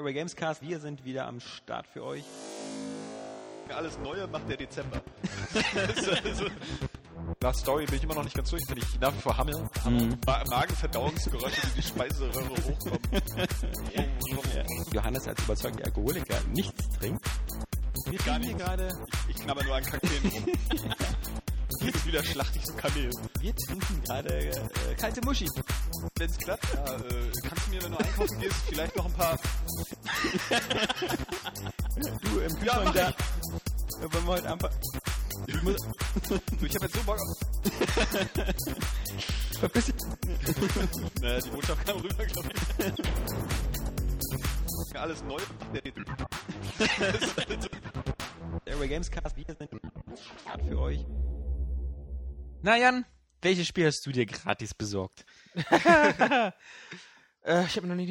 Airway Gamescast. Wir sind wieder am Start für euch. Alles Neue macht der Dezember. Nach Story bin ich immer noch nicht ganz durch, wenn ich nach wie vor hammel. Magenverdauungsgeräusche, die Speiseröhre hochkommen. Johannes als überzeugter Alkoholiker nichts trinkt. Wir gar nicht gerade. Ich knabber nur an Kakteen rum. Jetzt wieder schlachtig zum Kamel. Wir trinken gerade kalte Muschi. Wenn's klappt, ja, kannst du mir, wenn du einkaufen gehst, vielleicht noch ein paar... du, im Kühlschrank ja, da... Wollen wir heute einfach... Ich hab jetzt so Bock auf... Verpiss dich. Naja, die Botschaft kam rüber, glaub ich. Alles neu. Airway Gamescast, wir sind gerade für euch. Na Jan, welches Spiel hast du dir gratis besorgt? Ich habe noch nicht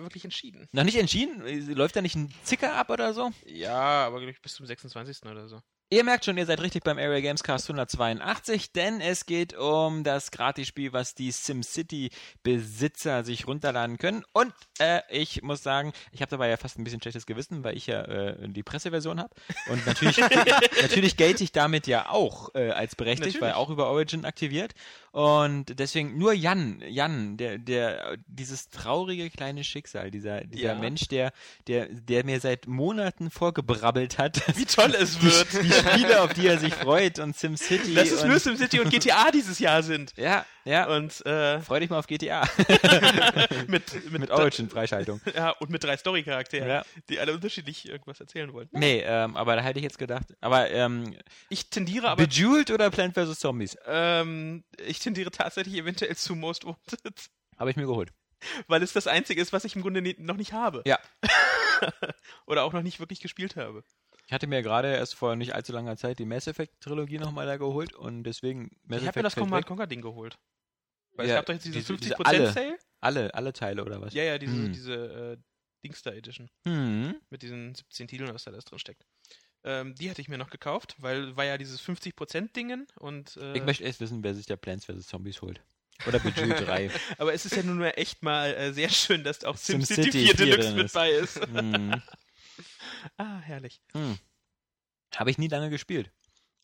wirklich entschieden. Noch nicht entschieden? Läuft da nicht ein Zicker ab oder so? Ja, aber glaube ich bis zum 26. oder so. Ihr merkt schon, ihr seid richtig beim Area Gamescast 182, denn es geht um das Gratis-Spiel, was die SimCity-Besitzer sich runterladen können. Und ich muss sagen, ich habe dabei ja fast ein bisschen schlechtes Gewissen, weil ich ja die Presseversion habe. Und natürlich gelte ich damit ja auch als berechtigt, natürlich, weil auch über Origin aktiviert. Und deswegen nur Jan, der dieses traurige kleine Schicksal, dieser Mensch, der mir seit Monaten vorgebrabbelt hat, wie toll es wird, die Spiele, auf die er sich freut und SimCity. Das ist nur SimCity und GTA dieses Jahr sind. Ja. Und freu dich mal auf GTA. mit Origin-Freischaltung. Ja, und mit 3 Story-Charakteren, die alle unterschiedlich irgendwas erzählen wollen. Nee, aber da hätte ich jetzt gedacht. Aber ich tendiere aber... Bejeweled oder Plants vs. Zombies? Ich tendiere tatsächlich eventuell zu Most Wanted. Habe ich mir geholt. Weil es das Einzige ist, was ich im Grunde noch nicht habe. Ja. Oder auch noch nicht wirklich gespielt habe. Ich hatte mir gerade erst vor nicht allzu langer Zeit die Mass Effect Trilogie nochmal da geholt und deswegen... Mass Effect, ich habe mir das Command Conquer Ding geholt. Weil es gab doch jetzt dieses 50% Sale. Alle Teile oder was? Ja, diese Dingstar Edition. Mit diesen 17 Titeln, was da alles drin steckt. Die hatte ich mir noch gekauft, weil war ja dieses 50%-Dingen und... ich möchte erst wissen, wer sich der Plants vs. Zombies holt. Oder Budget 3. Aber es ist ja nun echt mal sehr schön, dass auch SimCity 4 Deluxe mit bei ist. Ah, herrlich. Habe ich nie lange gespielt.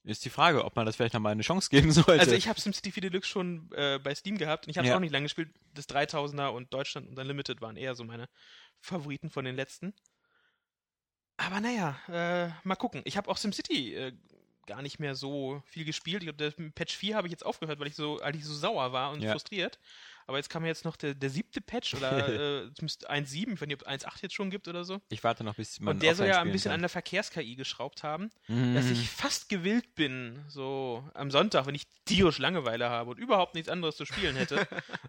Ist die Frage, ob man das vielleicht nochmal eine Chance geben sollte. Also ich habe SimCity 4 Deluxe schon bei Steam gehabt und ich habe es auch nicht lange gespielt. Das 3000er und Deutschland und Unlimited waren eher so meine Favoriten von den letzten. Aber naja, mal gucken. Ich habe auch SimCity gar nicht mehr so viel gespielt. Ich glaube, der Patch 4 habe ich jetzt aufgehört, weil ich eigentlich so sauer war und frustriert. Aber jetzt kam ja jetzt noch der 7. Patch oder zumindest 1.7, ich weiß nicht, ob es 1.8 jetzt schon gibt oder so. Ich warte noch, bis man. Und der soll ja ein bisschen an der Verkehrs-KI geschraubt haben, dass ich fast gewillt bin, so am Sonntag, wenn ich tierisch Langeweile habe und überhaupt nichts anderes zu spielen hätte,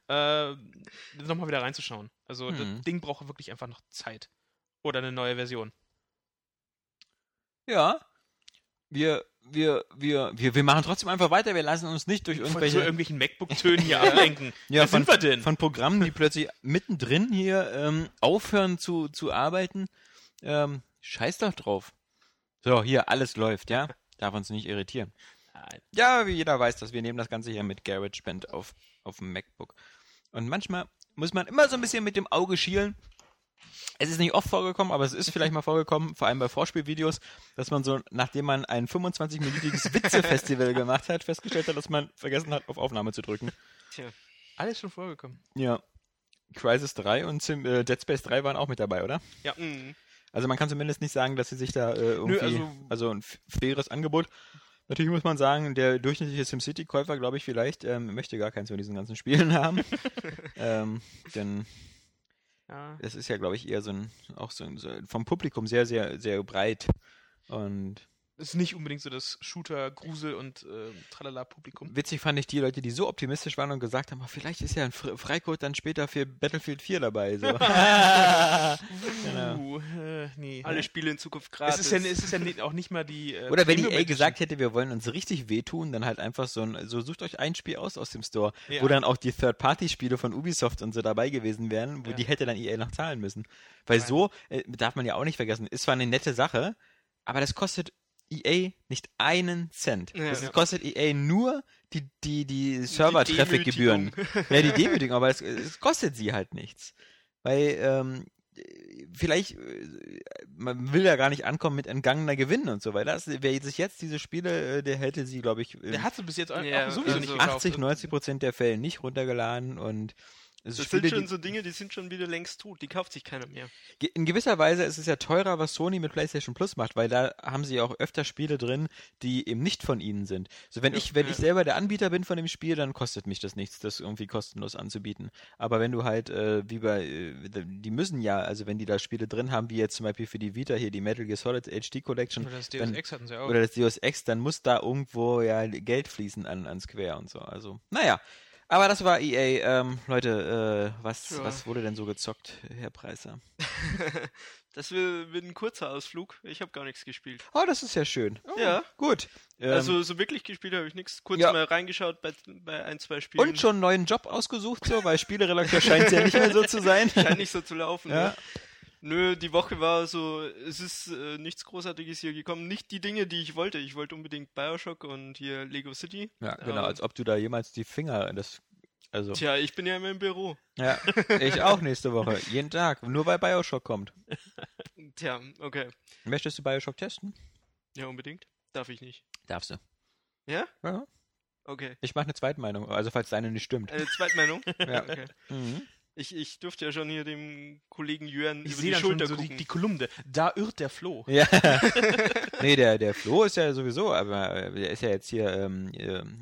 nochmal wieder reinzuschauen. Also das Ding braucht wirklich einfach noch Zeit. Oder eine neue Version. Ja. Wir machen trotzdem einfach weiter. Wir lassen uns nicht durch irgendwelchen MacBook-Tönen hier ablenken. Ja, was sind wir denn? Von Programmen, die plötzlich mittendrin hier aufhören zu arbeiten. Scheiß doch drauf. So, hier, alles läuft, ja? Darf uns nicht irritieren. Nein. Ja, wie jeder weiß, dass wir nehmen das Ganze hier mit GarageBand auf dem MacBook. Und manchmal muss man immer so ein bisschen mit dem Auge schielen. Es ist nicht oft vorgekommen, aber es ist vielleicht mal vorgekommen, vor allem bei Vorspielvideos, dass man so, nachdem man ein 25-minütiges Witze-Festival gemacht hat, festgestellt hat, dass man vergessen hat, auf Aufnahme zu drücken. Tja, alles schon vorgekommen. Ja. Crysis 3 und Dead Space 3 waren auch mit dabei, oder? Ja. Also man kann zumindest nicht sagen, dass sie sich da irgendwie... Nö, also ein faires Angebot. Natürlich muss man sagen, der durchschnittliche SimCity-Käufer, glaube ich, vielleicht möchte gar keins von diesen ganzen Spielen haben. Denn... Ja. Das ist ja, glaube ich, eher so ein vom Publikum sehr, sehr, sehr breit. Und ist nicht unbedingt so das Shooter, Grusel und Tralala-Publikum. Witzig fand ich die Leute, die so optimistisch waren und gesagt haben, vielleicht ist ja ein Freicode dann später für Battlefield 4 dabei. So. Genau. Nee. Alle Spiele in Zukunft gratis. Es ist ja auch nicht mal die... Oder wenn EA gesagt hätte, wir wollen uns richtig wehtun, dann halt einfach so sucht euch ein Spiel aus dem Store, wo dann auch die Third-Party-Spiele von Ubisoft und so dabei gewesen wären, wo die hätte dann EA noch zahlen müssen. Weil so, darf man ja auch nicht vergessen, ist zwar eine nette Sache, aber das kostet EA nicht einen Cent. Das kostet EA nur die Server-Traffic-Gebühren. Die Demütigung, aber es kostet sie halt nichts. Weil vielleicht, man will ja gar nicht ankommen mit entgangener Gewinn und so weiter. Das, wer sich jetzt diese Spiele, der hätte sie, glaube ich, der hat sie bis jetzt auch sowieso nicht gekauft. 80-90% der Fälle nicht runtergeladen und das Spiele, sind schon so Dinge, die sind schon wieder längst tot, die kauft sich keiner mehr. In gewisser Weise ist es ja teurer, was Sony mit PlayStation Plus macht, weil da haben sie ja auch öfter Spiele drin, die eben nicht von ihnen sind. So, wenn ich selber der Anbieter bin von dem Spiel, dann kostet mich das nichts, das irgendwie kostenlos anzubieten. Aber wenn du halt, wie bei, die müssen ja, also wenn die da Spiele drin haben, wie jetzt zum Beispiel für die Vita hier, die Metal Gear Solid HD Collection. Oder das Deus Ex hatten sie auch. Oder das Deus Ex, dann muss da irgendwo ja Geld fließen an Square und so. Also, naja. Aber das war EA. Leute, was wurde denn so gezockt, Herr Preiser? Das wird ein kurzer Ausflug. Ich habe gar nichts gespielt. Oh, das ist ja schön. Oh, ja. Gut. Also so wirklich gespielt habe ich nichts. Kurz mal reingeschaut bei ein, zwei Spielen. Und schon einen neuen Job ausgesucht, so, weil Spieleredakteur scheint es ja nicht mehr so zu sein. Scheint nicht so zu laufen. Ja. Ne? Nö, die Woche war so, es ist nichts Großartiges hier gekommen. Nicht die Dinge, die ich wollte. Ich wollte unbedingt Bioshock und hier Lego City. Ja, genau, als ob du da jemals die Finger in das... Also. Tja, ich bin ja immer im Büro. Ja, ich auch nächste Woche. Jeden Tag. Nur weil Bioshock kommt. Tja, okay. Möchtest du Bioshock testen? Ja, unbedingt. Darf ich nicht. Darfst du. Ja? Ja. Okay. Ich mache eine Zweitmeinung, also falls deine nicht stimmt. Eine Zweitmeinung? Ja. Okay. Mhm. Ich durfte ja schon hier dem Kollegen Jörn über die Schulter gucken. So die Kolumne. Da irrt der Flo. Ja. Nee, der Flo ist ja sowieso, aber der ist ja jetzt hier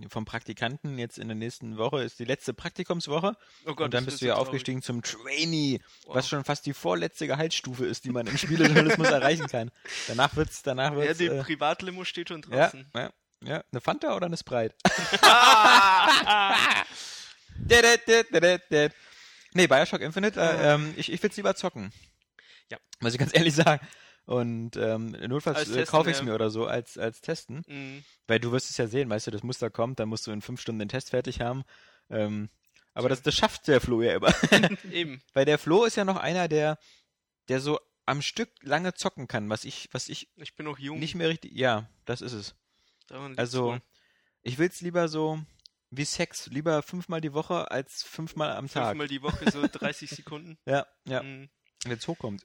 vom Praktikanten, jetzt in der nächsten Woche ist die letzte Praktikumswoche. Oh Gott, und dann bist du ja aufgestiegen zum Trainee, was schon fast die vorletzte Gehaltsstufe ist, die man im Spielejournalismus erreichen kann. Danach wird's die Privatlimo steht schon draußen. Ja. Eine Fanta oder eine Sprite? Nee, Bioshock Infinite, ich will es lieber zocken. Ja. Muss ich ganz ehrlich sagen. Und notfalls kaufe ich es mir oder so als Testen. Mhm. Weil du wirst es ja sehen, weißt du, das Muster kommt, dann musst du in 5 Stunden den Test fertig haben. Aber das schafft der Flo ja immer. Eben. Weil der Flo ist ja noch einer, der so am Stück lange zocken kann, was ich... Ich bin noch jung. Nicht mehr richtig... Ja, das ist es. Also, ich will es lieber so... Wie Sex, lieber 5-mal die Woche als 5-mal am Tag. 5-mal die Woche, so 30 Sekunden. Ja. Mhm. Wenn es hochkommt.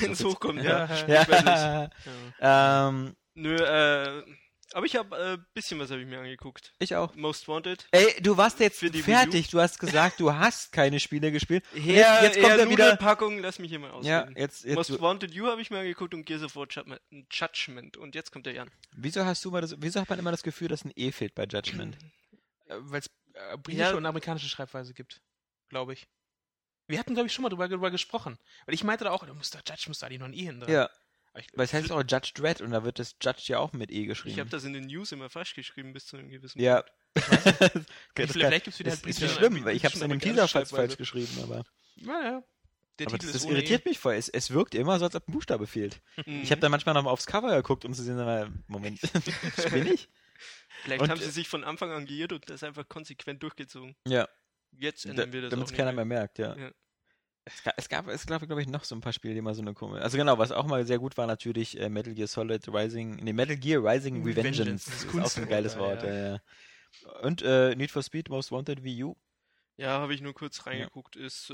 Wenn es hochkommt, ja. Aber ich habe ein bisschen was habe ich mir angeguckt. Ich auch. Most Wanted. Ey, du warst jetzt fertig. Du hast gesagt, du hast keine Spiele gespielt. Ja, jetzt kommt er wieder. Packung, lass mich hier mal ausreden. Ja, jetzt Most Wanted You habe ich mir angeguckt und Gears of War Judgment. Und jetzt kommt der Jan. Wieso hat man immer das Gefühl, dass ein E fehlt bei Judgment? Weil es britische und amerikanische Schreibweise gibt, glaube ich. Wir hatten, glaube ich, schon mal drüber gesprochen. Weil ich meinte da auch, muss da eigentlich noch ein E hin dran. Ja. Weil es heißt auch Judge Dredd und da wird das Judge ja auch mit E geschrieben. Ich habe das in den News immer falsch geschrieben bis zu einem gewissen Punkt. Vielleicht gibt es wieder ist nicht schlimm, weil ich habe es in dem Teaser falsch geschrieben, aber... Naja. Aber das irritiert mich voll. Es wirkt immer so, als ob ein Buchstabe fehlt. Mhm. Ich habe da manchmal nochmal aufs Cover geguckt, um zu sehen, Moment, das bin ich. Vielleicht haben sie sich von Anfang an geirrt und das einfach konsequent durchgezogen. Ja. Jetzt ändern wir das auch nicht. Damit es keiner mehr merkt, ja. Es gab, glaube ich, noch so ein paar Spiele, die mal so eine komische... Also genau, was auch mal sehr gut war natürlich Metal Gear Rising Revengeance. Das ist auch so ein geiles Wort. Ja. Und Need for Speed Most Wanted Wii U. Ja, habe ich nur kurz reingeguckt. Ja. Ist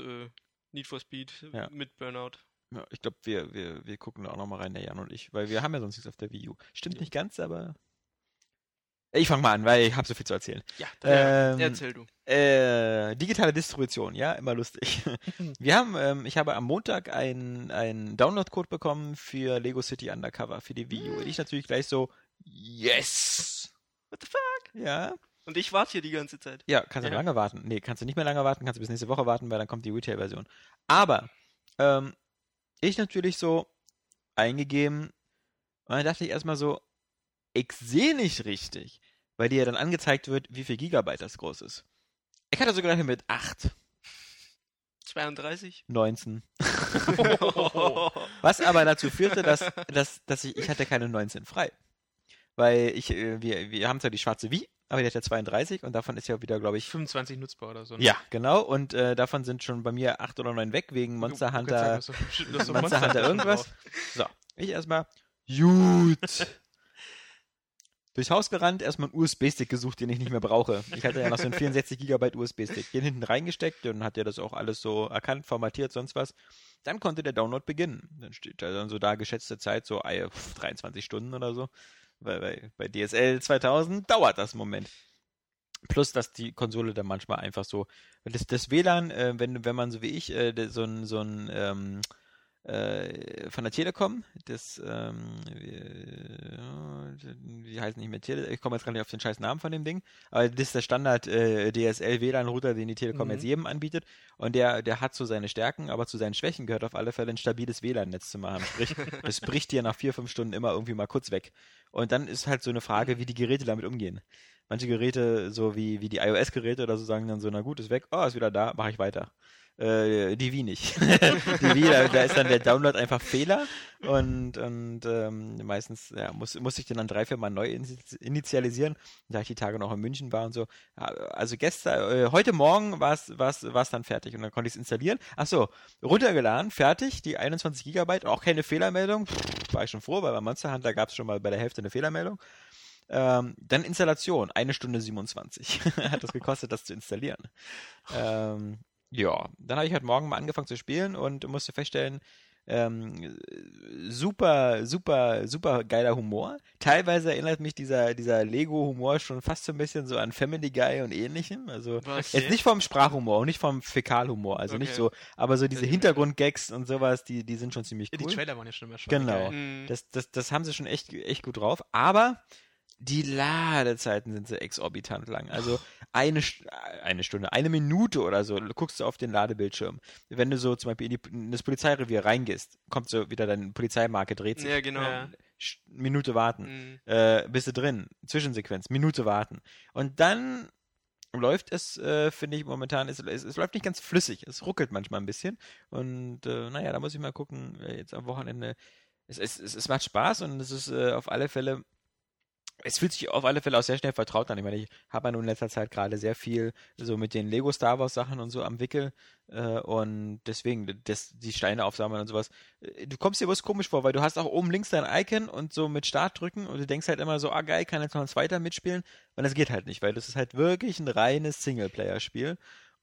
Need for Speed mit Burnout. Ja, ich glaube, wir gucken da auch nochmal rein, der Jan und ich. Weil wir haben ja sonst nichts auf der Wii U. Stimmt nicht ganz, aber... Ich fange mal an, weil ich habe so viel zu erzählen. Ja, erzähl du. Digitale Distribution, ja, immer lustig. Ich habe am Montag einen Download-Code bekommen für Lego City Undercover, für die Wii U. Und ich natürlich gleich so, yes! What the fuck? Ja. Und ich warte hier die ganze Zeit. Ja, kannst du lange warten. Nee, kannst du nicht mehr lange warten, kannst du bis nächste Woche warten, weil dann kommt die Retail-Version. Aber, ich natürlich so eingegeben und dann dachte ich erstmal so, ich sehe nicht richtig, weil dir ja dann angezeigt wird, wie viel Gigabyte das groß ist. Ich hatte sogar mit 8. 32? 19. Was aber dazu führte, dass ich hatte keine 19 frei. Weil wir haben zwar die schwarze Wii, aber die hat ja 32 und davon ist ja wieder, glaube ich... 25 nutzbar oder so. Ne? Ja, genau. Und davon sind schon bei mir 8 oder 9 weg, wegen Monster Hunter... Monster Hunter irgendwas. So, ich erstmal... Gut... durchs Haus gerannt, erstmal einen USB-Stick gesucht, den ich nicht mehr brauche. Ich hatte ja noch so einen 64 GB USB-Stick. Den hinten reingesteckt, dann hat er das auch alles so erkannt, formatiert, sonst was. Dann konnte der Download beginnen. Dann steht da dann so da geschätzte Zeit, so 23 Stunden oder so. Bei DSL 2000 dauert das einen Moment. Plus, dass die Konsole dann manchmal einfach so, das WLAN, wenn man so wie ich von der Telekom, wie heißt nicht mehr Telekom, ich komme jetzt gar nicht auf den scheiß Namen von dem Ding, aber das ist der Standard DSL-WLAN-Router, den die Telekom jetzt jedem anbietet, und der hat so seine Stärken, aber zu seinen Schwächen gehört auf alle Fälle, ein stabiles WLAN-Netz zu machen, sprich, es bricht dir nach 4-5 Stunden immer irgendwie mal kurz weg. Und dann ist halt so eine Frage, wie die Geräte damit umgehen. Manche Geräte, so wie die iOS-Geräte oder so, sagen dann so, na gut, ist weg, oh, ist wieder da, mache ich weiter. Die Wii nicht. Die Wii, da ist dann der Download einfach Fehler, und meistens muss ich den dann 3-4 Mal neu initialisieren, da ich die Tage noch in München war und so. Also heute Morgen war's dann fertig, und dann konnte ich es installieren. Achso, runtergeladen, fertig, die 21 GB, auch keine Fehlermeldung. War ich schon froh, weil bei Monster Hunter gab es schon mal bei der Hälfte eine Fehlermeldung. Dann Installation, 1 Stunde 27 hat das gekostet, das zu installieren. Ja, dann habe ich heute Morgen mal angefangen zu spielen und musste feststellen, super, super, super geiler Humor. Teilweise erinnert mich dieser Lego-Humor schon fast so ein bisschen so an Family Guy und Ähnlichem. Also jetzt nicht vom Sprachhumor und nicht vom Fäkalhumor, also nicht so, aber so diese Hintergrundgags und sowas, die sind schon ziemlich cool. Die Trailer waren ja schon immer schon geil. Genau, das haben sie schon echt gut drauf, aber die Ladezeiten sind so exorbitant lang. Also eine Stunde, eine Minute oder so, guckst du auf den Ladebildschirm. Wenn du so zum Beispiel in das Polizeirevier reingehst, kommt so wieder deine Polizeimarke, dreht sich. Ja, genau. Ja. Minute warten. Bist du drin. Zwischensequenz, Minute warten. Und dann läuft es, finde ich momentan, es läuft nicht ganz flüssig. Es ruckelt manchmal ein bisschen. Und naja, da muss ich mal gucken, jetzt am Wochenende. Es macht Spaß, und es ist auf alle Fälle... Es fühlt sich auf alle Fälle auch sehr schnell vertraut an. Ich meine, ich habe ja nun in letzter Zeit gerade sehr viel so mit den Lego Star Wars Sachen und so am Wickel, und deswegen die Steine aufsammeln und sowas. Du kommst dir bloß komisch vor, weil du hast auch oben links dein Icon und so mit Start drücken, und du denkst halt immer so, ah geil, kann jetzt noch ein zweiter mitspielen, und das geht halt nicht, weil das ist halt wirklich ein reines Singleplayer-Spiel.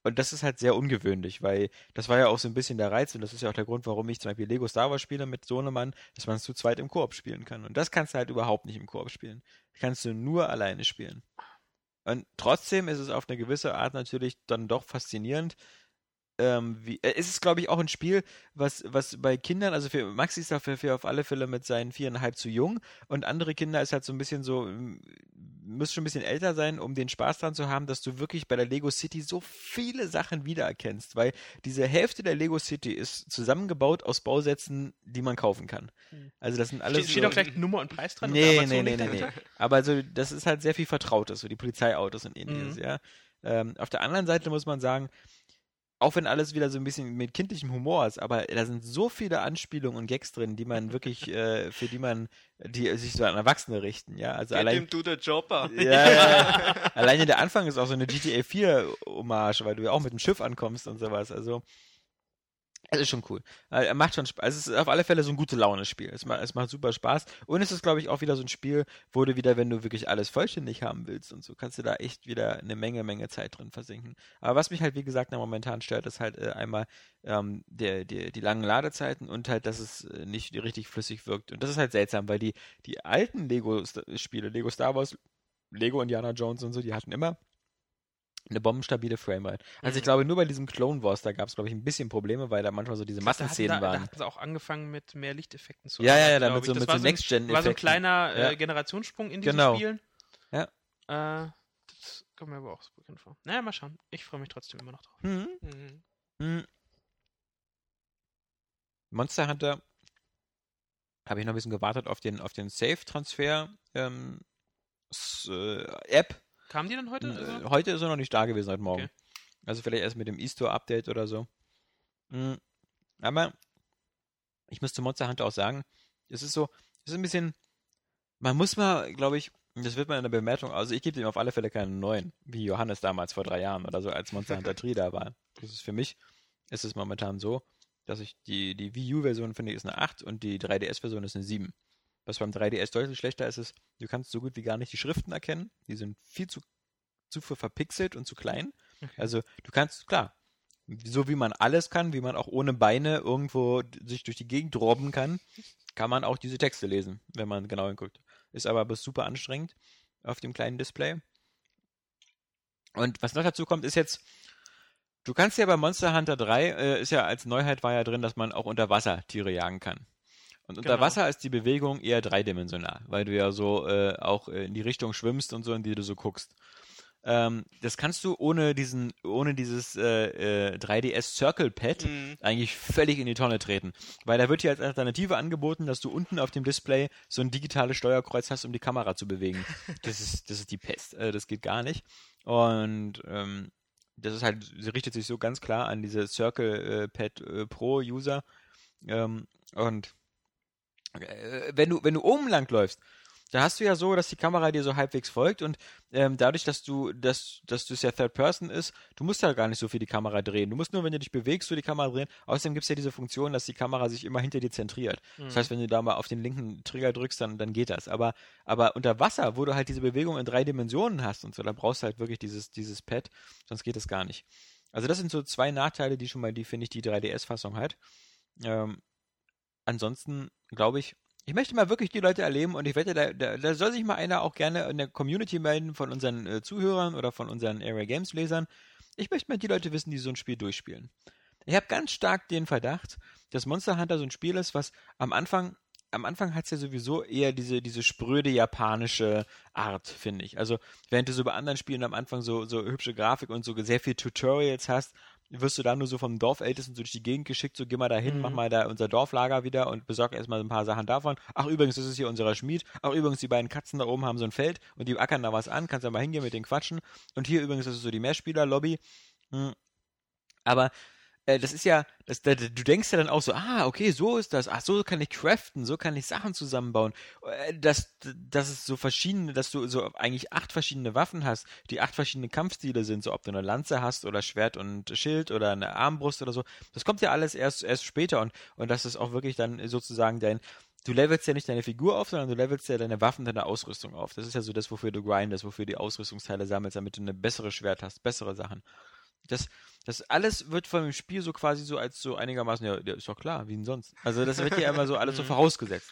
Und das ist halt sehr ungewöhnlich, weil das war ja auch so ein bisschen der Reiz, und das ist ja auch der Grund, warum ich zum Beispiel Lego Star Wars spiele mit so einem Mann, dass man es zu zweit im Koop spielen kann. Und das kannst du halt überhaupt nicht im Koop spielen. Das kannst du nur alleine spielen. Und trotzdem ist es auf eine gewisse Art natürlich dann doch faszinierend. Es ist, glaube ich, auch ein Spiel, was bei Kindern, also für Maxi ist dafür auf alle Fälle mit seinen 4,5 zu jung, und andere Kinder ist halt so ein bisschen so, müsst schon ein bisschen älter sein, um den Spaß dran zu haben, dass du wirklich bei der Lego City so viele Sachen wiedererkennst, weil diese Hälfte der Lego City ist zusammengebaut aus Bausätzen, die man kaufen kann. Also das sind alles steht auch gleich Nummer und Preis dran? Nee. Aber so, das ist halt sehr viel Vertrautes, so die Polizeiautos und Ähnliches, ja. Auf der anderen Seite muss man sagen, auch wenn alles wieder so ein bisschen mit kindlichem Humor ist, aber da sind so viele Anspielungen und Gags drin, die man wirklich, die sich so an Erwachsene richten, ja. Also allein, do the Jobber. Ja. Alleine der Anfang ist auch so eine GTA 4-Hommage, weil du ja auch mit dem Schiff ankommst und sowas, also. Es ist schon cool. Er macht schon Spaß. Also es ist auf alle Fälle so ein gute Laune-Spiel. Es macht super Spaß. Und es ist, glaube ich, auch wieder so ein Spiel, wo du wieder, wenn du wirklich alles vollständig haben willst und so, kannst du da echt wieder eine Menge Zeit drin versinken. Aber was mich halt, wie gesagt, momentan stört, ist halt einmal die langen Ladezeiten und halt, dass es nicht richtig flüssig wirkt. Und das ist halt seltsam, weil die alten Lego-Spiele, Lego Star Wars, Lego Indiana Jones und so, die hatten immer eine bombenstabile Framerate. Also ich glaube, nur bei diesem Clone Wars, da gab es, glaube ich, ein bisschen Probleme, weil da manchmal so diese Massenszenen waren. Da hatten sie auch angefangen, mit mehr Lichteffekten zu arbeiten. Ja, damit so mit so Next-Gen-Effekten. Das war so ein kleiner Generationssprung in diesen Spielen. Ja. Das kommt mir aber auch so bekannt vor. Naja, mal schauen. Ich freue mich trotzdem immer noch drauf. Monster Hunter habe ich noch ein bisschen gewartet auf den Safe-Transfer App. Kamen die dann heute? Also? Heute ist er noch nicht da gewesen, heute Morgen. Okay. Also vielleicht erst mit dem E-Store-Update oder so. Aber ich muss zu Monster Hunter auch sagen, es ist so, es ist ein bisschen, man muss mal, glaube ich, das wird man in der Bemerkung, also ich gebe dem auf alle Fälle keinen neuen, wie Johannes damals vor 3 Jahren oder so, als Monster Hunter 3 da war. Das ist für mich, ist es momentan so, dass ich die Wii U-Version, finde ich, ist eine 8 und die 3DS-Version ist eine 7. was beim 3DS deutlich schlechter ist, ist, du kannst so gut wie gar nicht die Schriften erkennen. Die sind viel zu verpixelt und zu klein. Okay. Also du kannst, klar, so wie man alles kann, wie man auch ohne Beine irgendwo sich durch die Gegend robben kann, kann man auch diese Texte lesen, wenn man genau hinguckt. Ist aber super anstrengend auf dem kleinen Display. Und was noch dazu kommt, ist jetzt, du kannst ja bei Monster Hunter 3, ist ja als Neuheit war ja drin, dass man auch unter Wasser Tiere jagen kann. Und unter Wasser ist die Bewegung eher dreidimensional, weil du ja so auch in die Richtung schwimmst und so, in die du so guckst. Das kannst du ohne dieses 3DS Circle Pad eigentlich völlig in die Tonne treten. Weil da wird hier als Alternative angeboten, dass du unten auf dem Display so ein digitales Steuerkreuz hast, um die Kamera zu bewegen. Das ist die Pest. Das geht gar nicht. Und das ist halt, sie richtet sich so ganz klar an diese Circle Pad Pro User. Und wenn du oben lang läufst, da hast du ja so, dass die Kamera dir so halbwegs folgt und dadurch, dass du es ja Third Person ist, du musst ja gar nicht so viel die Kamera drehen. Du musst nur, wenn du dich bewegst, so die Kamera drehen. Außerdem gibt es ja diese Funktion, dass die Kamera sich immer hinter dir zentriert. Mhm. Das heißt, wenn du da mal auf den linken Trigger drückst, dann geht das. Aber unter Wasser, wo du halt diese Bewegung in 3 Dimensionen hast und so, da brauchst du halt wirklich dieses Pad, sonst geht das gar nicht. Also das sind so 2 Nachteile, die schon mal, die finde ich, die 3DS-Fassung hat. Ansonsten, glaube ich, möchte mal wirklich die Leute erleben und ich wette, da soll sich mal einer auch gerne in der Community melden von unseren Zuhörern oder von unseren Area Games Lesern. Ich möchte mal die Leute wissen, die so ein Spiel durchspielen. Ich habe ganz stark den Verdacht, dass Monster Hunter so ein Spiel ist, was am Anfang hat es ja sowieso eher diese spröde japanische Art, finde ich. Also, während du so bei anderen Spielen am Anfang so hübsche Grafik und so sehr viel Tutorials hast, wirst du da nur so vom Dorfältesten so durch die Gegend geschickt, so geh mal da hin, mach mal da unser Dorflager wieder und besorg erstmal so ein paar Sachen davon. Ach übrigens, das ist hier unser Schmied. Ach übrigens, die beiden Katzen da oben haben so ein Feld und die ackern da was an, kannst da mal hingehen mit denen quatschen. Und hier übrigens, das ist so die Mehrspieler-Lobby. Aber das ist ja, du denkst ja dann auch so, okay, so ist das, so kann ich craften, so kann ich Sachen zusammenbauen, dass es so verschiedene, dass du so eigentlich 8 verschiedene Waffen hast, die 8 verschiedene Kampfstile sind, so ob du eine Lanze hast oder Schwert und Schild oder eine Armbrust oder so, das kommt ja alles erst später und das ist auch wirklich dann sozusagen du levelst ja nicht deine Figur auf, sondern du levelst ja deine Waffen, deine Ausrüstung auf, das ist ja so das, wofür du grindest, wofür die Ausrüstungsteile sammelst, damit du eine bessere Schwert hast, bessere Sachen. Das alles wird von dem Spiel so quasi so als so einigermaßen, ja, ist doch klar, wie denn sonst. Also das wird ja immer so alles so vorausgesetzt.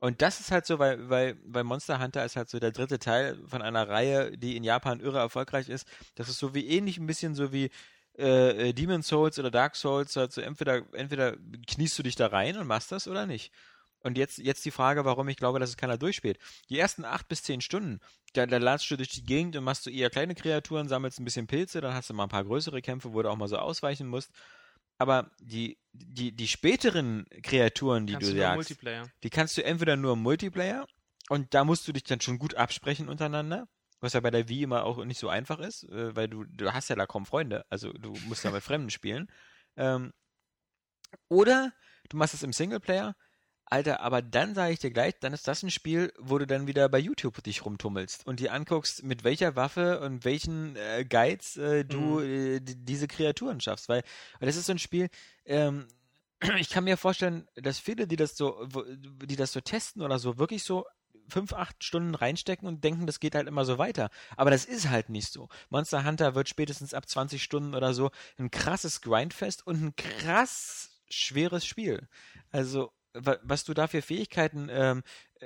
Und das ist halt so, weil Monster Hunter ist halt so der 3. Teil von einer Reihe, die in Japan irre erfolgreich ist. Das ist so wie ähnlich ein bisschen so wie Demon's Souls oder Dark Souls. Also entweder kniest du dich da rein und machst das oder nicht. Und jetzt die Frage, warum ich glaube, dass es keiner durchspielt. Die ersten 8 bis 10 Stunden, da latschst du durch die Gegend und machst du eher kleine Kreaturen, sammelst ein bisschen Pilze, dann hast du mal ein paar größere Kämpfe, wo du auch mal so ausweichen musst. Aber die späteren Kreaturen, die kannst du jagst, die kannst du entweder nur im Multiplayer und da musst du dich dann schon gut absprechen untereinander, was ja bei der Wii immer auch nicht so einfach ist, weil du hast ja da kaum Freunde, also du musst da mit Fremden spielen. Oder du machst es im Singleplayer, Alter, aber dann sage ich dir gleich, dann ist das ein Spiel, wo du dann wieder bei YouTube dich rumtummelst und dir anguckst, mit welcher Waffe und welchen Guides du diese Kreaturen schaffst. Weil das ist so ein Spiel, ich kann mir vorstellen, dass viele, die das so testen oder so, wirklich so 5-8 Stunden reinstecken und denken, das geht halt immer so weiter. Aber das ist halt nicht so. Monster Hunter wird spätestens ab 20 Stunden oder so ein krasses Grindfest und ein krass schweres Spiel. Also was du da für Fähigkeiten du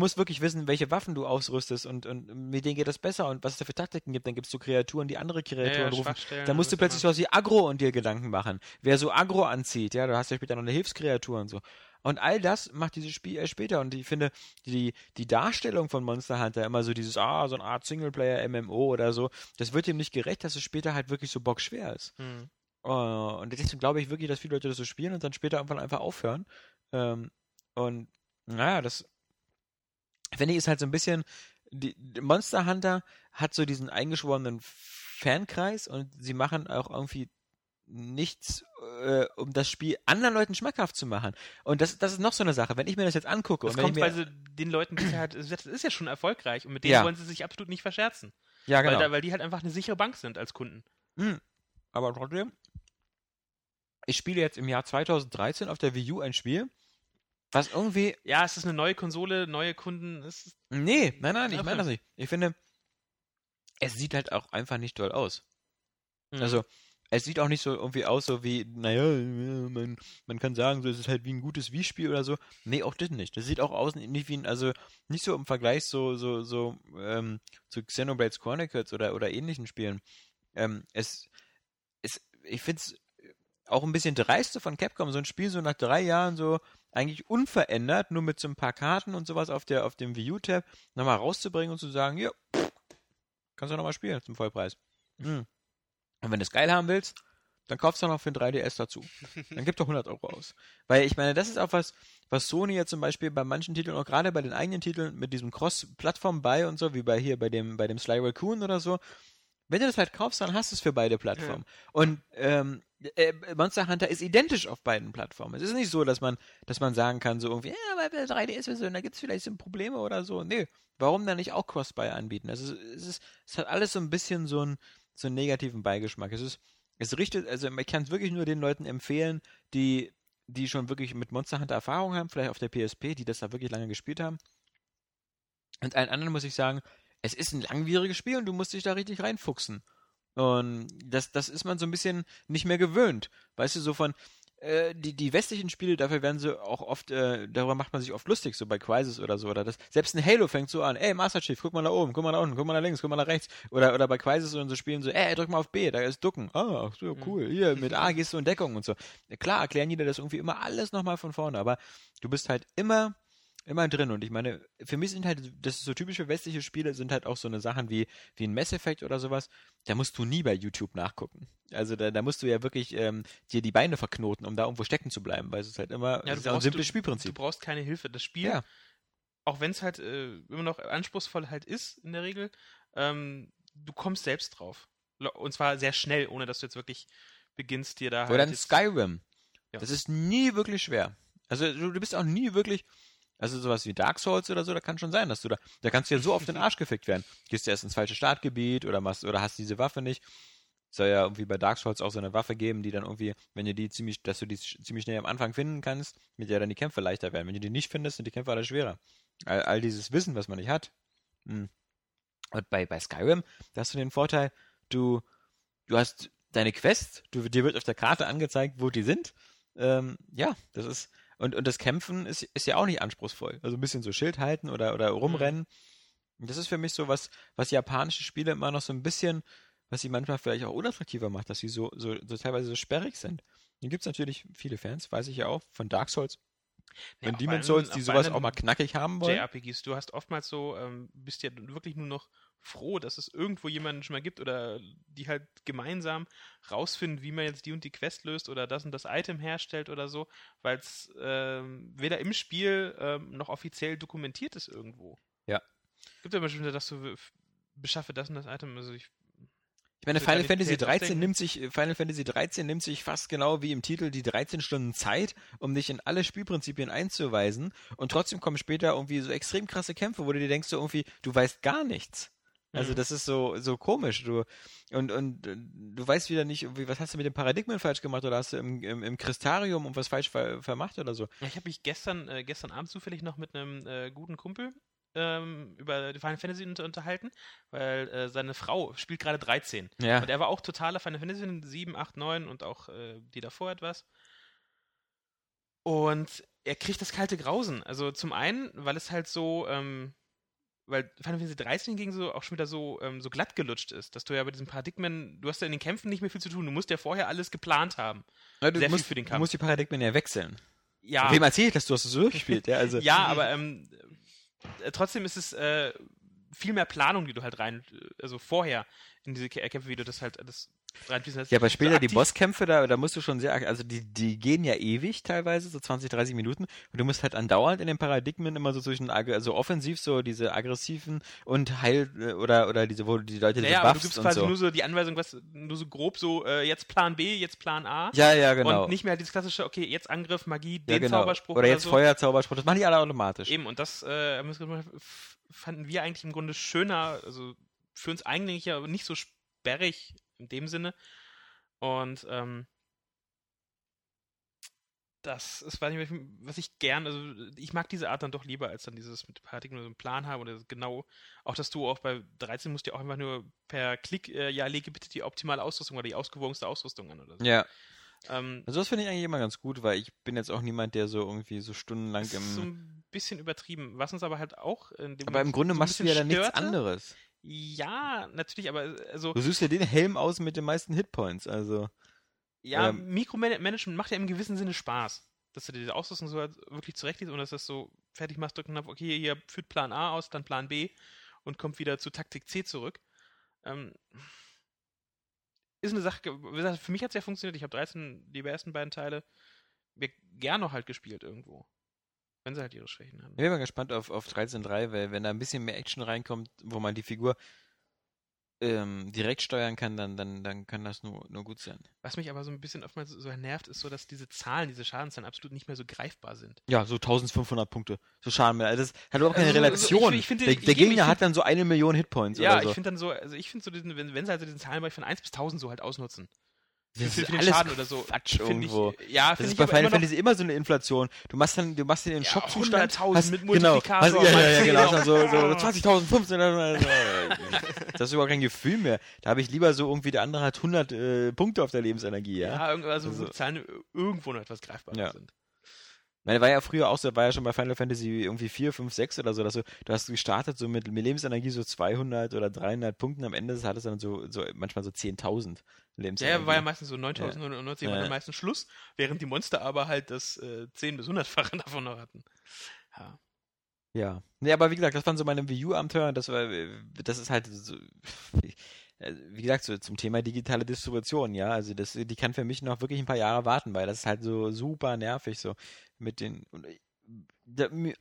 musst wirklich wissen, welche Waffen du ausrüstest und mit denen geht das besser und was es da für Taktiken gibt, dann gibst du Kreaturen, die andere Kreaturen rufen, dann musst du plötzlich sowas wie Aggro und dir Gedanken machen, wer so Aggro anzieht, ja, du hast ja später noch eine Hilfskreatur und so. Und all das macht dieses Spiel erst später. Und ich finde, die Darstellung von Monster Hunter, immer so dieses, so eine Art Singleplayer-MMO oder so, das wird dem nicht gerecht, dass es später halt wirklich so bockschwer ist. Mhm. Und deswegen glaube ich wirklich, dass viele Leute das so spielen und dann später irgendwann einfach aufhören. Und naja, das finde ich ist halt so ein bisschen, Monster Hunter hat so diesen eingeschworenen Fankreis und sie machen auch irgendwie nichts, um das Spiel anderen Leuten schmackhaft zu machen. Und das ist noch so eine Sache, wenn ich mir das jetzt angucke. Das und kommt, weil sie den Leuten, die halt, das ist ja schon erfolgreich und mit denen wollen sie sich absolut nicht verscherzen. Ja, genau. Weil die halt einfach eine sichere Bank sind als Kunden. Mhm. Aber trotzdem, ich spiele jetzt im Jahr 2013 auf der Wii U ein Spiel, Was irgendwie... Ja, es ist eine neue Konsole, neue Kunden... Nein, ich meine das nicht. Ich finde, es sieht halt auch einfach nicht doll aus. Mhm. Also, es sieht auch nicht so irgendwie aus, so wie, naja, man kann sagen, so, es ist halt wie ein gutes Wii-Spiel oder so. Nee, auch das nicht. Das sieht auch aus nicht wie ein, also nicht so im Vergleich zu Xenoblade Chronicles oder ähnlichen Spielen. Ich finde es auch ein bisschen dreiste von Capcom, so ein Spiel so nach 3 Jahren so eigentlich unverändert, nur mit so ein paar Karten und sowas auf dem Wii U-Tab nochmal rauszubringen und zu sagen, ja, kannst du nochmal spielen zum Vollpreis. Mhm. Und wenn du es geil haben willst, dann kaufst du noch für den 3DS dazu. Dann gib doch 100 Euro aus. Weil ich meine, das ist auch was Sony ja zum Beispiel bei manchen Titeln, auch gerade bei den eigenen Titeln, mit diesem Cross-Plattform-Buy und so, wie bei dem Sly Raccoon oder so. Wenn du das halt kaufst, dann hast du es für beide Plattformen. Ja. Und Monster Hunter ist identisch auf beiden Plattformen. Es ist nicht so, dass man sagen kann, so irgendwie, aber bei der 3DS-Version, da gibt es vielleicht so Probleme oder so. Nee, warum dann nicht auch Cross-Buy anbieten? Also es hat alles so ein bisschen so einen negativen Beigeschmack. Ich kann es wirklich nur den Leuten empfehlen, die schon wirklich mit Monster Hunter Erfahrung haben, vielleicht auf der PSP, die das da wirklich lange gespielt haben. Und allen anderen muss ich sagen, es ist ein langwieriges Spiel und du musst dich da richtig reinfuchsen. Und das ist man so ein bisschen nicht mehr gewöhnt. Weißt du, so von die westlichen Spiele, dafür werden sie auch oft, darüber macht man sich oft lustig, so bei Crysis oder so, oder das, selbst ein Halo fängt so an, ey, Master Chief, guck mal da oben, guck mal da unten, guck mal da links, guck mal da rechts, oder bei Crysis und so Spielen so, ey, drück mal auf B, da ist Ducken, ah, so cool, hier, mit A gehst du in Deckung und so. Klar, erklären jeder das irgendwie immer alles nochmal von vorne, aber du bist halt immer drin, und ich meine, für mich sind halt, das ist so typische westliche Spiele, sind halt auch so eine Sachen wie ein Mass Effect oder sowas, da musst du nie bei YouTube nachgucken. Also da musst du ja wirklich dir die Beine verknoten, um da irgendwo stecken zu bleiben, weil es ist halt immer, ja, ist auch ein simples Spielprinzip. Du brauchst keine Hilfe. Das Spiel, ja, auch wenn es halt immer noch anspruchsvoll halt ist, in der Regel, du kommst selbst drauf. Und zwar sehr schnell, ohne dass du jetzt wirklich beginnst, dir da halt... Oder ein Skyrim. Ja. Das ist nie wirklich schwer. Also du bist auch nie wirklich... Also sowas wie Dark Souls oder so, da kann schon sein, dass du da kannst du ja so auf den Arsch gefickt werden. Gehst du erst ins falsche Startgebiet oder hast diese Waffe nicht. Soll ja irgendwie bei Dark Souls auch so eine Waffe geben, die dann irgendwie, dass du die ziemlich schnell am Anfang finden kannst, mit der dann die Kämpfe leichter werden. Wenn du die nicht findest, sind die Kämpfe alle schwerer. All dieses Wissen, was man nicht hat. Und bei Skyrim, da hast du den Vorteil, du hast deine Quest, dir wird auf der Karte angezeigt, wo die sind. Ja, das ist... Und das Kämpfen ist ja auch nicht anspruchsvoll. Also ein bisschen so Schild halten oder rumrennen. Und das ist für mich so was japanische Spiele immer noch so ein bisschen, was sie manchmal vielleicht auch unattraktiver macht, dass sie so teilweise so sperrig sind. Hier gibt es natürlich viele Fans, weiß ich ja auch, von Dark Souls. Ja, und Demon's Souls, die sowas auch mal knackig haben wollen. JRPGs, du hast oftmals so, bist ja wirklich nur noch froh, dass es irgendwo jemanden schon mal gibt oder die halt gemeinsam rausfinden, wie man jetzt die und die Quest löst oder das und das Item herstellt oder so, weil es weder im Spiel noch offiziell dokumentiert ist irgendwo. Ja. Es gibt ja bestimmt, dass du beschaffe das und das Item. Also ich meine, Final Fantasy 13 nimmt sich fast genau wie im Titel die 13 Stunden Zeit, um dich in alle Spielprinzipien einzuweisen, und trotzdem kommen später irgendwie so extrem krasse Kämpfe, wo du dir denkst, so irgendwie, du weißt gar nichts. Also das ist so komisch. Du weißt wieder nicht, was hast du mit dem Paradigmen falsch gemacht oder hast du im Kristarium irgendwas falsch vermacht oder so. Ja, ich habe mich gestern Abend zufällig noch mit einem guten Kumpel über die Final Fantasy unterhalten, weil seine Frau spielt gerade 13. Ja. Und er war auch totaler Final Fantasy 7, 8, 9 und auch die davor etwas. Und er kriegt das kalte Grausen. Also zum einen, weil es halt so... weil Final Fantasy 13 hingegen so auch schon wieder so glatt gelutscht ist, dass du ja bei diesem Paradigmen, du hast ja in den Kämpfen nicht mehr viel zu tun, du musst ja vorher alles geplant haben. Ja, viel für den Kampf. Du musst die Paradigmen ja wechseln. Ja. Wem erzähle ich das? Du hast es so gespielt. Ja, also. Ja, aber trotzdem ist es viel mehr Planung, die du halt rein, also vorher in diese Kämpfe, wie du das halt alles reinfließen lässt. Ja, aber später so die Bosskämpfe, da musst du schon sehr, also die gehen ja ewig teilweise, so 20, 30 Minuten, und du musst halt andauernd in den Paradigmen immer so zwischen, also offensiv so diese aggressiven und heil, oder diese, wo die Leute diese buffst und so. Ja, du gibst quasi nur so die Anweisung, was, nur so grob so, jetzt Plan B, jetzt Plan A. Ja, genau. Und nicht mehr halt dieses klassische, okay, jetzt Angriff, Magie, den Zauberspruch oder jetzt so. Feuerzauberspruch, das machen die alle automatisch. Eben, und das fanden wir eigentlich im Grunde schöner, also für uns eigentlich ja nicht so sperrig in dem Sinne. Und das ist, weiß nicht, was ich gern, also ich mag diese Art dann doch lieber, als dann dieses mit Partikeln oder so einen Plan haben oder genau, auch dass du auch bei 13 musst ja auch einfach nur per Klick, ja, lege bitte die optimale Ausrüstung oder die ausgewogenste Ausrüstung an oder so. Ja. Also das finde ich eigentlich immer ganz gut, weil ich bin jetzt auch niemand, der so irgendwie so stundenlang im... Das ist so ein bisschen übertrieben, was uns aber halt auch... In dem aber im Grunde so machst du ja dann nichts anderes. Ja, natürlich, aber also... Du suchst ja den Helm aus mit den meisten Hitpoints, also... Ja, Mikromanagement macht ja im gewissen Sinne Spaß, dass du dir diese Ausrüstung so halt wirklich zurechtlegst und dass du das so fertig machst, drücken auf, okay, hier führt Plan A aus, dann Plan B und kommt wieder zu Taktik C zurück. Ist eine Sache, wie gesagt, für mich hat es ja funktioniert, ich habe 13, die ersten beiden Teile, gern noch halt gespielt irgendwo, wenn sie halt ihre Schwächen haben. Ich bin mal gespannt auf 13.3, weil wenn da ein bisschen mehr Action reinkommt, wo man die Figur direkt steuern kann, dann kann das nur gut sein. Was mich aber so ein bisschen oftmals so nervt, ist so, dass diese Zahlen, diese Schadenszahlen absolut nicht mehr so greifbar sind. Ja, so 1500 Punkte. So Schaden mehr. Also das hat überhaupt keine Relation. Also ich find, der Gegner hat dann so 1 Million Hitpoints oder so. Ja, ich finde dann so, also ich finde so, wenn sie also diesen Zahlenbereich von 1 bis 1000 so halt ausnutzen. Das ist alles Schaden oder so. Quatsch irgendwo. Das ist bei Final Fantasy immer so eine Inflation. Du machst den Schockzustand. 100.000 mit Multiplikator. Genau. So 20.000, 15.000. Das ist überhaupt kein Gefühl mehr. Da habe ich lieber so irgendwie, der andere hat 100 Punkte auf der Lebensenergie. Ja, also Zahlen irgendwo noch etwas greifbarer sind. Ich meine, war ja früher auch so, war ja schon bei Final Fantasy irgendwie 4, 5, 6 oder so, dass du hast gestartet so mit Lebensenergie so 200 oder 300 Punkten, am Ende hattest du dann so manchmal so 10.000 Lebensenergie. Ja, war ja meistens so 9.090 war am meisten Schluss, während die Monster aber halt das 10- bis 100-fache davon noch hatten. Ja. Ja. Nee, aber wie gesagt, das waren so meine Wii U-Abenteuer, das ist halt so... Wie gesagt, so zum Thema digitale Distribution, ja, also die kann für mich noch wirklich ein paar Jahre warten, weil das ist halt so super nervig, so mit den...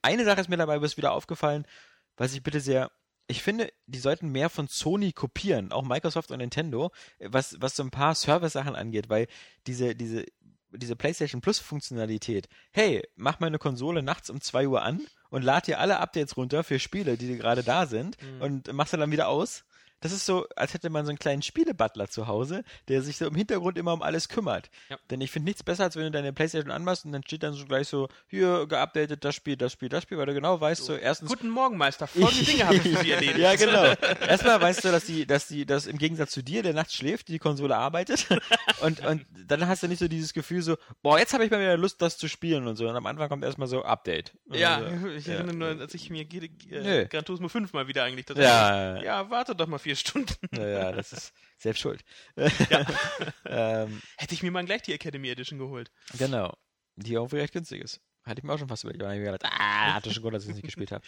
Eine Sache ist mir dabei wieder aufgefallen, was ich bitte sehr... Ich finde, die sollten mehr von Sony kopieren, auch Microsoft und Nintendo, was so ein paar Service-Sachen angeht, weil diese PlayStation Plus-Funktionalität, hey, mach meine Konsole nachts um 2 Uhr an und lad dir alle Updates runter für Spiele, die gerade da sind und machst du dann wieder aus. Das ist so, als hätte man so einen kleinen Spielebutler zu Hause, der sich so im Hintergrund immer um alles kümmert. Ja. Denn ich finde nichts besser, als wenn du deine PlayStation anmachst und dann steht dann so gleich so, hier, geupdatet, das Spiel, weil du genau weißt, so erstens... Guten Morgen, Meister, folgende Dinge habe ich für Sie erledigt. Ja, genau. Erstmal weißt du, dass im Gegensatz zu dir, der nachts schläft, die Konsole arbeitet und dann hast du nicht so dieses Gefühl so, boah, jetzt habe ich mal wieder Lust, das zu spielen und so. Und am Anfang kommt erstmal so Update. Ja, so. Ich erinnere nur, als ich mir Gran Turismo 5 mal wieder eigentlich... warte doch mal 4 Stunden. Naja, das ist selbst schuld. Ja. Hätte ich mir mal gleich die Academy Edition geholt. Genau. Die auch recht günstig ist. Hatte ich mir auch schon fast überlegt. Ich habe gedacht, hatte schon gut, dass ich es nicht gespielt habe.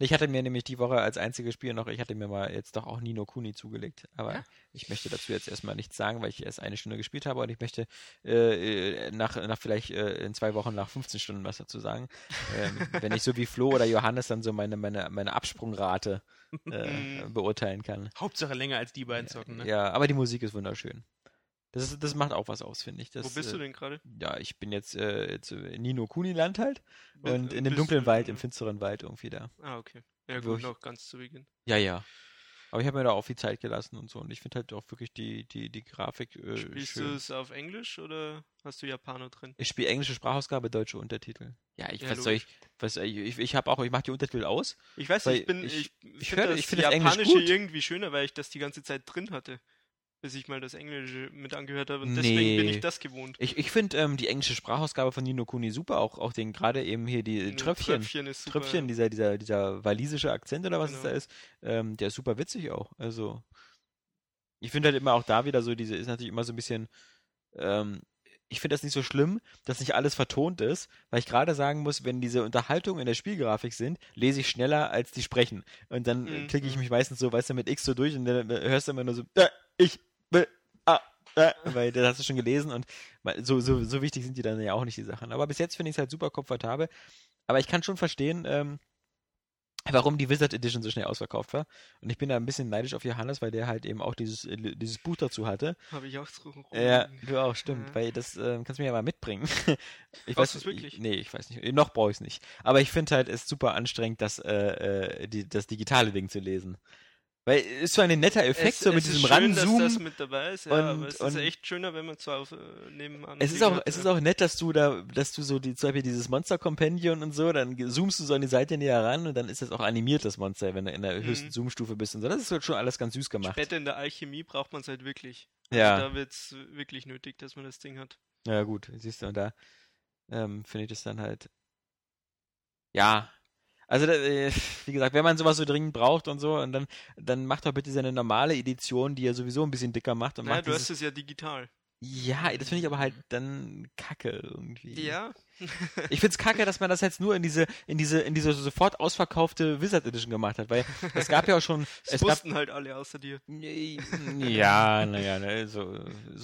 Ich hatte mir nämlich die Woche als einziges Spiel noch, ich hatte mir mal jetzt doch auch Ni no Kuni zugelegt. Aber ich möchte dazu jetzt erstmal nichts sagen, weil ich erst 1 Stunde gespielt habe und ich möchte vielleicht in 2 Wochen nach 15 Stunden was dazu sagen. Wenn ich so wie Flo oder Johannes dann so meine Absprungrate beurteilen kann. Hauptsache länger als die beiden zocken, ne? Ja, aber die Musik ist wunderschön. Das macht auch was aus, finde ich. Wo bist du denn gerade? Ja, ich bin jetzt in Ni no Kuni-Land halt und in dem dunklen Wald, im finsteren Wald irgendwie da. Ah, okay. Ja gut, noch ganz zu Beginn. Ja. Aber ich habe mir da auch viel Zeit gelassen und so und ich finde halt auch wirklich die Grafik Spielst schön. Du es auf Englisch oder hast du Japaner drin? Ich spiele englische Sprachausgabe, deutsche Untertitel. Ja, ich mache die Untertitel aus. Ich weiß nicht, ich finde das Japanische gut. Irgendwie schöner, weil ich das die ganze Zeit drin hatte. Bis ich mal das Englische mit angehört habe und deswegen bin ich das gewohnt. Ich finde die englische Sprachausgabe von Ni no Kuni super, auch den gerade eben hier die Tröpfchen. Tröpfchen, dieser walisische Akzent oder was es da ist, der ist super witzig auch. Also ich finde halt immer auch da wieder so, diese ist natürlich immer so ein bisschen, ich finde das nicht so schlimm, dass nicht alles vertont ist, weil ich gerade sagen muss, wenn diese Unterhaltungen in der Spielgrafik sind, lese ich schneller, als die sprechen. Und dann klicke ich mich meistens so, weißt du, mit X so durch und dann hörst du immer nur so, weil das hast du schon gelesen und so wichtig sind die dann ja auch nicht, die Sachen. Aber bis jetzt finde ich es halt super komfortabel. Aber ich kann schon verstehen, warum die Wizard Edition so schnell ausverkauft war. Und ich bin da ein bisschen neidisch auf Johannes, weil der halt eben auch dieses Buch dazu hatte. Habe ich auch drüber. Ja, du auch, stimmt. Ja. Weil das kannst du mir ja mal mitbringen. Brauchst du es wirklich? Ich weiß nicht. Noch brauche ich es nicht. Aber ich finde halt, es ist super anstrengend, das digitale Ding zu lesen. Weil es ist so ein netter Effekt, es, so mit diesem Ranzoomen. Es ist schön, dass das mit dabei ist, ja, und, aber es ist echt schöner, wenn man zwar nebenan... Es ist auch nett, dass du so die, zum Beispiel dieses Monster-Companion und so, dann zoomst du so an die Seite näher ran und dann ist das auch animiert, das Monster, wenn du in der höchsten Zoomstufe bist und so. Das ist halt schon alles ganz süß gemacht. Später in der Alchemie braucht man es halt wirklich. Ja. Also da wird es wirklich nötig, dass man das Ding hat. Ja gut, siehst du, und da finde ich das dann halt... Ja... Also, wie gesagt, wenn man sowas so dringend braucht und so, und dann macht doch bitte seine normale Edition, die ja sowieso ein bisschen dicker macht. Und naja, du hast es ja digital. Ja, das finde ich aber halt dann kacke irgendwie. Ja. Ich finde es kacke, dass man das jetzt nur in diese sofort ausverkaufte Wizard Edition gemacht hat, weil es gab ja auch schon... Es wussten halt alle außer dir. Ja, naja, so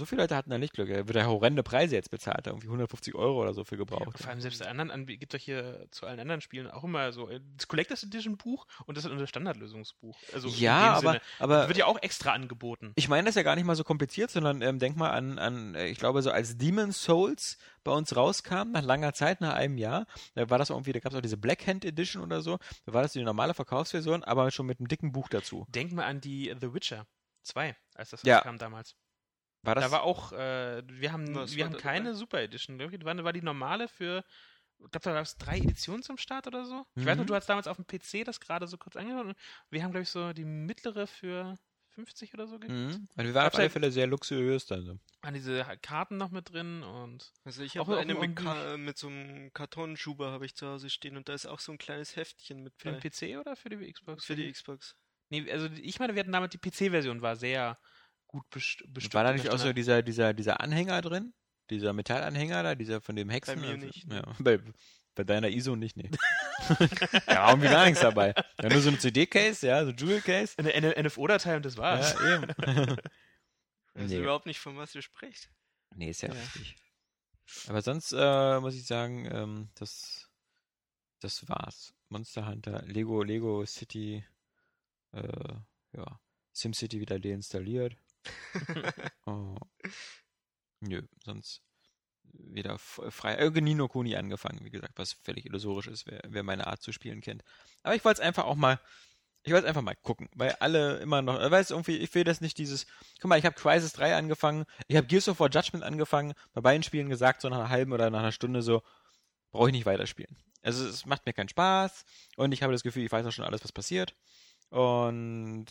viele Leute hatten da nicht Glück. Da wird ja horrende Preise jetzt bezahlt, irgendwie 150 € oder so für gebraucht. Ja, vor allem selbst gibt doch hier zu allen anderen Spielen auch immer so das Collectors Edition Buch und das ist unser Standardlösungsbuch. Also ja, aber wird ja auch extra angeboten. Ich meine das ja gar nicht mal so kompliziert, sondern denk mal an, ich glaube so als Demon's Souls bei uns rauskam, nach langer Zeit, nach einem Jahr, da war das irgendwie, da gab es auch diese Blackhand Edition oder so, da war das die normale Verkaufsversion, aber schon mit einem dicken Buch dazu. Denk mal an die The Witcher 2, als das rauskam damals. War das? Da war auch, wir haben keine Super Edition, war die normale für, ich glaube, da gab es 3 Editionen zum Start oder so. Ich weiß noch, du hast damals auf dem PC das gerade so kurz angeschaut und wir haben, glaube ich, so die mittlere für 50 oder so gekriegt. Also wir waren auf alle Fälle sehr luxuriös dann. So. An diese Karten noch mit drin und... Also ich habe eine mit so einem Kartonschuber habe ich zu Hause stehen und da ist auch so ein kleines Heftchen mit. Für den PC oder für die Xbox? Für die Xbox. Nee, also ich meine, wir hatten damals die PC-Version, war sehr gut bestückt. War da nicht auch so dieser Anhänger drin? Dieser Metallanhänger da? Dieser von dem Hexen? Bei mir nicht. Ja, bei deiner ISO nicht, ne. Da haben wir gar nichts dabei. Ja, nur so ein CD-Case, ja, so ein Jewel-Case. Eine NFO-Datei und das war's. Ja, eben. Ich weiß überhaupt nicht, von was ihr sprecht. Nee, ist ja richtig. Aber sonst muss ich sagen, das war's. Monster Hunter, Lego City, ja, SimCity wieder deinstalliert. Oh. Nö, sonst... wieder frei. Ni no Kuni angefangen, wie gesagt, was völlig illusorisch ist, wer meine Art zu spielen kennt. Aber ich wollte es einfach auch mal, gucken, weil alle immer noch, weißt du, irgendwie, ich will das nicht dieses, guck mal, ich habe Crysis 3 angefangen, ich habe Gears of War Judgment angefangen, bei beiden Spielen gesagt, so nach einer halben oder nach einer Stunde so, brauche ich nicht weiterspielen. Also es macht mir keinen Spaß und ich habe das Gefühl, ich weiß auch schon alles, was passiert. Und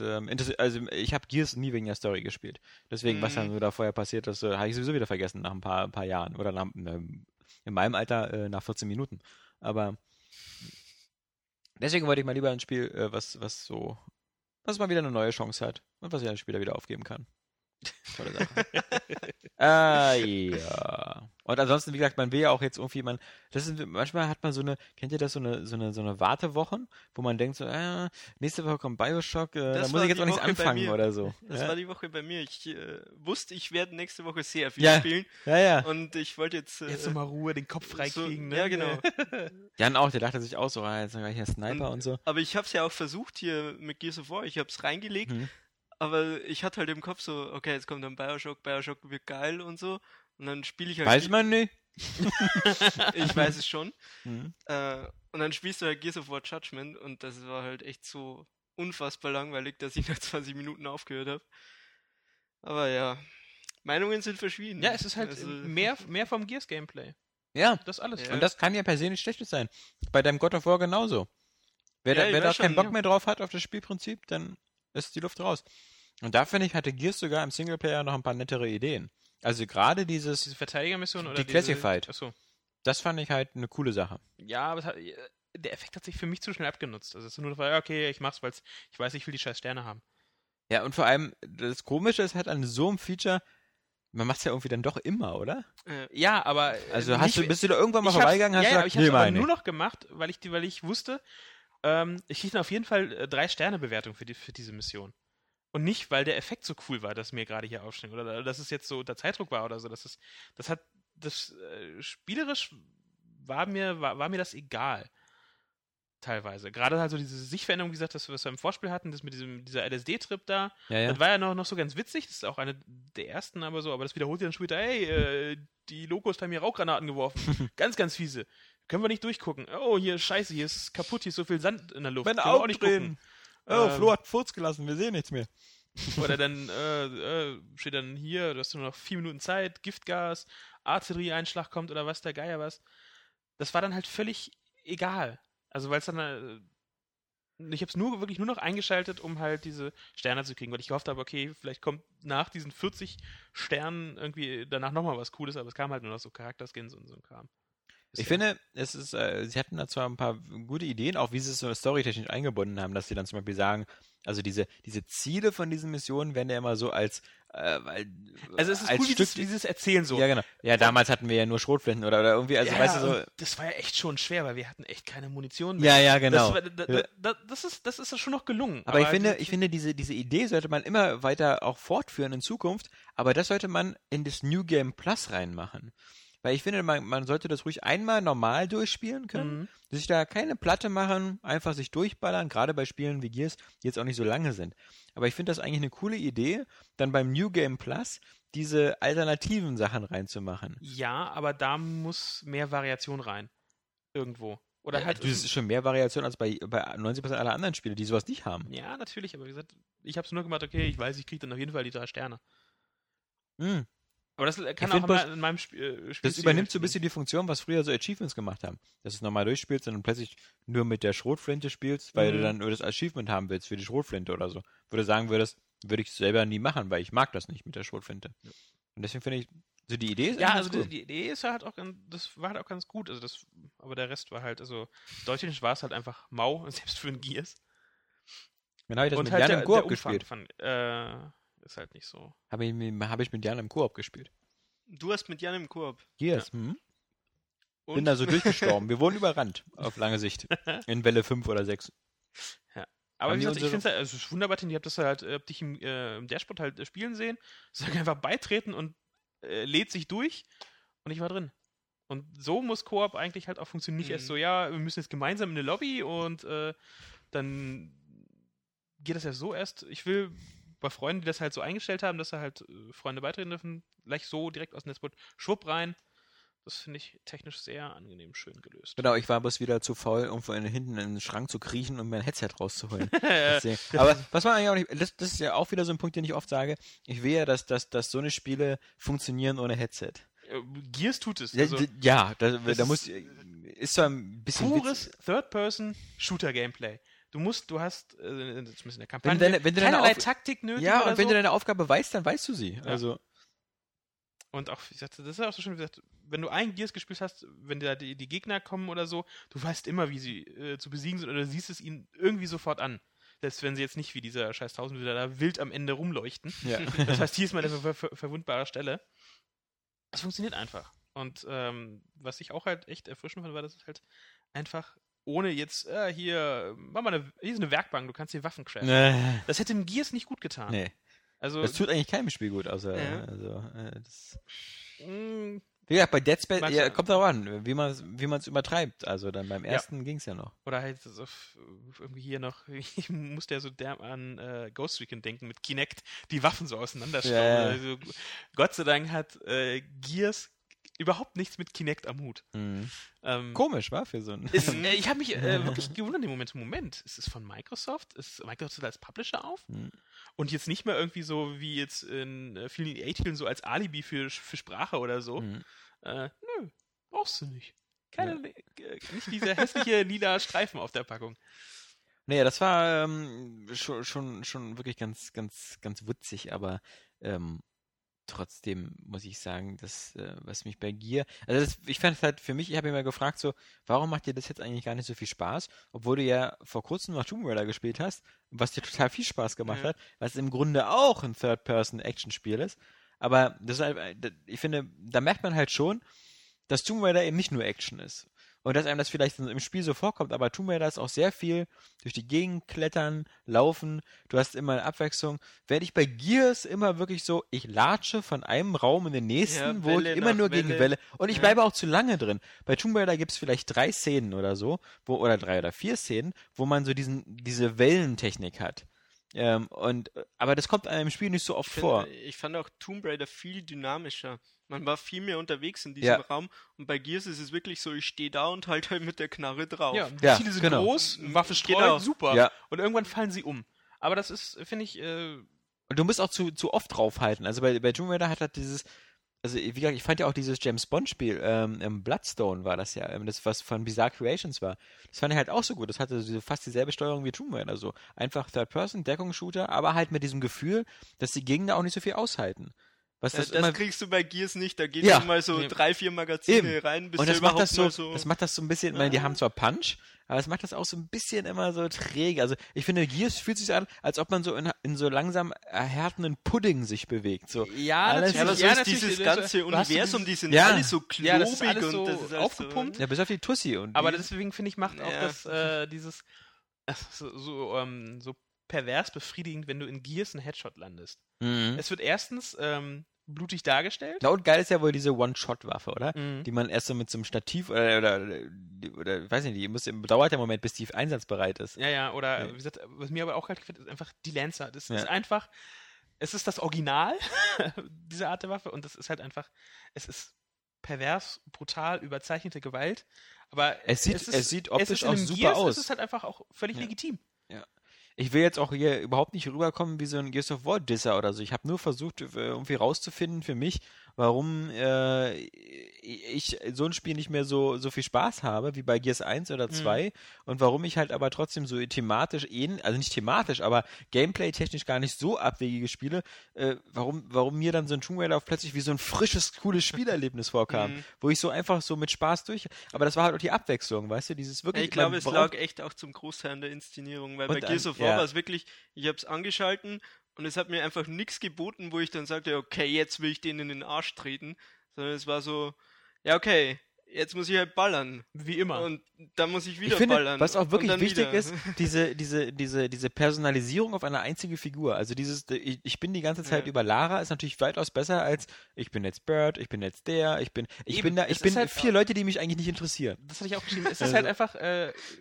also ich habe Gears nie wegen der Story gespielt. Deswegen, was dann so da vorher passiert ist, habe ich sowieso wieder vergessen nach ein paar Jahren. Oder in meinem Alter nach 14 Minuten. Aber deswegen wollte ich mal lieber ein Spiel, was mal wieder eine neue Chance hat und was ich dann später wieder aufgeben kann. Tolle Sache. Ja. Und ansonsten, wie gesagt, man will ja auch jetzt irgendwie, manchmal hat man so eine, kennt ihr das, so eine Wartewochen, wo man denkt so, nächste Woche kommt Bioshock, da muss ich jetzt auch nichts anfangen oder so. Das war die Woche bei mir. Ich wusste, ich werde nächste Woche sehr viel spielen. Ja, ja. Und ich wollte jetzt nochmal Ruhe, den Kopf freikriegen. So, ne? Ja, genau. Jan auch, der dachte sich auch so, jetzt war ich ja Sniper und so. Aber ich habe es ja auch versucht hier mit Gears of War, ich habe es reingelegt. Aber ich hatte halt im Kopf so, okay, jetzt kommt dann Bioshock wird geil und so. Und dann spiele ich halt... Weiß man nicht. Ich weiß es schon. Und dann spielst du halt Gears of War Judgment und das war halt echt so unfassbar langweilig, dass ich nach 20 Minuten aufgehört habe. Aber ja, Meinungen sind verschieden. Ja, es ist halt mehr vom Gears-Gameplay. Ja. Das alles. Ja. Und das kann ja per se nicht schlechtes sein. Bei deinem God of War genauso. Wer da keinen Bock mehr drauf hat auf das Spielprinzip, dann... ist die Luft raus. Und da, finde ich, hatte Gears sogar im Singleplayer noch ein paar nettere Ideen. Also gerade diese Verteidigermission oder die Classified. Achso. Das fand ich halt eine coole Sache. Ja, aber der Effekt hat sich für mich zu schnell abgenutzt. Also es ist nur, okay, ich mach's, weil ich weiß, ich will die scheiß Sterne haben. Ja, und vor allem, das Komische ist halt an so einem Feature, man macht's ja irgendwie dann doch immer, oder? Ja, aber... Also bist du da irgendwann mal vorbeigegangen und hast gesagt, nee, meine ich. Ich hab's nur noch gemacht, weil ich wusste... ich kriege auf jeden Fall 3 Sterne-Bewertung für diese Mission. Und nicht, weil der Effekt so cool war, dass mir gerade hier aufschnell oder dass es jetzt so unter Zeitdruck war oder so. Spielerisch war mir das egal. Teilweise. Gerade halt so diese Sichtveränderung, wie gesagt, das, was wir im Vorspiel hatten, das mit dieser LSD-Trip da. Ja, ja. Das war ja noch so ganz witzig. Das ist auch eine der ersten, aber das wiederholt sich dann später. Hey, die Lokos haben hier Rauchgranaten geworfen. Ganz, ganz fiese. Können wir nicht durchgucken. Oh, hier, scheiße, hier ist kaputt, hier ist so viel Sand in der Luft. Mein Auge nicht gucken. Oh, Flo hat Furz gelassen, wir sehen nichts mehr. Oder dann steht dann hier, du hast nur noch 4 Minuten Zeit, Giftgas, Artillerieeinschlag kommt oder was, der Geier was. Das war dann halt völlig egal. Also weil es dann, ich habe es nur noch eingeschaltet, um halt diese Sterne zu kriegen, weil ich gehofft habe, okay, vielleicht kommt nach diesen 40 Sternen irgendwie danach nochmal was Cooles, aber es kam halt nur noch so Charakterskins und so ein Kram. Ich finde, es ist, sie hatten da zwar ein paar gute Ideen, auch wie sie es so storytechnisch eingebunden haben, dass sie dann zum Beispiel sagen, also diese Ziele von diesen Missionen werden ja immer so als also es ist als cool, Stück dieses Erzählen so. Ja, genau. Ja, damals hatten wir ja nur Schrotflinten oder irgendwie, also ja, weißt du so. Das war ja echt schon schwer, weil wir hatten echt keine Munition mehr. Ja, genau. Das ist schon noch gelungen. Aber ich finde diese Idee sollte man immer weiter auch fortführen in Zukunft, aber das sollte man in das New Game Plus reinmachen. Weil ich finde, man sollte das ruhig einmal normal durchspielen können, sich da keine Platte machen, einfach sich durchballern, gerade bei Spielen wie Gears, die jetzt auch nicht so lange sind. Aber ich finde das eigentlich eine coole Idee, dann beim New Game Plus diese alternativen Sachen reinzumachen. Ja, aber da muss mehr Variation rein. Irgendwo. Oder ja, halt, das ist schon mehr Variation als bei 90% aller anderen Spiele, die sowas nicht haben. Ja, natürlich, aber wie gesagt, ich habe es nur gemacht, okay, ich weiß, ich kriege dann auf jeden Fall die 3 Sterne. Mhm. Aber das kann auch mal in meinem Spiel. Das übernimmt so ein bisschen die Funktion, was früher so Achievements gemacht haben. Dass du es nochmal durchspielst und dann plötzlich nur mit der Schrotflinte spielst, weil du dann nur das Achievement haben willst für die Schrotflinte oder so. Wo du sagen würdest, würde ich selber nie machen, weil ich mag das nicht mit der Schrotflinte. Ja. Und deswegen finde ich, so die Idee ist ja, also cool. Die Idee ist halt auch, das war halt auch ganz gut. Also das, aber der Rest war halt, also deutlich war es halt einfach mau, selbst für ein Gears. Dann habe ich das und mit halt Jan im Koop gespielt. Ist halt nicht so. Habe ich mit Jan im Koop gespielt. Du hast mit Jan im Koop? Yes. Ja. Bin da so durchgestorben. Wir wurden überrannt, auf lange Sicht. In Welle 5 oder 6. Ja. Aber wie gesagt, ich finde es halt, also wunderbar, denn ich habe hab dich im Dashboard halt spielen sehen. Sag einfach beitreten und lädt sich durch. Und ich war drin. Und so muss Koop eigentlich halt auch funktionieren. Nicht erst so, ja, wir müssen jetzt gemeinsam in eine Lobby und dann geht das ja so erst. Ich will bei Freunden, die das halt so eingestellt haben, dass da halt Freunde beitreten dürfen, gleich so direkt aus dem Netzboot, schwupp rein. Das finde ich technisch sehr angenehm schön gelöst. Genau, ich war bloß wieder zu faul, um von hinten in den Schrank zu kriechen und mein Headset rauszuholen. Aber was man eigentlich auch nicht, das ist ja auch wieder so ein Punkt, den ich oft sage, ich will ja, dass so eine Spiele funktionieren ohne Headset. Gears tut es. Also ja, da muss, ist zwar ein bisschen pures Third-Person-Shooter-Gameplay. Du hast zumindest in der Kampagne wenn keinerlei Taktik nötig. Ja, und wenn du deine Aufgabe weißt, dann weißt du sie. Ja. Also. Und auch, wie gesagt, das ist auch so schön, wie gesagt, wenn du ein Gears gespielt hast, wenn da die Gegner kommen oder so, du weißt immer, wie sie zu besiegen sind oder du siehst es ihnen irgendwie sofort an. Selbst wenn sie jetzt nicht wie dieser scheiß Tausendwilder da wild am Ende rumleuchten. Ja. Das heißt, hier ist mal eine verwundbare Stelle. Das funktioniert einfach. Und was ich auch halt echt erfrischend fand, war, dass es halt einfach ohne jetzt, hier ist eine Werkbank, du kannst dir Waffen craften. Das hätte im Gears nicht gut getan. Nee. Also, das tut eigentlich keinem Spiel gut, außer, wie gesagt, bei Dead Space, kommt darauf an, wie man es übertreibt. Also dann beim ersten ging es ja noch. Oder halt so, irgendwie hier noch, ich musste ja so an Ghost Recon denken, mit Kinect die Waffen so auseinanderstellen. Ja. Also, Gott sei Dank hat Gears überhaupt nichts mit Kinect am Hut. Mhm. Komisch, war für so ein. Ich habe mich wirklich gewundert im Moment, ist es von Microsoft? Ist Microsoft als Publisher auf? Mhm. Und jetzt nicht mehr irgendwie so wie jetzt in vielen EA-Titeln so als Alibi für Sprache oder so. Mhm. Nö, brauchst du nicht. Nicht dieser hässliche lila Streifen auf der Packung. Naja, das war schon wirklich ganz, ganz, ganz witzig, aber trotzdem muss ich sagen, dass was mich bei Gear, also ich fand es halt für mich, ich habe immer gefragt so, warum macht dir das jetzt eigentlich gar nicht so viel Spaß, obwohl du ja vor kurzem noch Tomb Raider gespielt hast, was dir total viel Spaß gemacht hat, was im Grunde auch ein Third-Person-Action-Spiel ist, aber das ist halt, ich finde, da merkt man halt schon, dass Tomb Raider eben nicht nur Action ist und dass einem das vielleicht im Spiel so vorkommt, aber Tomb Raider ist auch sehr viel durch die Gegend klettern, laufen, du hast immer eine Abwechslung. Während ich bei Gears immer wirklich so, ich latsche von einem Raum in den nächsten, ja, wo ich immer nur Welle gegen Welle und ich bleibe auch zu lange drin. Bei Tomb Raider gibt es vielleicht 3 Szenen oder so, oder 3 oder 4 Szenen, wo man so diese Wellentechnik hat. Aber das kommt einem Spiel nicht so oft vor. Ich fand auch Tomb Raider viel dynamischer. Man war viel mehr unterwegs in diesem Raum. Und bei Gears ist es wirklich so, ich stehe da und halte halt mit der Knarre drauf. Ja, die Ziele sind groß, Waffe streut, super. Ja. Und irgendwann fallen sie um. Aber das ist, finde ich... Und du musst auch zu oft draufhalten. Also bei Tomb Raider hat halt dieses... Also wie gesagt, ich fand ja auch dieses James-Bond-Spiel, Bloodstone war das ja, das was von Bizarre Creations war. Das fand ich halt auch so gut. Das hatte so fast dieselbe Steuerung wie Tomb Raider. So. Einfach Third-Person, Deckungsshooter, aber halt mit diesem Gefühl, dass die Gegner auch nicht so viel aushalten. Das kriegst du bei Gears nicht, da gehen schon mal so 3-4 Magazine rein, bis du überhaupt das macht das so ein bisschen, ich meine, die haben zwar Punch, aber es macht das auch so ein bisschen immer so träge. Also ich finde, Gears fühlt sich an, als ob man so in so langsam erhärtenden Pudding sich bewegt. So. Ja, das ist dieses ganze Universum, die sind alle so klobig und das ist alles aufgepumpt. Ja, bis auf die Tussi. Aber deswegen, finde ich, macht auch das dieses so pervers befriedigend, wenn du in Gears einen Headshot landest. Mhm. Es wird erstens blutig dargestellt. Na und geil ist ja wohl diese One-Shot-Waffe, oder? Mhm. Die man erst so mit so einem Stativ oder weiß nicht, dauert der Moment, bis die einsatzbereit ist. Ja, oder wie gesagt, was mir aber auch gerade gefällt, ist einfach die Lancer. Das ist einfach, es ist das Original dieser Art der Waffe und das ist halt einfach, es ist pervers, brutal, überzeichnete Gewalt, aber es sieht optisch auch super aus. Es ist halt einfach auch völlig legitim. Ja. Ich will jetzt auch hier überhaupt nicht rüberkommen wie so ein Gears of War Disser oder so. Ich habe nur versucht, irgendwie rauszufinden für mich, warum ich so ein Spiel nicht mehr so viel Spaß habe, wie bei Gears 1 oder 2. Und warum ich halt aber trotzdem so thematisch, also nicht thematisch, aber gameplay-technisch gar nicht so abwegige Spiele, warum mir dann so ein Tomb Raider plötzlich wie so ein frisches, cooles Spielerlebnis vorkam, wo ich so einfach so mit Spaß durch... Aber das war halt auch die Abwechslung, weißt du, dieses wirklich... Ich glaube, es lag echt auch zum Großteil an der Inszenierung, weil bei Gears of War war es wirklich, ich habe es angeschalten... Und es hat mir einfach nichts geboten, wo ich dann sagte, okay, jetzt will ich denen in den Arsch treten. Sondern es war so, ja okay, jetzt muss ich halt ballern. Wie immer. Und dann muss ich wieder ballern. Was auch wirklich wichtig ist, diese Personalisierung auf eine einzige Figur. Also dieses, ich bin die ganze Zeit über Lara, ist natürlich weitaus besser als, ich bin jetzt Bird, ich bin jetzt der, ich bin vier Leute, die mich eigentlich nicht interessieren. Das hatte ich auch geschrieben. Es ist halt einfach,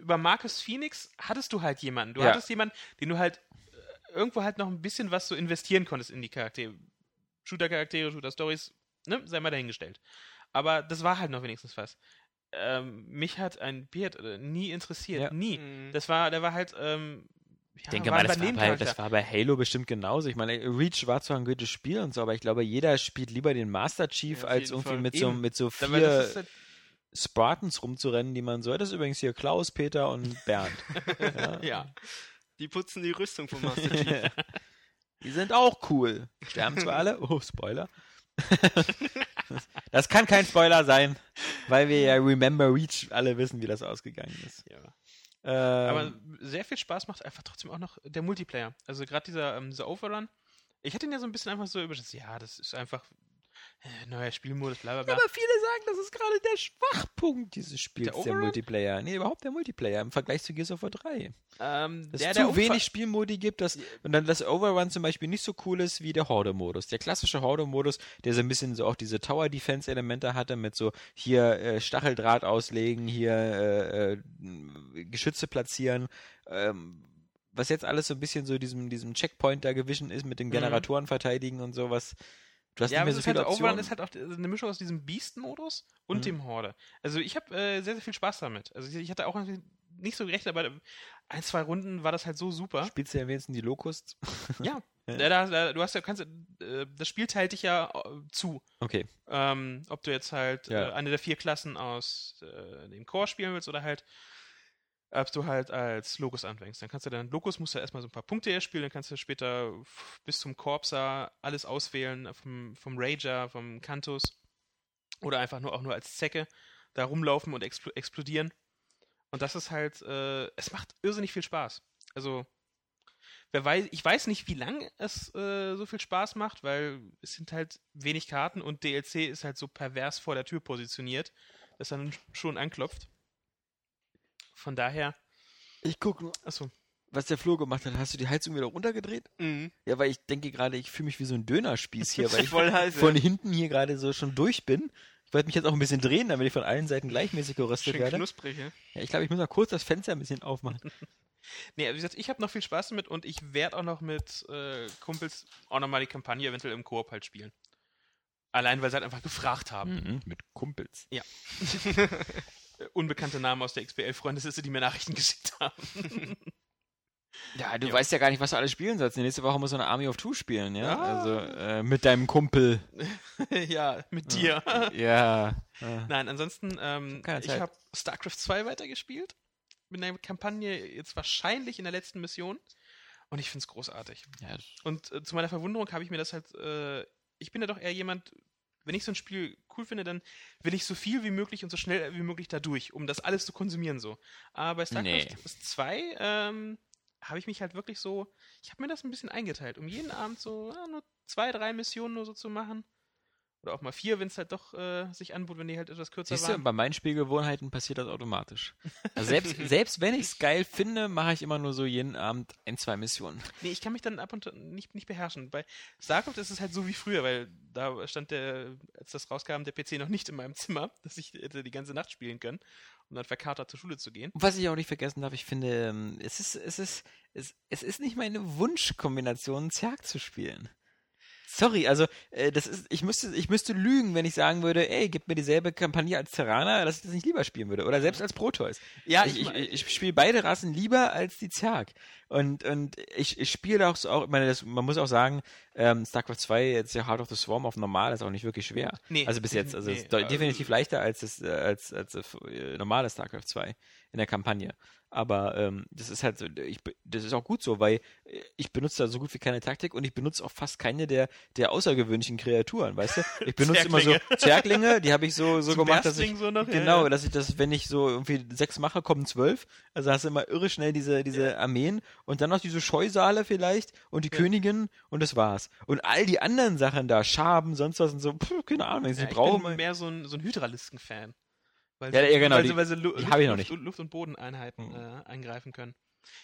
über Marcus Phoenix hattest du halt jemanden. Du hattest jemanden, den du halt irgendwo halt noch ein bisschen was so investieren konntest in die Charaktere. Shooter-Charaktere, Shooter-Stories, ne? Sei mal dahingestellt. Aber das war halt noch wenigstens was. Mich hat ein Beard nie interessiert. Ja. Nie. Der war halt... Ich denke mal, das war bei Halo bestimmt genauso. Ich meine, Reach war zwar ein gutes Spiel und so, aber ich glaube, jeder spielt lieber den Master Chief, als irgendwie mit so vier Spartans rumzurennen, die man so... Das ist übrigens hier Klaus, Peter und Bernd. Ja. Die putzen die Rüstung vom Master Chief. Die sind auch cool. Sterben zwar alle. Oh, Spoiler. Das kann kein Spoiler sein, weil wir ja Remember Reach alle wissen, wie das ausgegangen ist. Ja. Aber sehr viel Spaß macht einfach trotzdem auch noch der Multiplayer. Also gerade dieser Overrun. Ich hatte ihn ja so ein bisschen einfach so überschätzt. Ja, das ist einfach neuer Spielmodus, bla bla bla. Aber viele sagen, das ist gerade der Schwachpunkt dieses Spiels, der Multiplayer. Nee, überhaupt der Multiplayer im Vergleich zu Gears of War 3. Dass es zu wenig Spielmodi gibt, und dann das Overrun zum Beispiel nicht so cool ist wie der Horde-Modus. Der klassische Horde-Modus, der so ein bisschen so auch diese Tower-Defense-Elemente hatte mit so hier Stacheldraht auslegen, hier Geschütze platzieren, was jetzt alles so ein bisschen so diesem Checkpoint da gewichen ist mit den Generatoren verteidigen und sowas. Du hast nicht mehr so viele Optionen. Overrun ist halt auch eine Mischung aus diesem Beast-Modus und dem Horde. Also ich habe sehr, sehr viel Spaß damit. Also ich hatte auch nicht so gerechnet, aber 1-2 Runden war das halt so super. Spielst du ja wenigstens die Locusts? Ja. Das Spiel teilt dich ja zu. Okay. Ob du jetzt halt eine der 4 Klassen aus dem Core spielen willst oder halt ob du halt als Locust anfängst. Dann kannst du Locust, musst du erstmal so ein paar Punkte erspielen, dann kannst du später bis zum Corpser alles auswählen, vom Rager, vom Kantus oder einfach nur als Zecke da rumlaufen und explodieren. Und das ist halt, es macht irrsinnig viel Spaß. Also, ich weiß nicht, wie lange es so viel Spaß macht, weil es sind halt wenig Karten und DLC ist halt so pervers vor der Tür positioniert, dass dann schon anklopft. Von daher... Ich gucke nur, was der Flo gemacht hat. Hast du die Heizung wieder runtergedreht? Mhm. Ja, weil ich denke gerade, ich fühle mich wie so ein Dönerspieß hier, weil ich von hinten hier gerade so schon durch bin. Ich wollte mich jetzt auch ein bisschen drehen, damit ich von allen Seiten gleichmäßig geröstet werde. Schön knusprig, ja? Ja, ich glaube, ich muss mal kurz das Fenster ein bisschen aufmachen. Nee, wie gesagt, ich habe noch viel Spaß damit und ich werde auch noch mit Kumpels auch nochmal die Kampagne eventuell im Koop halt spielen. Allein, weil sie halt einfach gefragt haben. Mhm, mit Kumpels. Ja. Unbekannte Namen aus der XBL-Freundesliste, die mir Nachrichten geschickt haben. Ja, du weißt ja gar nicht, was du alles spielen sollst. Nächste Woche musst du eine Army of Two spielen, ja? Also, mit deinem Kumpel. Ja, mit dir. Ja. Nein, ansonsten, ich habe StarCraft 2 weitergespielt. Mit einer Kampagne jetzt wahrscheinlich in der letzten Mission. Und ich finde es großartig. Ja. Und zu meiner Verwunderung habe ich mir das halt, ich bin ja doch eher jemand, wenn ich so ein Spiel cool finde, dann will ich so viel wie möglich und so schnell wie möglich da durch, um das alles zu konsumieren so. Aber bei StarCraft 2 habe ich mich halt wirklich so, ich habe mir das ein bisschen eingeteilt, um jeden Abend so nur 2, 3 Missionen nur so zu machen. Oder auch mal 4, wenn es halt doch sich anbot, wenn die halt etwas kürzer waren. Siehst du, bei meinen Spielgewohnheiten passiert das automatisch. Also selbst wenn ich es geil finde, mache ich immer nur so jeden Abend 1, 2 Missionen. Nee, ich kann mich dann ab und zu nicht beherrschen. Bei StarCraft ist es halt so wie früher, weil da stand als das rauskam, der PC noch nicht in meinem Zimmer, dass ich hätte die ganze Nacht spielen können, um dann verkatert zur Schule zu gehen. Was ich auch nicht vergessen darf, ich finde, es ist nicht meine Wunschkombination, Zerg zu spielen. Sorry, also ich müsste lügen, wenn ich sagen würde, ey, gib mir dieselbe Kampagne als Terraner, dass ich das nicht lieber spielen würde. Oder selbst als Protoss. Ja, ich spiele beide Rassen lieber als die Zerg. Und ich spiele auch so, man muss auch sagen, StarCraft 2 jetzt ja Heart of the Swarm auf normal ist auch nicht wirklich schwer. Nee, also bis jetzt, also nee, ist definitiv leichter als das als normale StarCraft 2 in der Kampagne. Aber das ist halt so, das ist auch gut so, weil ich benutze da so gut wie keine Taktik und ich benutze auch fast keine der außergewöhnlichen Kreaturen, weißt du? Ich benutze immer so Zerglinge, die habe ich so gemacht, dass ich, so noch, genau, ja. Dass ich das, wenn ich so irgendwie 6 mache, kommen 12. Also hast du immer irre schnell diese Armeen und dann noch diese Scheusale vielleicht und die Königin und das war's. Und all die anderen Sachen da, Schaben, sonst was und so, keine Ahnung, ich brauche. Ich bin mehr so ein Hydralisten-Fan. Weil sie Luft- und Bodeneinheiten angreifen können.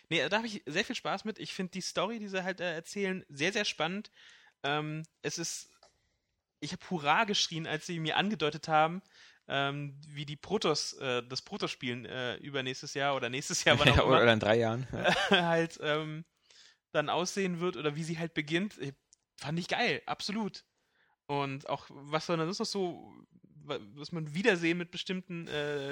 Nee, da habe ich sehr viel Spaß mit. Ich finde die Story, die sie halt erzählen, sehr, sehr spannend. Ich habe Hurra geschrien, als sie mir angedeutet haben, wie die das Protoss spielen übernächstes Jahr oder nächstes Jahr. Wann auch immer, oder in 3 Jahren. Ja. Halt dann aussehen wird oder wie sie halt beginnt. Fand ich geil, absolut. Und auch, was dann sonst noch so, was man Wiedersehen mit bestimmten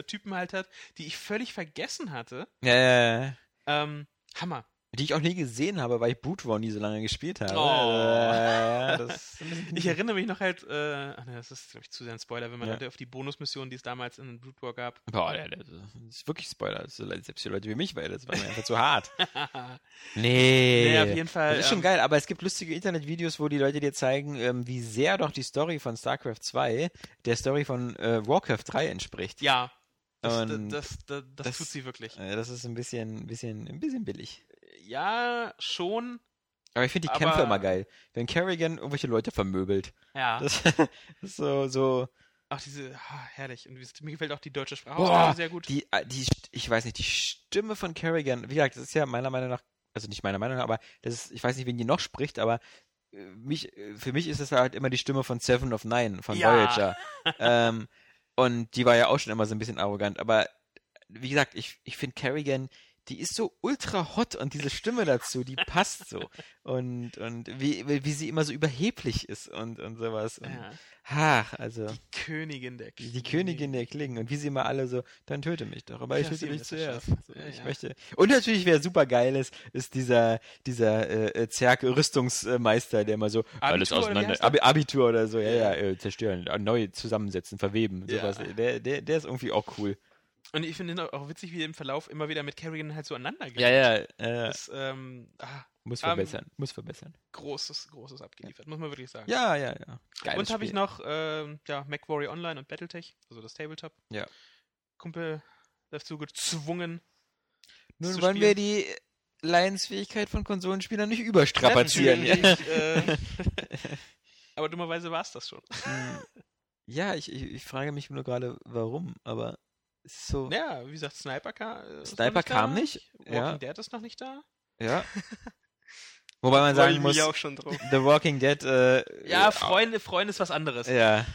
Typen halt hat, die ich völlig vergessen hatte. Hammer. Die ich auch nie gesehen habe, weil ich Bootrow nie so lange gespielt habe. Ich erinnere mich noch halt, das ist, glaube ich, zu sehr ein Spoiler, wenn man halt auf die Bonusmission, die es damals in Bootrow gab. Boah, das ist wirklich Spoiler. Das ist selbst für Leute wie mich, weil das war mir einfach zu hart. Nee, auf jeden Fall. Das ist schon geil, aber es gibt lustige Internetvideos, wo die Leute dir zeigen, wie sehr doch die Story von StarCraft 2 der Story von Warcraft 3 entspricht. Ja, das tut sie wirklich. Das ist ein bisschen billig. Ja, schon. Aber ich finde die Kämpfe immer geil. Wenn Kerrigan irgendwelche Leute vermöbelt. Ja. Das ist so. Ach, herrlich. Und mir gefällt auch die deutsche Sprache sehr gut. Ich weiß nicht, die Stimme von Kerrigan, wie gesagt, das ist ja meiner Meinung nach, also nicht meiner Meinung nach, aber das ist, ich weiß nicht, wen die noch spricht, aber für mich ist das halt immer die Stimme von Seven of Nine, von Voyager. Und die war ja auch schon immer so ein bisschen arrogant, aber wie gesagt, ich finde Kerrigan, die ist so ultra hot und diese Stimme dazu, die passt so. Und wie sie immer so überheblich ist und sowas. Und, also. Die Königin der Klingen. Die Königin der Klingen. Und wie sie immer alle so, dann töte mich doch, aber ich töte mich zuerst. Möchte. Und natürlich, wer super geil ist dieser Zerg-Rüstungsmeister, der immer so alles auseinander, Abitur oder so, zerstören, neu zusammensetzen, verweben, sowas. Der ist irgendwie auch cool. Und ich finde ihn auch witzig, wie im Verlauf immer wieder mit Kerrigan halt so aneinander geht. Das, muss verbessern. Großes abgeliefert, muss man wirklich sagen. Ja. Geiles und habe ich noch MacWarrior Online und Battletech, also das Tabletop. Ja. Kumpel dazu gezwungen. Nun wollen wir die Leidensfähigkeit von Konsolenspielern nicht überstrapazieren. Aber dummerweise war es das schon. Ja, ich frage mich nur gerade, warum, aber so. Ja, wie gesagt, Sniper kam nicht. Walking Dead ist noch nicht da. Ja. Wobei man sagen muss, auch schon The Walking Dead. Freunde ist was anderes. Ja.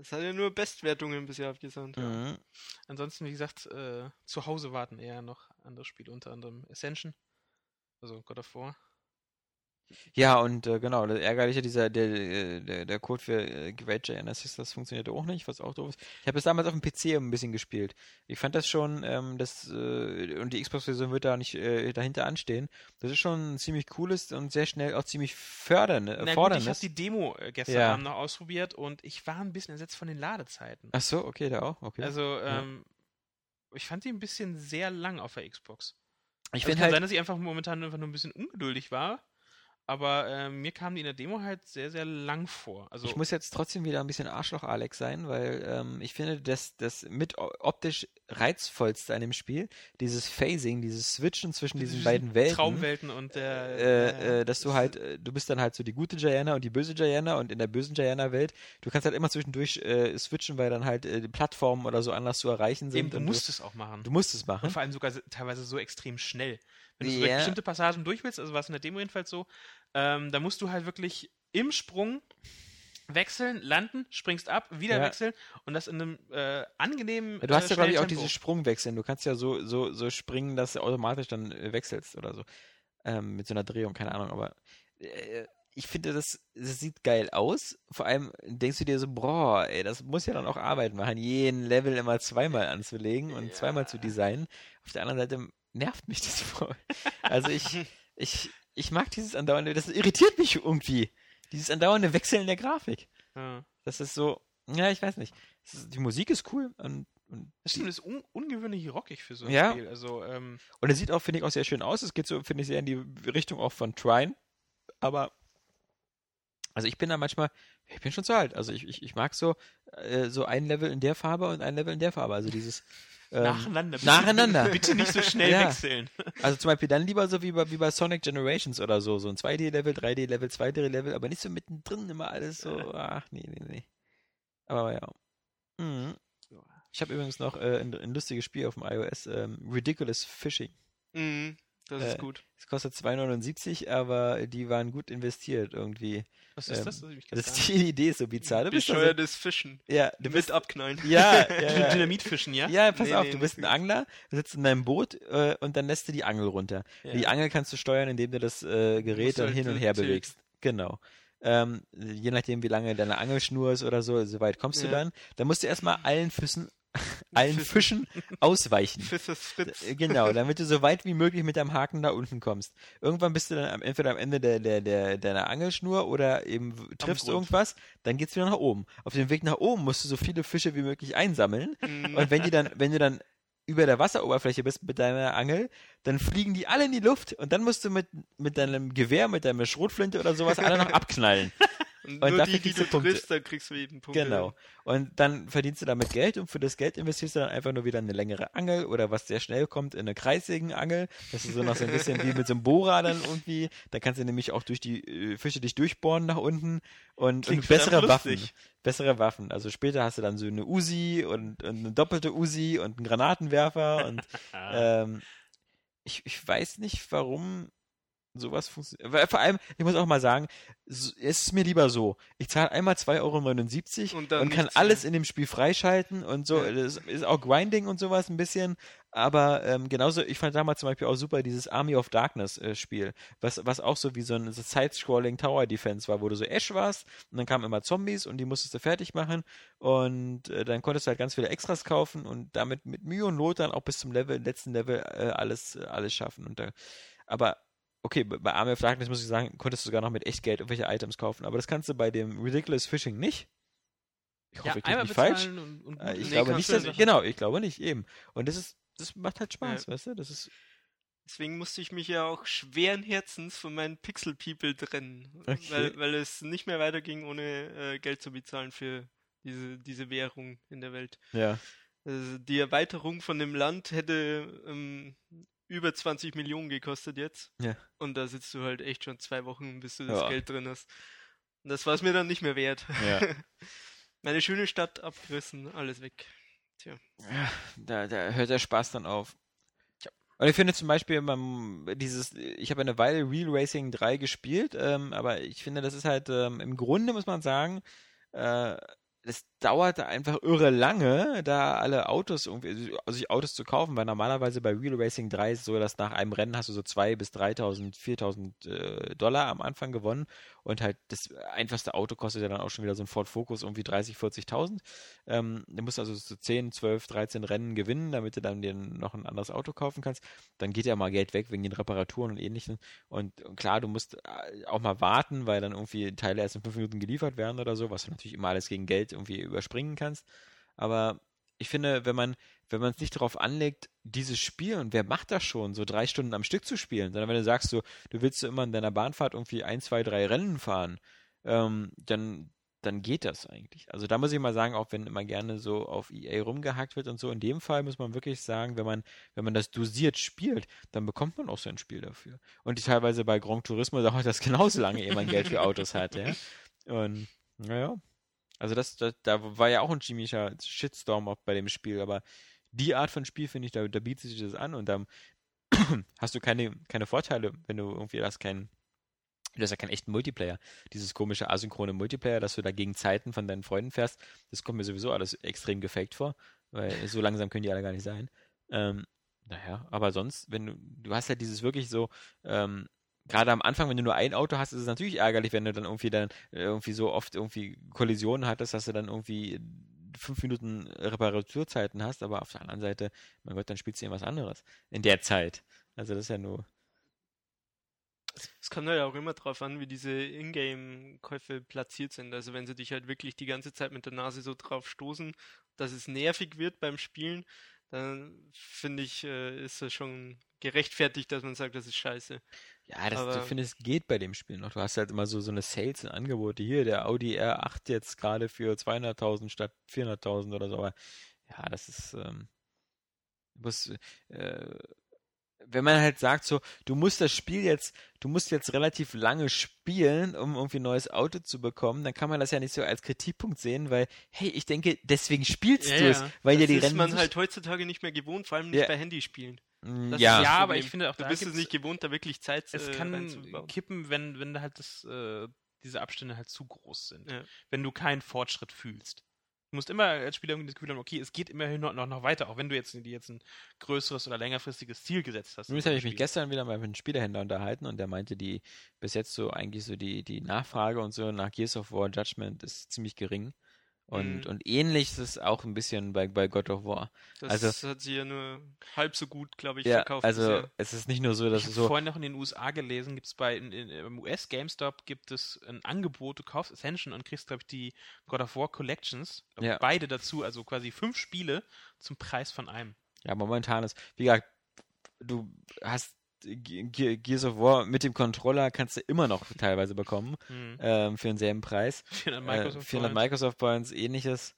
Es hat ja nur Bestwertungen bisher abgesandt. Ja. Mhm. Ansonsten, wie gesagt, zu Hause warten eher noch andere Spiele, unter anderem Ascension, also God of War. Ja, und genau, das Ärgerliche, der Code für Great JNS ist, das funktionierte auch nicht, was auch doof ist. Ich habe das damals auf dem PC ein bisschen gespielt. Ich fand das schon, und die Xbox-Version wird da nicht dahinter anstehen. Das ist schon ein ziemlich cooles und sehr schnell auch ziemlich forderndes. Ich habe die Demo gestern Abend noch ausprobiert und ich war ein bisschen entsetzt von den Ladezeiten. Ach so, okay, da auch, okay. Also, ich fand die ein bisschen sehr lang auf der Xbox. Es kann sein, dass ich einfach momentan nur ein bisschen ungeduldig war. Aber mir kam die in der Demo halt sehr, sehr lang vor. Also ich muss jetzt trotzdem wieder ein bisschen Arschloch-Alex sein, weil ich finde, dass das mit optisch reizvollste an dem Spiel, dieses Phasing, dieses Switchen zwischen diesen beiden Welten. Traumwelten und dass du halt, du bist dann halt so die gute Diana und die böse Diana, und in der bösen Diana-Welt, du kannst halt immer zwischendurch switchen, weil dann halt die Plattformen oder so anders zu erreichen sind. Eben, du musst es auch machen. Du musst es machen. Und vor allem sogar teilweise so extrem schnell. Wenn du so bestimmte Passagen durch willst, also war es in der Demo jedenfalls so, da musst du halt wirklich im Sprung wechseln, landen, springst ab, wieder wechseln, und das in einem angenehmen Tempo. Du hast ja, glaube ich, auch dieses Sprungwechseln. Du kannst ja so springen, dass du automatisch dann wechselst oder so. Mit so einer Drehung, keine Ahnung. Aber ich finde, das sieht geil aus. Vor allem denkst du dir so, boah, ey, das muss ja dann auch Arbeit machen, jeden Level immer zweimal anzulegen und zweimal zu designen. Auf der anderen Seite nervt mich das voll. Also ich mag dieses andauernde, das irritiert mich irgendwie. Dieses andauernde Wechseln der Grafik. Ja. Das ist so, ja, ich weiß nicht. Die Musik ist cool und das stimmt, ist ungewöhnlich rockig für so ein Spiel. Also, und es sieht auch, finde ich, auch sehr schön aus. Es geht so, finde ich, sehr in die Richtung auch von Trine. Aber also ich bin schon zu alt. Also ich mag so ein Level in der Farbe und ein Level in der Farbe. Also dieses Nacheinander. Bitte nicht so schnell wechseln. Also zum Beispiel dann lieber so wie bei Sonic Generations oder so. So ein 2D-Level, 3D-Level, 2D-Level, aber nicht so mittendrin immer alles so. Ach, nee. Aber ja. Mhm. Ich habe übrigens noch ein lustiges Spiel auf dem iOS, Ridiculous Fishing. Mhm, das ist gut. Es kostet 2,79, aber die waren gut investiert irgendwie. Was ist das? Die Idee ist so bizarr. Du bist bescheuertes Fischen. Ja, du willst abknallen. Ja. Dynamitfischen, ja? Ja, pass auf, du bist ein Angler, du sitzt in deinem Boot und dann lässt du die Angel runter. Ja. Die Angel kannst du steuern, indem du das Gerät dann hin und her bewegst. Genau. Je nachdem, wie lange deine Angelschnur ist oder so weit kommst du dann. Dann musst du erstmal allen Fischen ausweichen. Genau, damit du so weit wie möglich mit deinem Haken da unten kommst. Irgendwann bist du dann entweder am Ende deiner Angelschnur oder eben triffst irgendwas, dann geht's wieder nach oben. Auf dem Weg nach oben musst du so viele Fische wie möglich einsammeln. Und wenn du dann über der Wasseroberfläche bist mit deiner Angel, dann fliegen die alle in die Luft und dann musst du mit deinem Gewehr, mit deiner Schrotflinte oder sowas alle noch abknallen. Und nur die du triffst, dann kriegst du jeden Punkt. Genau. Und dann verdienst du damit Geld und für das Geld investierst du dann einfach nur wieder eine längere Angel oder was sehr schnell kommt, in eine kreisigen Angel. Das ist so noch so ein bisschen wie mit so einem Bohrer dann irgendwie. Da kannst du nämlich auch durch die Fische dich durchbohren nach unten und bessere Waffen. Also später hast du dann so eine Uzi und eine doppelte Uzi und einen Granatenwerfer und ich weiß nicht, warum sowas funktioniert. Vor allem, ich muss auch mal sagen, es ist mir lieber so. Ich zahle einmal 2,79 € und kann alles in dem Spiel freischalten und so. Das ist auch Grinding und sowas ein bisschen. Aber genauso, ich fand damals zum Beispiel auch super dieses Army of Darkness Spiel, was auch so wie so ein Side-Scrolling Tower Defense war, wo du so Ash warst und dann kamen immer Zombies und die musstest du fertig machen und dann konntest du halt ganz viele Extras kaufen und damit mit Mühe und Not dann auch bis zum letzten Level alles schaffen. Aber okay, bei Army of Darkness muss ich sagen, konntest du sogar noch mit echt Geld irgendwelche Items kaufen, aber das kannst du bei dem Ridiculous Fishing nicht. Ich hoffe, ich kriege nicht falsch. Ich glaube nicht, ich glaube nicht, eben. Und das macht halt Spaß, weißt du? Das ist. Deswegen musste ich mich ja auch schweren Herzens von meinen Pixel People trennen, okay. weil es nicht mehr weiterging, ohne Geld zu bezahlen für diese Währung in der Welt. Ja. Also die Erweiterung von dem Land hätte über 20 Millionen gekostet jetzt. Ja. Und da sitzt du halt echt schon 2 Wochen, bis du das Geld drin hast. Und das war es mir dann nicht mehr wert. Ja. Meine schöne Stadt abgerissen, alles weg. Tja. Ja, da hört der Spaß dann auf. Ja. Und ich finde zum Beispiel, ich habe eine Weile Real Racing 3 gespielt, aber ich finde, das ist halt, im Grunde muss man sagen, das dauerte einfach irre lange, da alle Autos irgendwie, also sich Autos zu kaufen, weil normalerweise bei Real Racing 3 ist es so, dass nach einem Rennen hast du so 2.000 bis 3.000, 4.000 Dollar am Anfang gewonnen und halt das einfachste Auto kostet ja dann auch schon wieder so ein Ford Focus irgendwie 30.000, 40.000. Du musst also so 10, 12, 13 Rennen gewinnen, damit du dann dir noch ein anderes Auto kaufen kannst. Dann geht ja mal Geld weg wegen den Reparaturen und Ähnlichem. Und klar, du musst auch mal warten, weil dann irgendwie Teile erst in 5 Minuten geliefert werden oder so, was du natürlich immer alles gegen Geld irgendwie überspringen kannst. Aber ich finde, wenn man es nicht darauf anlegt, dieses Spiel, und wer macht das schon, so 3 Stunden am Stück zu spielen, sondern wenn du sagst, so, du willst so immer in deiner Bahnfahrt irgendwie 1, 2, 3 Rennen fahren, dann geht das eigentlich. Also da muss ich mal sagen, auch wenn immer gerne so auf EA rumgehackt wird und so, in dem Fall muss man wirklich sagen, wenn man das dosiert spielt, dann bekommt man auch so ein Spiel dafür. Und teilweise bei Gran Turismo dauert das genauso lange, ehe man Geld für Autos hat, ja. Und naja, also das, da war ja auch ein ziemlicher Shitstorm auch bei dem Spiel, aber die Art von Spiel, finde ich, da bietet sich das an und dann hast du keine Vorteile, wenn du irgendwie du hast ja keinen echten Multiplayer. Dieses komische asynchrone Multiplayer, dass du da gegen Zeiten von deinen Freunden fährst, das kommt mir sowieso alles extrem gefaked vor, weil so langsam können die alle gar nicht sein. Naja, aber sonst, wenn du hast ja dieses wirklich so, gerade am Anfang, wenn du nur ein Auto hast, ist es natürlich ärgerlich, wenn du dann irgendwie so oft irgendwie Kollisionen hattest, dass du dann irgendwie 5 Minuten Reparaturzeiten hast, aber auf der anderen Seite, mein Gott, dann spielst du irgendwas anderes in der Zeit. Also das ist ja nur... Es kommt ja auch immer drauf an, wie diese Ingame-Käufe platziert sind. Also wenn sie dich halt wirklich die ganze Zeit mit der Nase so drauf stoßen, dass es nervig wird beim Spielen, dann finde ich, ist das schon gerechtfertigt, dass man sagt, das ist scheiße. Ja, ich finde, es geht bei dem Spiel noch. Du hast halt immer so eine Sales und Angebote. Hier, der Audi R8 jetzt gerade für 200.000 statt 400.000 oder so. Aber ja, das ist... wenn man halt sagt so, du musst jetzt relativ lange spielen, um irgendwie ein neues Auto zu bekommen, dann kann man das ja nicht so als Kritikpunkt sehen, weil, hey, ich denke, deswegen spielst du es. Weil das ist man halt heutzutage nicht mehr gewohnt, vor allem nicht bei Handyspielen. Das ist aber ich finde auch, du bist es nicht gewohnt, da wirklich Zeit reinzubauen. Es kann kippen, wenn halt diese Abstände halt zu groß sind. Ja. Wenn du keinen Fortschritt fühlst. Du musst immer als Spieler irgendwie das Gefühl haben, okay, es geht immerhin noch weiter, auch wenn du jetzt ein größeres oder längerfristiges Ziel gesetzt hast. Nun habe ich mich gestern wieder mal mit einem Spielehändler unterhalten und der meinte, die bis jetzt so eigentlich so die Nachfrage und so nach Gears of War Judgment ist ziemlich gering. Und ähnlich ist es auch ein bisschen bei God of War. Das hat sie ja nur halb so gut, glaube ich, verkauft. Also es ist nicht nur so, dass ich habe vorhin noch in den USA gelesen, gibt es im US GameStop gibt es ein Angebot, du kaufst Ascension und kriegst, glaube ich, die God of War Collections, beide dazu, also quasi 5 Spiele zum Preis von einem. Ja, momentan ist, wie gesagt, du hast Gears of War mit dem Controller kannst du immer noch teilweise bekommen für denselben Preis. 400 Microsoft Points, ähnliches.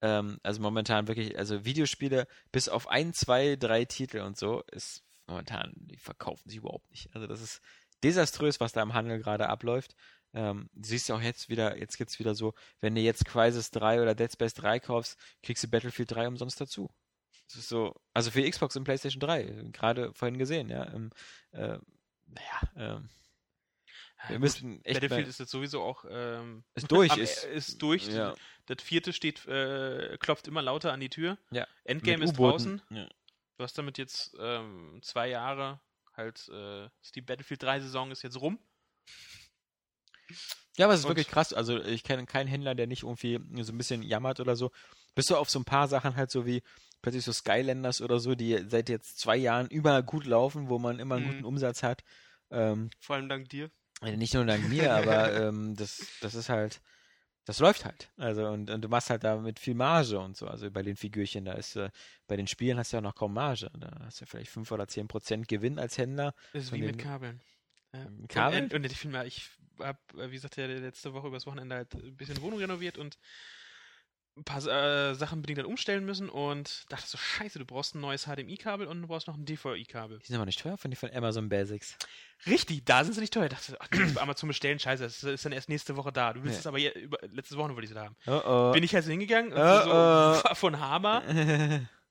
Also momentan wirklich, also Videospiele bis auf 1, 2, 3 Titel und so ist momentan, die verkaufen sich überhaupt nicht. Also das ist desaströs, was da im Handel gerade abläuft. Siehst du auch jetzt gibt es wieder so, wenn du jetzt Crysis 3 oder Dead Space 3 kaufst, kriegst du Battlefield 3 umsonst dazu. Das ist so, also für Xbox und PlayStation 3, gerade vorhin gesehen, ja. Wir müssen echt. Battlefield ist jetzt sowieso auch. Ist durch. Ja. Das 4. steht, klopft immer lauter an die Tür. Ja. Endgame mit ist U-Booten. Draußen. Ja. Du hast damit jetzt 2 Jahre, halt, die Battlefield 3-Saison ist jetzt rum. Ja, aber es ist wirklich krass. Also ich kenne keinen Händler, der nicht irgendwie so ein bisschen jammert oder so. Bist du auf so ein paar Sachen halt so wie plötzlich so Skylanders oder so, die seit jetzt 2 Jahren überall gut laufen, wo man immer einen guten Umsatz hat. Vor allem dank dir. Nicht nur dank mir, aber das ist halt, das läuft halt. Also und du machst halt da mit viel Marge und so. Also bei den Figürchen, da ist bei den Spielen hast du ja noch kaum Marge. Da hast du vielleicht 5 oder 10% Gewinn als Händler. Das ist wie mit Kabeln. Kabel? Und ich finde mal, ich habe, wie gesagt, ja, letzte Woche übers Wochenende halt ein bisschen Wohnung renoviert und ein paar Sachen bedingt dann umstellen müssen und dachte so, scheiße, du brauchst ein neues HDMI-Kabel und du brauchst noch ein DVI-Kabel. Die sind aber nicht teuer, finde ich, von Amazon Basics. Richtig, da sind sie nicht teuer. Ich dachte, ach, bei Amazon bestellen, scheiße, das ist dann erst nächste Woche da. Du willst es aber letzte Woche wollte ich es haben. Oh. Bin ich also hingegangen und von Hama,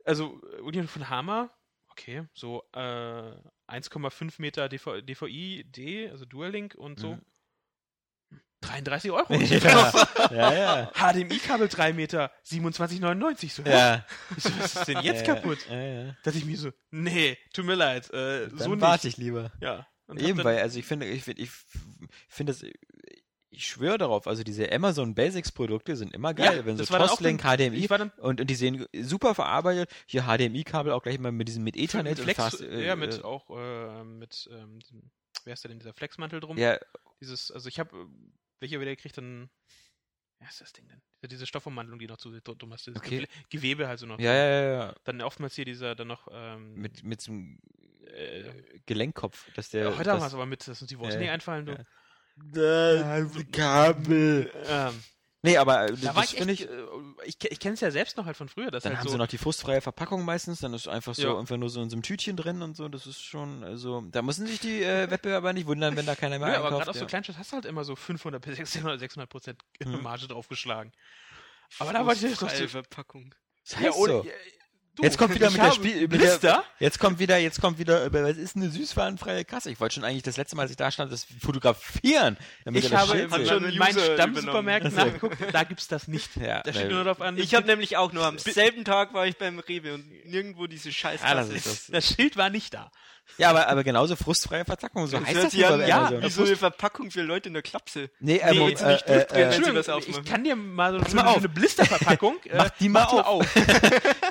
also von Hama, okay, so 1,5 Meter DVI-D, also Dual Link und so. €33. Ja. HDMI-Kabel 3 Meter, 27,99. So, ja. Ich so, was ist denn jetzt kaputt? Ja. Dass ich mir so, nee, tut mir leid. Dann so nicht. Warte ich lieber. Ja. Und eben, weil, also ich finde das... Ich schwöre darauf, also diese Amazon Basics Produkte sind immer geil, ja, wenn so Toslink, HDMI und die sehen super verarbeitet. Hier HDMI-Kabel auch gleich mal mit diesem mit Ethernet Flex, und fast, wer ist da denn dieser Flexmantel drum? Ja. Dieses, also ich habe, welcher wieder kriegt dann, was ist das Ding denn? Diese Stoffumwandlung, die noch zu dumm hast, okay. Gewebe halt so noch. Ja. Dann oftmals hier dieser, dann noch, mit so einem Gelenkkopf, dass der. Ja, heute haben wir es aber mit, dass uns die Worte nicht einfallen, du. Ja. Das Kabel. Nee, aber da das finde ich... Ich kenne es ja selbst noch halt von früher. Dass dann halt haben so sie noch die frustfreie Verpackung meistens, dann ist einfach so einfach nur so in so einem Tütchen drin und so, das ist schon, also... Da müssen sich die Wettbewerber nicht wundern, wenn da keiner mehr einkauft. Aber gerade auf so Kleinstadt hast du halt immer so 500-600% Marge draufgeschlagen. Aber da war die frustfreie Verpackung. Das heißt so... Du, jetzt kommt wieder mit der Spiel... Jetzt kommt wieder... Was ist eine süßwarenfreie Kasse? Ich wollte schon eigentlich das letzte Mal, als ich da stand, das fotografieren. Ich habe schon in meinen Stammsupermärkten nachgeguckt, da gibt's das nicht. Ja, da steht nur drauf an... Ich habe nämlich auch nur am selben Tag war ich beim Rewe und nirgendwo diese Scheißkasse. Das Schild war nicht da. Ja, aber genauso frustfreie Verpackung. So heißt das ja. Ja, wie so eine Verpackung für Leute in der Klapse. Nee, jetzt nicht Entschuldigung, ich kann dir mal so eine Blisterverpackung... Mach die mal auf.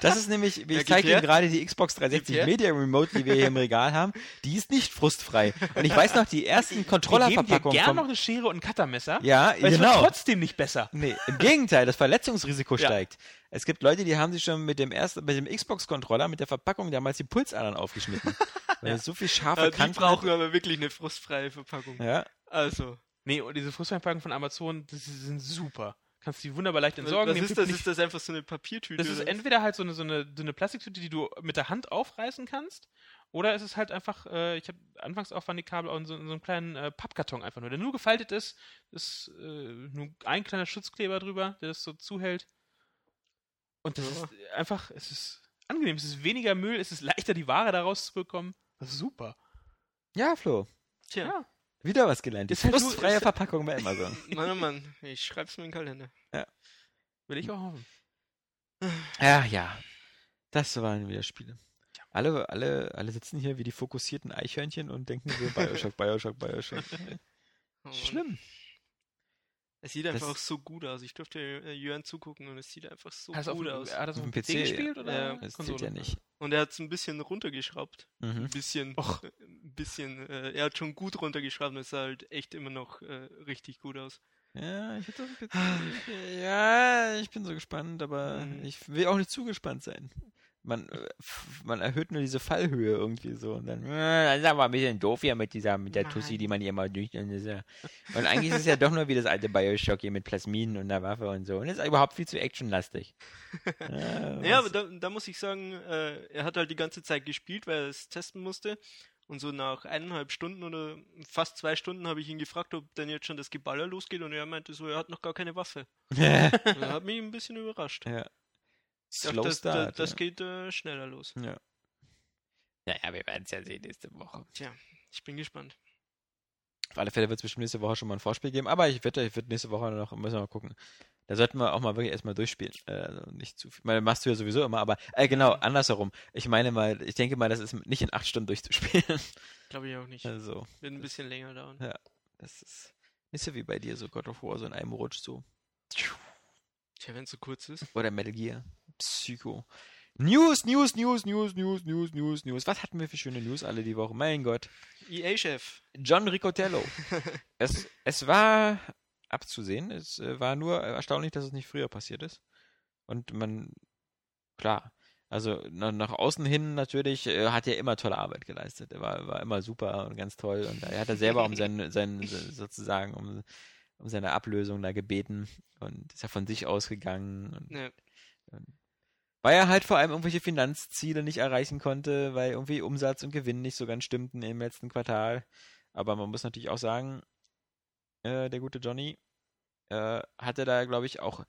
Das ist nämlich... Ich zeige Ihnen gerade die Xbox 360 Media Remote, die wir hier im Regal haben. Die ist nicht frustfrei. Und ich weiß noch, die ersten Controllerverpackungen... Wir geben dir gerne noch eine Schere und ein Cuttermesser. Ja, genau. Es wird trotzdem nicht besser. Nee, im Gegenteil, das Verletzungsrisiko steigt. Es gibt Leute, die haben sich schon mit dem Xbox-Controller, mit der Verpackung damals die Pulsadern aufgeschnitten. Weil so viel scharfe Kanten... Die brauchen aber wirklich eine frustfreie Verpackung. Ja. Also. Nee, und diese frustfreien Verpackungen von Amazon, die sind super. Kannst du die wunderbar leicht entsorgen. Was ist das? Ist das einfach so eine Papiertüte? Das ist entweder halt so eine Plastiktüte, die du mit der Hand aufreißen kannst, oder es ist halt einfach, ich habe anfangs auch waren die Kabel auch in so einem kleinen Pappkarton einfach nur, der nur gefaltet ist, nur ein kleiner Schutzkleber drüber, der das so zuhält. Und das ist einfach, es ist angenehm, es ist weniger Müll, es ist leichter, die Ware daraus zu bekommen. Das ist super. Ja, Flo. Tja. Ja. Wieder was gelernt. Ist halt frustfreie Verpackung bei Amazon. Mann, ich schreib's mir in den Kalender. Ja. Will ich auch hoffen. Ja. Das waren wieder Spiele. Ja. Alle sitzen hier wie die fokussierten Eichhörnchen und denken so Bioshock. Schlimm. Es sieht einfach so gut aus. Ich durfte Jörn zugucken und es sieht einfach so gut aus. Hat er so auf dem PC gespielt? Oder? Das zählt ja nicht. Und er hat es ein bisschen runtergeschraubt. Mhm. Ein bisschen. Er hat schon gut runtergeschraubt und es sah halt echt immer noch richtig gut aus. Ja, ich bin so gespannt, aber ich will auch nicht zu gespannt sein. Man erhöht nur diese Fallhöhe irgendwie so und dann ist aber ein bisschen doof hier mit der Tussi, die man hier mal durch... Und eigentlich ist es ja doch nur wie das alte Bioshock hier mit Plasmiden und der Waffe und so. Und ist überhaupt viel zu actionlastig. Ja, aber da muss ich sagen, er hat halt die ganze Zeit gespielt, weil er es testen musste. Und so nach 1,5 Stunden oder fast 2 Stunden habe ich ihn gefragt, ob dann jetzt schon das Geballer losgeht. Und er meinte so, er hat noch gar keine Waffe. Er hat mich ein bisschen überrascht. Ja. Slow Start, das geht schneller los. Ja. Naja, wir werden es ja sehen nächste Woche. Tja, ich bin gespannt. Auf alle Fälle wird es bestimmt nächste Woche schon mal ein Vorspiel geben, aber ich wette, ich werde nächste Woche noch, müssen wir mal gucken. Da sollten wir auch mal wirklich erstmal durchspielen. Also nicht zu viel. Machst du ja sowieso immer, aber genau, andersherum. Ich denke mal, das ist nicht in 8 Stunden durchzuspielen. Glaube ich auch nicht. Also, wird ein bisschen länger dauern. Ja, das ist nicht so wie bei dir, so God of War, so in einem Rutsch so. Tja, wenn es so kurz ist. Oder Metal Gear. Psycho. News. Was hatten wir für schöne News alle die Woche? Mein Gott. EA-Chef. John Riccitiello. Es war abzusehen. Es war nur erstaunlich, dass es nicht früher passiert ist. Und klar. Also nach außen hin natürlich hat er immer tolle Arbeit geleistet. Er war immer super und ganz toll. Und er hat da selber um um seine Ablösung da gebeten. Und ist ja von sich ausgegangen. Und ja. Weil er halt vor allem irgendwelche Finanzziele nicht erreichen konnte, weil irgendwie Umsatz und Gewinn nicht so ganz stimmten im letzten Quartal. Aber man muss natürlich auch sagen, der gute Johnny hatte da, glaube ich, auch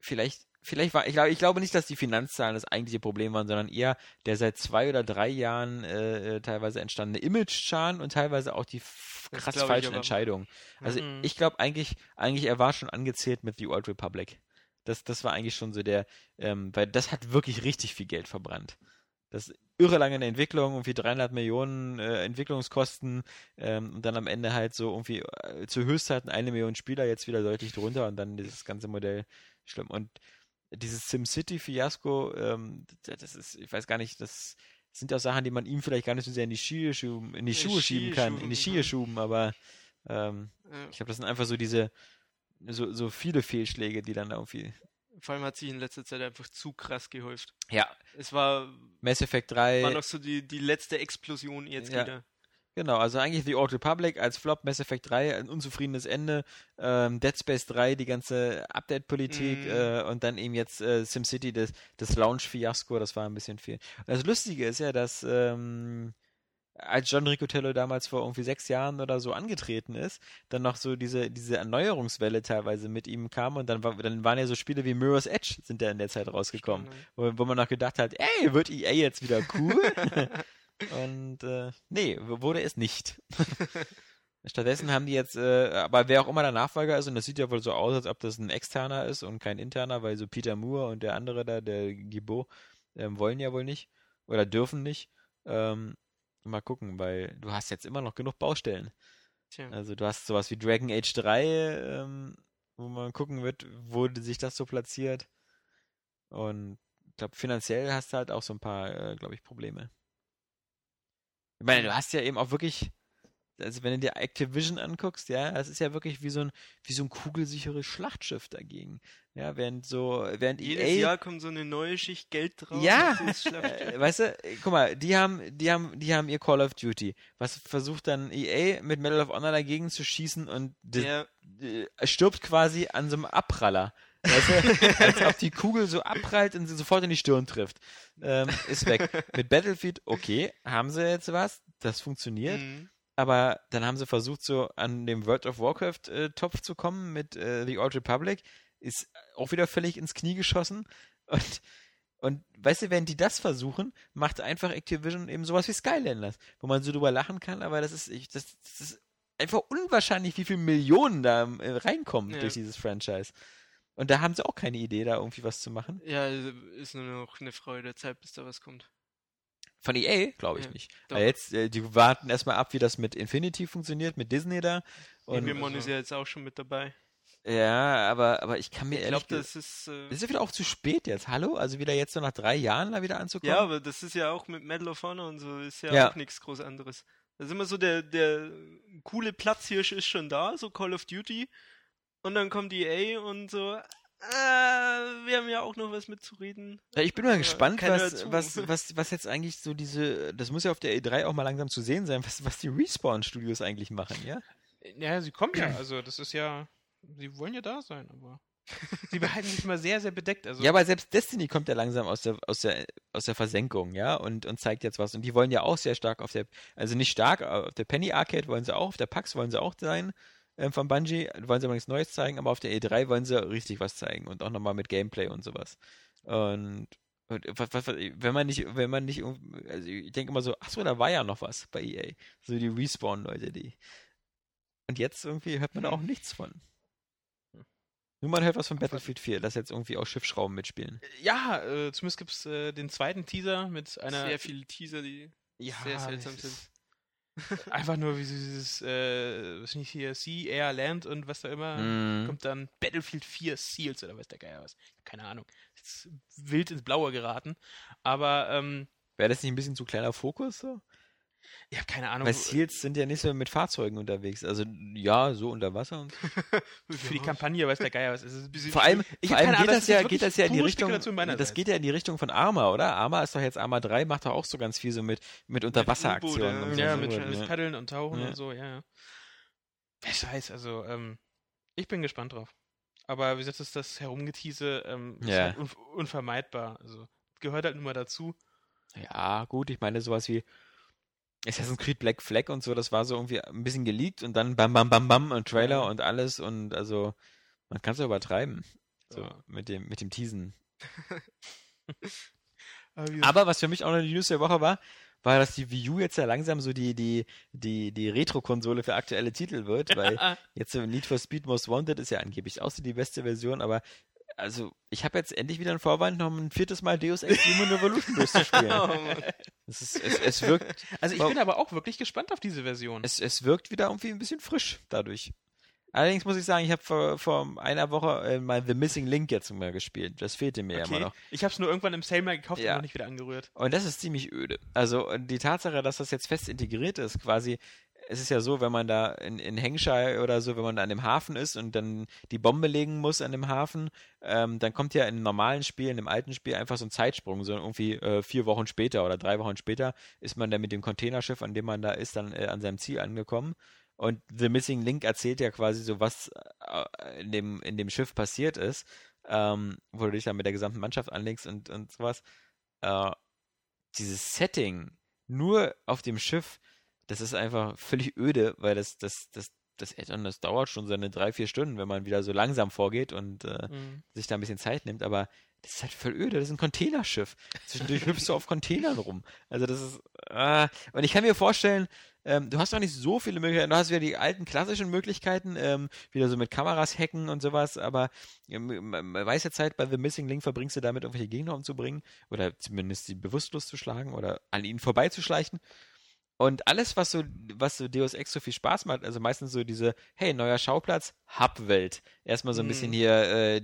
vielleicht Vielleicht war, ich glaube nicht, dass die Finanzzahlen das eigentliche Problem waren, sondern eher der seit 2 oder 3 Jahren teilweise entstandene Image-Schaden und teilweise auch die krass falschen Entscheidungen. Also ich glaube eigentlich, er war schon angezählt mit The Old Republic. Das war eigentlich schon so der, weil das hat wirklich richtig viel Geld verbrannt. Das ist irre lange in der Entwicklung, irgendwie 300 Millionen Entwicklungskosten und dann am Ende halt so irgendwie zu Höchstzeiten 1 Million Spieler, jetzt wieder deutlich drunter und dann dieses ganze Modell schlimm. Und dieses SimCity-Fiasko, das ist, ich weiß gar nicht, das sind ja auch Sachen, die man ihm vielleicht gar nicht so sehr in die Schuhe schieben kann, aber ich glaube, das sind einfach so diese, so viele Fehlschläge, die dann irgendwie... Vor allem hat sich in letzter Zeit einfach zu krass gehäuft. Ja. Es war... Mass Effect 3... War noch so die letzte Explosion jetzt wieder. Genau, also eigentlich The Old Republic als Flop, Mass Effect 3, ein unzufriedenes Ende, Dead Space 3, die ganze Update-Politik und dann eben jetzt SimCity, das Launch-Fiasko, das war ein bisschen viel. Und das Lustige ist ja, dass als John Riccitiello damals vor irgendwie 6 Jahren oder so angetreten ist, dann noch so diese Erneuerungswelle teilweise mit ihm kam und dann waren ja so Spiele wie Mirror's Edge sind da in der Zeit rausgekommen, wo man noch gedacht hat, ey, wird EA jetzt wieder cool? Und nee, wurde es nicht. Stattdessen haben die jetzt, aber wer auch immer der Nachfolger ist, und das sieht ja wohl so aus, als ob das ein externer ist und kein interner, weil so Peter Moore und der andere da, der Gibo, wollen ja wohl nicht oder dürfen nicht. Mal gucken, weil du hast jetzt immer noch genug Baustellen. Tja. Also du hast sowas wie Dragon Age 3, wo man gucken wird, wo sich das so platziert. Und ich glaube, finanziell hast du halt auch so ein paar, glaube ich, Probleme. Ich meine, du hast ja eben auch wirklich, also wenn du dir Activision anguckst, ja, das ist ja wirklich wie so ein kugelsicheres Schlachtschiff dagegen. Ja, während EA... Jedes Jahr kommt so eine neue Schicht Geld drauf. Ja! Weißt du, guck mal, die haben ihr Call of Duty. Was versucht dann EA mit Medal of Honor dagegen zu schießen und stirbt quasi an so einem Abpraller. Weißt du, als ob die Kugel so abprallt und sie sofort in die Stirn trifft. Ist weg. Mit Battlefield, okay, haben sie jetzt was, das funktioniert, aber dann haben sie versucht, so an dem World of Warcraft-Topf zu kommen mit The Old Republic, ist auch wieder völlig ins Knie geschossen und weißt du, während die das versuchen, macht einfach Activision eben sowas wie Skylanders, wo man so drüber lachen kann, aber das ist einfach unwahrscheinlich, wie viele Millionen da reinkommen durch dieses Franchise. Und da haben sie auch keine Idee, da irgendwie was zu machen. Ja, ist nur noch eine Frage der Zeit, bis da was kommt. Von EA? Glaube ich nicht. Aber jetzt, die warten erstmal ab, wie das mit Infinity funktioniert, mit Disney da. Und Pokémon ist ja jetzt auch schon mit dabei. Ja, aber ich kann mir ehrlich... Ich glaube, das ist ja wieder auch zu spät jetzt, hallo? Also wieder jetzt so nach 3 Jahren da wieder anzukommen? Ja, aber das ist ja auch mit Medal of Honor und so, ist ja auch nichts groß anderes. Da ist immer so, der coole Platzhirsch ist schon da, so Call of Duty. Und dann kommt EA und so, wir haben ja auch noch was mitzureden. Ja, ich bin mal gespannt, was jetzt eigentlich so das muss ja auf der E3 auch mal langsam zu sehen sein, was die Respawn-Studios eigentlich machen, ja? Ja, sie kommen ja, also das ist ja, sie wollen ja da sein, aber sie behalten sich mal sehr, sehr bedeckt. Also. Ja, aber selbst Destiny kommt ja langsam aus der Versenkung, ja, und zeigt jetzt was. Und die wollen ja auch sehr stark auf der Penny Arcade wollen sie auch, auf der PAX wollen sie auch sein. Von Bungie wollen sie aber nichts Neues zeigen, aber auf der E3 wollen sie richtig was zeigen und auch nochmal mit Gameplay und sowas. Und wenn man nicht, also ich denke immer so, achso, da war ja noch was bei EA. So die Respawn-Leute, die. Und jetzt irgendwie hört man da auch nichts von. Nur man hört was von Battlefield 4, dass jetzt irgendwie auch Schiffsschrauben mitspielen. Ja, zumindest gibt es den zweiten Teaser mit einer... Sehr viele Teaser, die sehr seltsam sind. Einfach nur wie dieses, was nicht hier, Sea, Air, Land und was da immer, kommt dann Battlefield 4 Seals oder was der Geier was. Keine Ahnung. Ist wild ins Blaue geraten. Aber, wäre das nicht ein bisschen zu kleiner Fokus so? Ich habe keine Ahnung. Weil Seals sind ja nicht so mit Fahrzeugen unterwegs. Also, ja, so unter Wasser und für die Kampagne weiß der Geier was. Es ist ein bisschen vor allem geht das ja in die Richtung, von Arma, oder? Arma ist doch jetzt Arma 3, macht doch auch so ganz viel so mit Unterwasseraktionen. Ja, mit Paddeln und Tauchen und so, ja. Wer weiß, also, ich bin gespannt drauf. Aber wie gesagt, das Herumgetiese ist halt unvermeidbar. Also, gehört halt nun mal dazu. Ja, gut, ich meine, sowas wie Assassin's Creed Black Flag und so, das war so irgendwie ein bisschen geleakt und dann bam, bam, bam, bam und Trailer und alles und also, man kann es ja übertreiben. So, ja. mit dem Teasen. Aber was für mich auch noch die News der Woche war, dass die Wii U jetzt ja langsam so die Retro-Konsole für aktuelle Titel wird, weil jetzt Need for Speed Most Wanted ist ja angeblich auch so die beste Version, aber also ich habe jetzt endlich wieder einen Vorwand, noch ein viertes Mal Deus Ex Human Revolution durchzuspielen. Es wirkt... Also ich bin aber auch wirklich gespannt auf diese Version. Es wirkt wieder irgendwie ein bisschen frisch dadurch. Allerdings muss ich sagen, ich habe vor einer Woche mal The Missing Link jetzt mal gespielt. Das fehlte mir immer noch. Ich habe es nur irgendwann im Sale mal gekauft und noch nicht wieder angerührt. Und das ist ziemlich öde. Also die Tatsache, dass das jetzt fest integriert ist, quasi, es ist ja so, wenn man da in Hengshire oder so, wenn man da an dem Hafen ist und dann die Bombe legen muss an dem Hafen, dann kommt ja in einem normalen Spiel, in einem alten Spiel einfach so ein Zeitsprung, so irgendwie 4 Wochen später oder 3 Wochen später ist man dann mit dem Containerschiff, an dem man da ist, dann an seinem Ziel angekommen. Und The Missing Link erzählt ja quasi so, was in dem Schiff passiert ist, wo du dich dann mit der gesamten Mannschaft anlegst und sowas. Dieses Setting nur auf dem Schiff, das ist einfach völlig öde, weil das Add-on, das dauert schon seine 3-4 Stunden, wenn man wieder so langsam vorgeht und sich da ein bisschen Zeit nimmt, aber das ist halt voll öde, das ist ein Containerschiff. Zwischendurch hüpfst du auf Containern rum. Also das ist... und ich kann mir vorstellen, du hast auch nicht so viele Möglichkeiten. Du hast wieder die alten klassischen Möglichkeiten, wieder so mit Kameras hacken und sowas, aber man weiß ja Zeit, bei The Missing Link verbringst du damit, irgendwelche Gegner umzubringen oder zumindest sie bewusstlos zu schlagen oder an ihnen vorbeizuschleichen. Und alles, was so Deus Ex so viel Spaß macht, also meistens so diese, hey, neuer Schauplatz, Hub-Welt. Erstmal so ein bisschen hier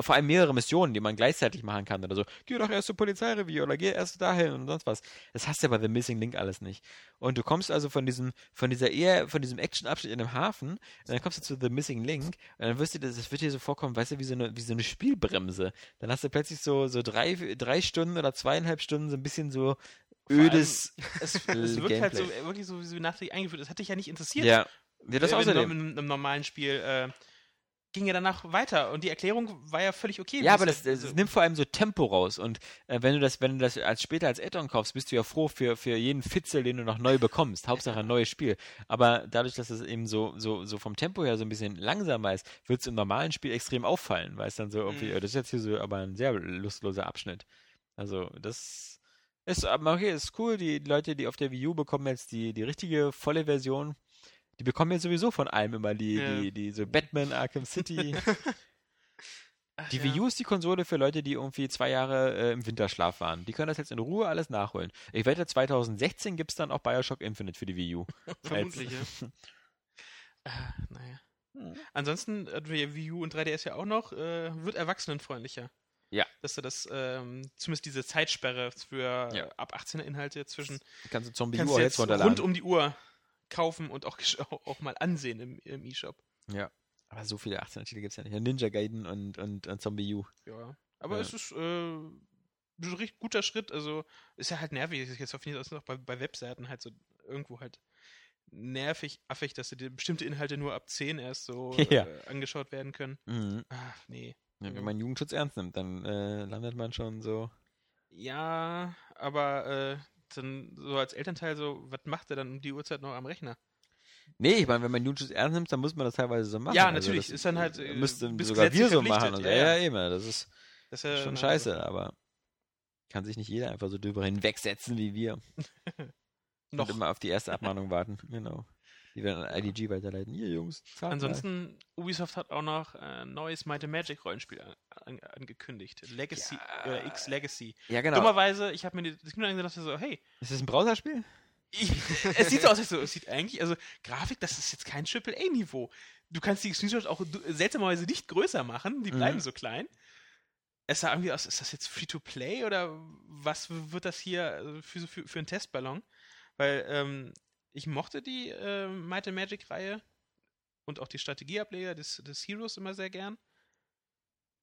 vor allem mehrere Missionen, die man gleichzeitig machen kann oder so. Geh doch erst zur Polizeirevier oder geh erst dahin und sonst was. Das hast du ja bei The Missing Link alles nicht. Und du kommst also von diesem Action-Abschnitt in einem Hafen und dann kommst du zu The Missing Link und dann wird dir so vorkommen, weißt du, wie so eine Spielbremse. Dann hast du plötzlich so 3 Stunden oder 2,5 Stunden so ein bisschen so ödes es wirkt halt so wirklich so wie nachträglich eingeführt. Das hat dich ja nicht interessiert. Ja, das außerdem. In einem normalen Spiel ging ja danach weiter und die Erklärung war ja völlig okay. Ja, aber das nimmt vor allem so Tempo raus und wenn du das als später als Add-on kaufst, bist du ja froh für jeden Fitzel, den du noch neu bekommst. Hauptsache ein neues Spiel. Aber dadurch, dass es eben so vom Tempo her so ein bisschen langsamer ist, wird es im normalen Spiel extrem auffallen, weil es dann so irgendwie, das ist jetzt hier so aber ein sehr lustloser Abschnitt. Also das ist cool, die Leute, die auf der Wii U bekommen jetzt die richtige, volle Version, die bekommen jetzt sowieso von allem immer die so Batman, Arkham City. Die Wii U ist die Konsole für Leute, die irgendwie 2 Jahre im Winterschlaf waren. Die können das jetzt in Ruhe alles nachholen. Ich wette, 2016 gibt es dann auch Bioshock Infinite für die Wii U. Vermutlich, ja. Naja. Ansonsten, Wii U und 3DS ja auch noch, wird erwachsenenfreundlicher. Ja. Dass du zumindest diese Zeitsperre für ab 18er Inhalte zwischen. Kannst du Zombie U jetzt runterladen. Rund um die Uhr kaufen und auch mal ansehen im E-Shop. Ja. Aber so viele 18er Titel gibt es ja nicht. Ninja Gaiden und Zombie U. Ja. Aber es ist ein richtig guter Schritt. Also ist ja halt nervig. Jetzt hoffe ich nicht, dass noch bei Webseiten halt so irgendwo halt nervig, affig, dass dir bestimmte Inhalte nur ab 10 erst so angeschaut werden können. Mhm. Ach, nee. Wenn man Jugendschutz ernst nimmt, dann landet man schon so. Ja, aber dann so als Elternteil so, was macht er dann um die Uhrzeit noch am Rechner? Nee, ich meine, wenn man Jugendschutz ernst nimmt, dann muss man das teilweise so machen. Ja, natürlich, also ist dann halt müssten sogar wir so machen. Und ja, eben, das ist ja schon scheiße, also. Aber kann sich nicht jeder einfach so drüber hinwegsetzen wie wir. Noch. Und immer auf die erste Abmahnung warten, genau. Die werden an IDG weiterleiten. Hier, Jungs. Ansonsten, Ubisoft hat auch noch ein neues Might & Magic Rollenspiel angekündigt. Legacy, oder X-Legacy. Ja, genau. Dummerweise, ich habe mir das Kino angesehen und dachte so, hey. Ist das ein Browserspiel? Es sieht so aus, als so, es sieht eigentlich, also Grafik, das ist jetzt kein AAA-Niveau. Du kannst die Screenshots auch seltsamerweise nicht größer machen, die bleiben so klein. Es sah irgendwie aus, ist das jetzt Free-to-Play oder was wird das hier für einen Testballon? Weil, ich mochte die Might & Magic-Reihe und auch die Strategieableger des Heroes immer sehr gern.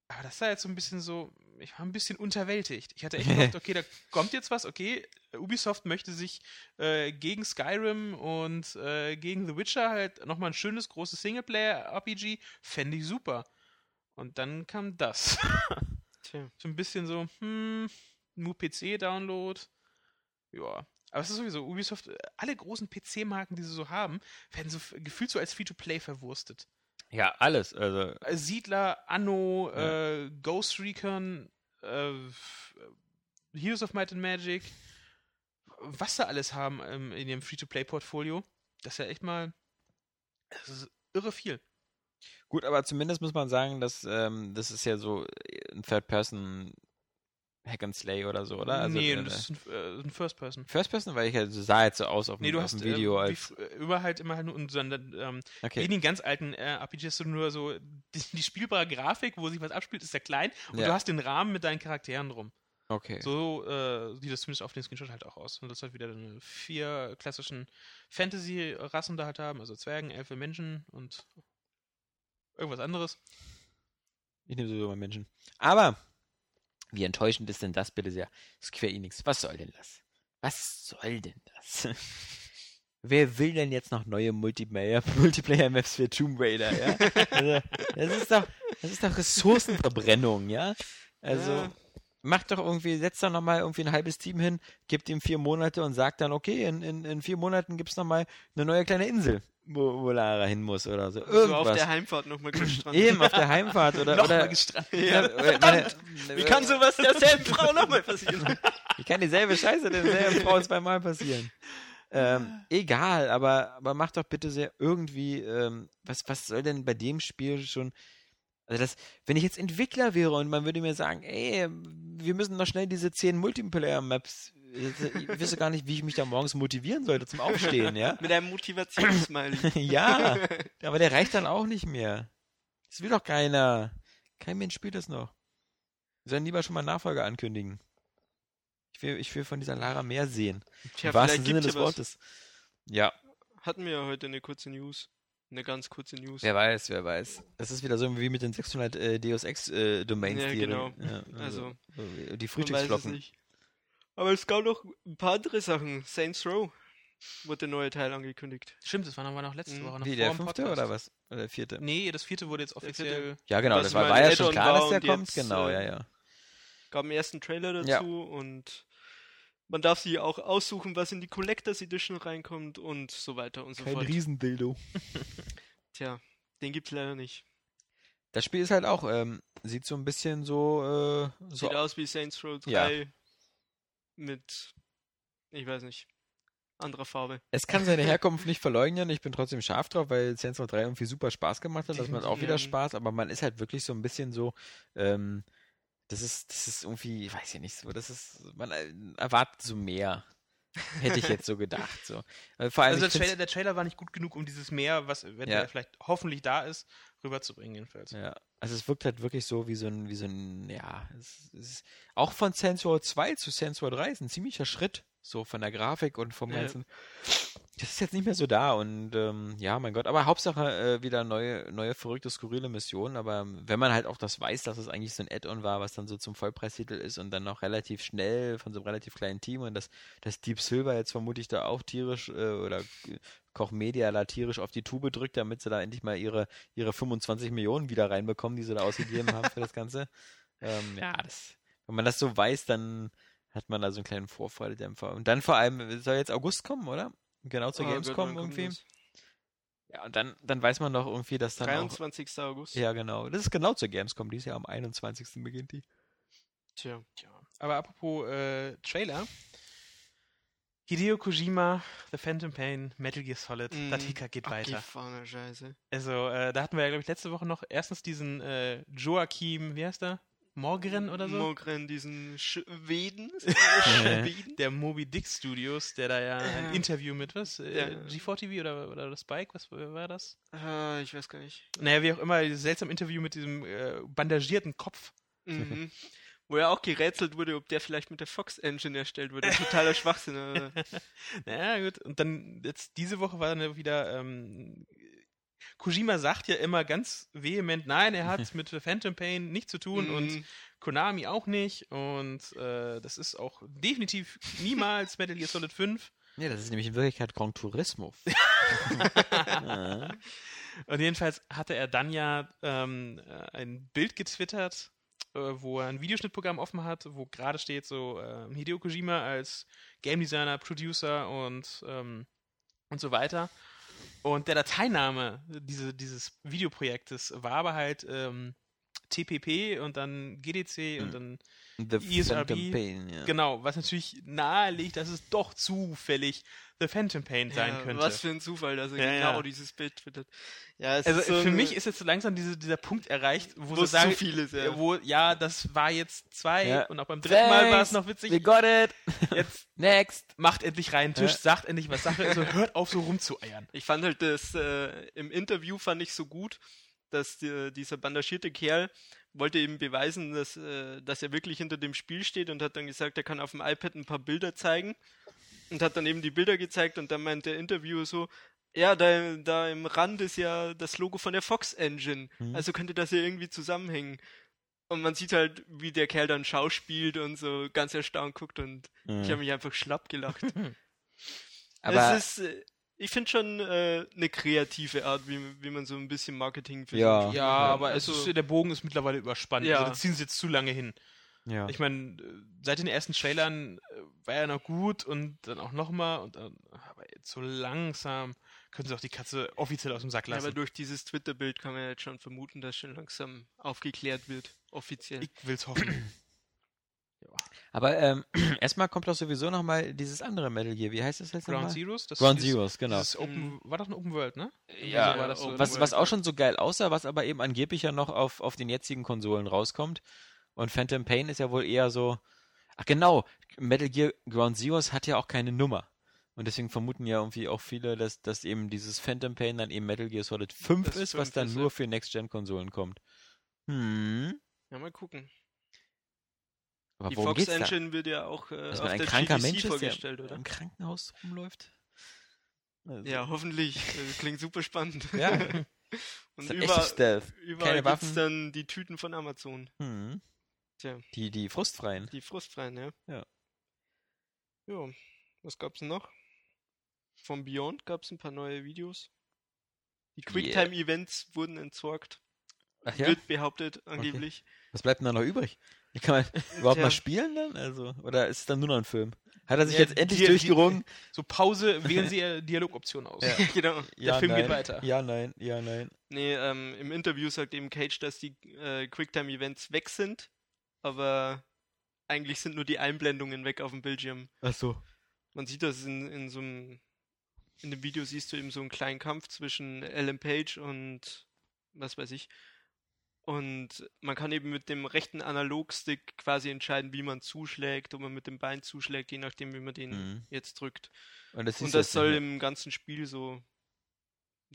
Aber das war jetzt so ein bisschen so, ich war ein bisschen unterwältigt. Ich hatte echt gedacht, okay, da kommt jetzt was, okay, Ubisoft möchte sich gegen Skyrim und gegen The Witcher halt nochmal ein schönes, großes Singleplayer-RPG, fände ich super. Und dann kam das. Tja. So ein bisschen so, nur PC-Download, ja. Aber es ist sowieso, Ubisoft, alle großen PC-Marken, die sie so haben, werden so gefühlt so als Free-to-Play verwurstet. Ja, alles. Also Siedler, Anno, ja. Ghost Recon, Heroes of Might and Magic, was sie alles haben in ihrem Free-to-Play-Portfolio. Das ist ja echt mal, das ist irre viel. Gut, aber zumindest muss man sagen, dass das ist ja so ein Third-Person-Hack-and-Slay oder so, oder? Also, nee, das ist ein First-Person. First-Person, weil ich ja so sah jetzt so aus auf dem Video. Okay. In den ganz alten RPGs sind nur so die spielbare Grafik, wo sich was abspielt, ist ja klein und du hast den Rahmen mit deinen Charakteren drum. Okay. So sieht das zumindest auf dem Screenshot halt auch aus. Und das halt wieder dann 4 klassischen Fantasy-Rassen da halt haben, also Zwergen, Elfen, Menschen und irgendwas anderes. Ich nehme sowieso mal Menschen. Aber wie enttäuschend ist denn das bitte sehr? Square Enix, was soll denn das? Was soll denn das? Wer will denn jetzt noch neue Multiplayer-Maps für Tomb Raider? Ja? Also, das ist doch Ressourcenverbrennung, ja? Also... Ja. Macht doch irgendwie, setzt da nochmal irgendwie ein halbes Team hin, gibt ihm 4 Monate und sagt dann, okay, in 4 Monaten gibt's nochmal eine neue kleine Insel, wo Lara hin muss oder so. Irgendwas. So auf der Heimfahrt nochmal gestrandet. Eben, auf der Heimfahrt. Nochmal gestrandet. Ja. Verdammt! Wie kann sowas derselben Frau nochmal passieren? Wie kann dieselbe Scheiße derselben Frau 2-mal passieren? Egal, aber macht doch bitte sehr irgendwie, was soll denn bei dem Spiel schon... Also wenn ich jetzt Entwickler wäre und man würde mir sagen, ey, wir müssen noch schnell diese 10 Multiplayer-Maps, ich wüsste gar nicht, wie ich mich da morgens motivieren sollte zum Aufstehen, ja? Mit einem Motivationssmiley. Ja, aber der reicht dann auch nicht mehr. Das will doch keiner. Kein Mensch spielt das noch. Wir sollen lieber schon mal Nachfolger ankündigen. Ich will von dieser Lara mehr sehen. Tja, im wahrsten Sinne des Wortes. Ja. Hatten wir ja heute eine kurze News. Eine ganz kurze News. Wer weiß. Das ist wieder so wie mit den 600 Deus Ex Domains. Ja, genau. Ja, also die Frühstücksflocken. Aber es gab noch ein paar andere Sachen. Saints Row wurde der neue Teil angekündigt. Stimmt, das war noch letzte Woche. Wie, der 5. Podcast. Oder was? Oder der 4.? Nee, das 4. wurde jetzt offiziell... Ja, genau, das war ja schon klar, dass der kommt. Genau, ja. Gab einen ersten Trailer dazu und... Man darf sie auch aussuchen, was in die Collectors Edition reinkommt und so weiter und so fort. Kein Riesendildo. Tja, den gibt's leider nicht. Das Spiel ist halt auch, sieht so ein bisschen so... Sieht aus wie Saints Row 3 mit, ich weiß nicht, anderer Farbe. Es kann seine Herkunft nicht verleugnen, ich bin trotzdem scharf drauf, weil Saints Row 3 irgendwie super Spaß gemacht hat, dass man auch wieder Spaß, aber man ist halt wirklich so ein bisschen so... Das ist irgendwie, ich weiß ja nicht, so, man erwartet so mehr. Hätte ich jetzt so gedacht. So. Vor allem, also der Trailer war nicht gut genug, um dieses Mehr, was der vielleicht hoffentlich da ist, rüberzubringen jedenfalls. Ja. Also es wirkt halt wirklich so wie so ein es ist, auch von Saints Row 2 zu Saints Row 3 ist ein ziemlicher Schritt, so von der Grafik und vom Ganzen. Das ist jetzt nicht mehr so da und mein Gott, aber Hauptsache wieder neue verrückte, skurrile Missionen, aber wenn man halt auch das weiß, dass es eigentlich so ein Add-on war, was dann so zum Vollpreistitel ist und dann noch relativ schnell von so einem relativ kleinen Team und das Deep Silver jetzt vermutlich da auch tierisch oder Koch Media da tierisch auf die Tube drückt, damit sie da endlich mal ihre 25 Millionen wieder reinbekommen, die sie da ausgegeben haben für das Ganze. Wenn man das so weiß, dann hat man da so einen kleinen Vorfreudedämpfer. Und dann vor allem, soll jetzt August kommen, oder? Genau, zur Gamescom irgendwie. Ja, und dann weiß man doch irgendwie, dass dann 23. August. Ja, genau. Das ist genau zur Gamescom. Dieses Jahr am 21. beginnt die. Tja. Aber apropos Trailer. Hideo Kojima, The Phantom Pain, Metal Gear Solid, das Hicker geht weiter. Abgefahrene Scheiße. Also, da hatten wir ja, glaube ich, letzte Woche noch erstens diesen Joachim, wie heißt der? Morgren oder so? Morgren, diesen Schweden. Der Moby Dick Studios, der da ein Interview mit was? G4 TV oder das Spike, was war das? Ich weiß gar nicht. Naja, wie auch immer, dieses seltsame Interview mit diesem bandagierten Kopf. Mhm. Wo ja auch gerätselt wurde, ob der vielleicht mit der Fox-Engine erstellt wurde. Totaler Schwachsinn. Aber. Naja, gut. Und dann, jetzt diese Woche war dann wieder... Kojima sagt ja immer ganz vehement, nein, er hat es mit Phantom Pain nicht zu tun und Konami auch nicht. Und das ist auch definitiv niemals Metal Gear Solid 5. Ja, das ist nämlich in Wirklichkeit Gran Turismo. Und jedenfalls hatte er dann ja ein Bild getwittert, wo er ein Videoschnittprogramm offen hat, wo gerade steht so Hideo Kojima als Game Designer, Producer und so weiter. Und der Dateiname dieses Videoprojektes war aber halt TPP und dann GDC und dann The Phantom Pain, ja. Genau, was natürlich nahe liegt, dass es doch zufällig The Phantom Pain sein könnte. Was für ein Zufall, dass er dieses Bild findet. Ja, es also ist so für mich ist jetzt so langsam dieser Punkt erreicht, wo es sagen, so viel ist, das war jetzt 2 und auch beim dritten Mal war es noch witzig. We got it. Jetzt next. Macht endlich reinen Tisch, sagt endlich was Sache ist und hört auf so rumzueiern. Ich fand halt das, im Interview fand ich so gut, dass dieser bandagierte Kerl wollte eben beweisen, dass er wirklich hinter dem Spiel steht und hat dann gesagt, er kann auf dem iPad ein paar Bilder zeigen und hat dann eben die Bilder gezeigt und dann meint der Interviewer so, ja, da im Rand ist ja das Logo von der Fox Engine, also könnte das ja irgendwie zusammenhängen. Und man sieht halt, wie der Kerl dann schauspielt und so ganz erstaunt guckt und ich habe mich einfach schlapp gelacht. Aber es ist... Ich finde schon eine kreative Art, wie man so ein bisschen Marketing findet. Ja, aber der Bogen ist mittlerweile überspannt. Ja. Also da ziehen sie jetzt zu lange hin. Ja. Ich meine, seit den ersten Trailern war er noch gut und dann auch nochmal. Aber jetzt so langsam können sie auch die Katze offiziell aus dem Sack lassen. Ja, aber durch dieses Twitter-Bild kann man jetzt schon vermuten, dass schon langsam aufgeklärt wird, offiziell. Ich will's hoffen. Aber erstmal kommt doch sowieso nochmal dieses andere Metal Gear. Wie heißt das jetzt nochmal? Ground Zeroes? Ground Zeroes, genau. War doch eine Open World, ne? Ja, also war das so was auch schon so geil aussah, was aber eben angeblich ja noch auf den jetzigen Konsolen rauskommt. Und Phantom Pain ist ja wohl eher so... Ach genau, Metal Gear Ground Zeroes hat ja auch keine Nummer. Und deswegen vermuten ja irgendwie auch viele, dass eben dieses Phantom Pain dann eben Metal Gear Solid 5 ist, was dann nur für Next-Gen-Konsolen kommt. Ja, mal gucken. Aber die Fox Engine wird ja auch auf der GDC vorgestellt, oder? Im Krankenhaus rumläuft. Also. Ja, hoffentlich. Das klingt super spannend. Ja. Und überall gibt es dann die Tüten von Amazon. Tja. Die frustfreien. Die frustfreien, ja. Ja, was gab's denn noch? Von Beyond gab es ein paar neue Videos. Die Quicktime-Events wurden entsorgt. Ach ja? Wird behauptet, angeblich. Okay. Was bleibt denn da noch übrig? Kann man überhaupt mal spielen dann? Also, oder ist es dann nur noch ein Film? Hat er sich jetzt endlich durchgerungen? So Pause, wählen Sie Dialogoption aus. Ja. Genau. Der Film geht weiter. Ja, nein. Nee, im Interview sagt eben Cage, dass die Quicktime-Events weg sind, aber eigentlich sind nur die Einblendungen weg auf dem Bildschirm. Ach so. Man sieht das in dem Video siehst du eben so einen kleinen Kampf zwischen Ellen Page und was weiß ich. Und man kann eben mit dem rechten Analogstick quasi entscheiden, wie man zuschlägt, ob man mit dem Bein zuschlägt, je nachdem, wie man den jetzt drückt. Und das soll im ganzen Spiel so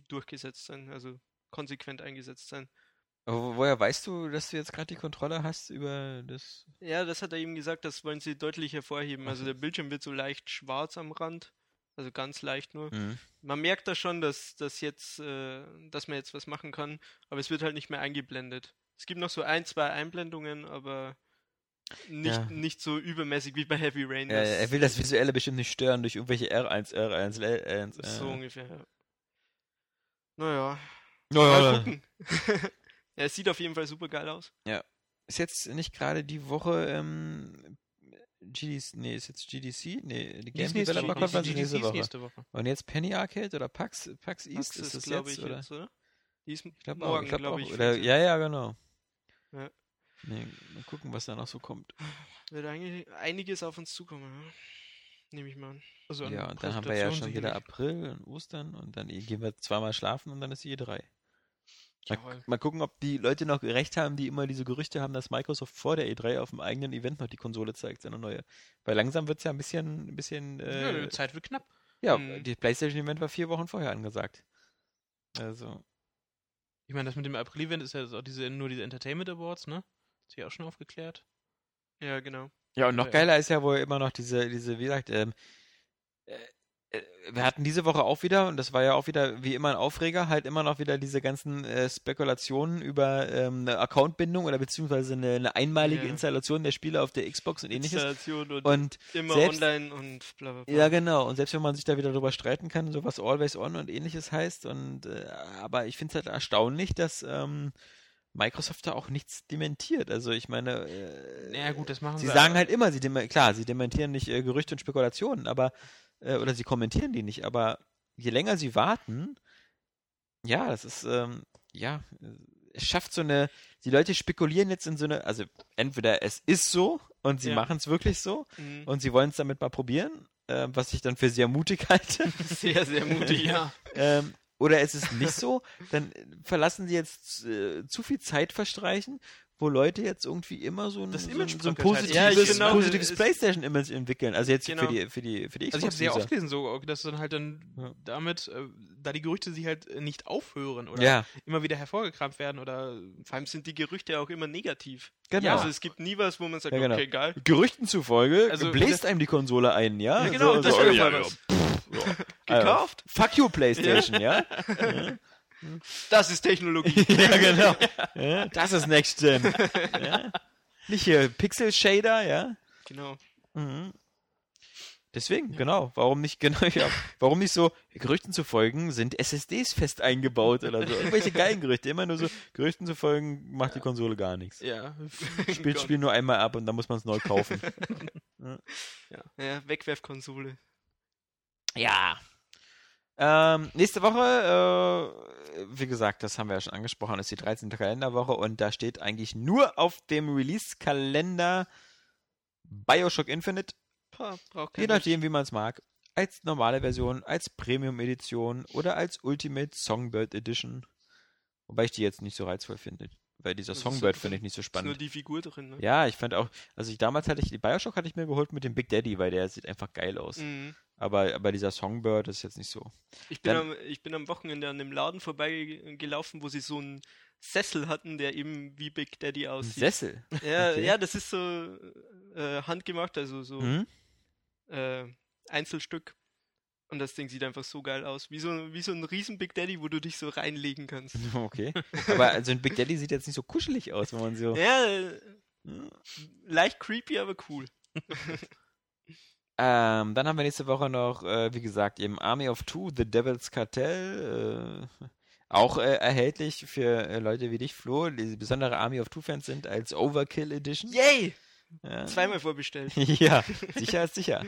durchgesetzt sein, also konsequent eingesetzt sein. Aber woher weißt du, dass du jetzt gerade die Kontrolle hast über das? Ja, das hat er eben gesagt, das wollen sie deutlich hervorheben. Also der Bildschirm wird so leicht schwarz am Rand. Also ganz leicht nur. Man merkt da schon, dass man jetzt was machen kann, aber es wird halt nicht mehr eingeblendet. Es gibt noch so 1, 2 Einblendungen, aber nicht so übermäßig wie bei Heavy Rain. Er will das Visuelle bestimmt nicht stören durch irgendwelche R1. So ungefähr, ja. Naja. Mal gucken. Ja, es sieht auf jeden Fall super geil aus. Ja. Ist jetzt nicht gerade die Woche... ist jetzt GDC? Nee, die Game Developer Conference nächste Woche. Und jetzt Penny Arcade oder PAX East ist das glaube ich, oder? Jetzt, oder? Ich glaube auch. Genau. Ja. Nee, mal gucken, was da noch so kommt. Wird eigentlich einiges auf uns zukommen, nehme ich mal an. Also ja, und dann haben wir ja schon wieder April und Ostern und dann gehen wir zweimal schlafen und dann ist die E3. Mal gucken, ob die Leute noch recht haben, die immer diese Gerüchte haben, dass Microsoft vor der E3 auf dem eigenen Event noch die Konsole zeigt, seine neue. Weil langsam wird es ja ein bisschen die Zeit wird knapp. Ja, die PlayStation-Event war 4 Wochen vorher angesagt. Also. Ich meine, das mit dem April-Event ist ja auch nur diese Entertainment Awards, ne? Ist ja auch schon aufgeklärt. Ja, genau. Ja, und noch geiler ist ja wohl immer noch diese wie gesagt, wir hatten diese Woche auch wieder, und das war ja auch wieder wie immer ein Aufreger, halt immer noch wieder diese ganzen Spekulationen über eine Accountbindung oder beziehungsweise eine einmalige Installation der Spiele auf der Xbox und ähnliches. Installation und immer selbst, online und bla bla bla. Ja, genau. Und selbst wenn man sich da wieder drüber streiten kann, so was Always On und ähnliches heißt. Und aber ich finde es halt erstaunlich, dass Microsoft da auch nichts dementiert. Also ich meine, gut, das machen sie sagen halt immer, sie dementieren nicht Gerüchte und Spekulationen, aber oder sie kommentieren die nicht, aber je länger sie warten, Ja, das ist, es schafft so eine, die Leute spekulieren jetzt in so eine, also entweder es ist so und sie machen es wirklich so und sie wollen es damit mal probieren, was ich dann für sehr mutig halte. Sehr, sehr mutig, ja. Oder es ist nicht so, dann verlassen sie jetzt zu viel Zeit verstreichen, wo Leute jetzt irgendwie immer so ein positives PlayStation-Image entwickeln. Also jetzt für die Xbox. Also ich habe sehr oft gelesen, so, dass dann halt damit, da die Gerüchte sich halt nicht aufhören oder immer wieder hervorgekramt werden oder vor allem sind die Gerüchte ja auch immer negativ. Genau. Ja, also es gibt nie was, wo man sagt, okay, egal. Gerüchten zufolge bläst einem die Konsole ein, ja? Ja, genau, das ist ja was. Gekauft? Also, fuck you, PlayStation, ja? Das ist Technologie. Ja, genau. Ja, das ist Next Gen. Ja. Nicht hier Pixel-Shader, ja? Genau. Mhm. Deswegen, warum nicht so, Gerüchten zu folgen, sind SSDs fest eingebaut oder so. Irgendwelche geilen Gerüchte, immer nur so, Gerüchten zu folgen, macht die Konsole gar nichts. Ja. Spielt Spiel nur einmal ab und dann muss man es neu kaufen. Ja, Wegwerfkonsole. Ja. Nächste Woche, wie gesagt, das haben wir ja schon angesprochen, ist die 13. Kalenderwoche und da steht eigentlich nur auf dem Release-Kalender Bioshock Infinite. Je nachdem, wie man es mag. Als normale Version, als Premium-Edition oder als Ultimate Songbird Edition. Wobei ich die jetzt nicht so reizvoll finde. Weil dieser Songbird finde ich nicht so spannend. Ist nur die Figur drin, ne? Ja, ich fand auch, die Bioshock hatte ich mir geholt mit dem Big Daddy, weil der sieht einfach geil aus. Mhm. Aber dieser Songbird ist jetzt nicht so. Ich bin am Wochenende an dem Laden vorbeigelaufen, wo sie so einen Sessel hatten, der eben wie Big Daddy aussieht. Ein Sessel? Ja, okay. Ja, das ist so handgemacht, also so Einzelstück. Und das Ding sieht einfach so geil aus. Wie so ein riesen Big Daddy, wo du dich so reinlegen kannst. Okay. Aber also ein Big Daddy sieht jetzt nicht so kuschelig aus, wenn man so... Ja, leicht creepy, aber cool. Dann haben wir nächste Woche noch, wie gesagt, eben Army of Two, The Devil's Cartel. Auch erhältlich für Leute wie dich, Flo, die besondere Army of Two-Fans sind, als Overkill Edition. Yay! Ja. Zweimal vorbestellt. Ja, sicher ist sicher.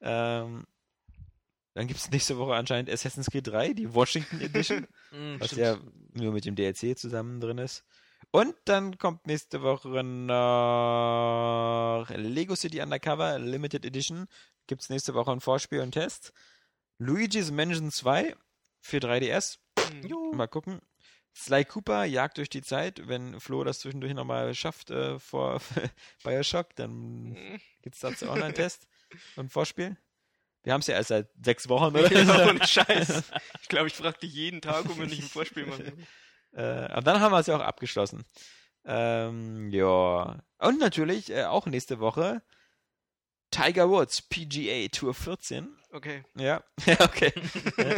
Dann gibt es nächste Woche anscheinend Assassin's Creed 3, die Washington Edition, was stimmt. Ja nur mit dem DLC zusammen drin ist. Und dann kommt nächste Woche noch Lego City Undercover Limited Edition. Gibt es nächste Woche ein Vorspiel und Test. Luigi's Mansion 2 für 3DS. Mal gucken. Sly Cooper, Jagd durch die Zeit. Wenn Flo das zwischendurch nochmal schafft vor Bioshock, dann gibt es dazu auch noch einen Test und Vorspiel. Wir haben es ja erst seit 6 Wochen, oder? Genau, ohne Scheiß. Ich glaube, ich frage dich jeden Tag, ob wir nicht ein Vorspiel machen. Aber dann haben wir es ja auch abgeschlossen. Ja. Und natürlich auch nächste Woche Tiger Woods PGA Tour 14. Okay. Ja, okay.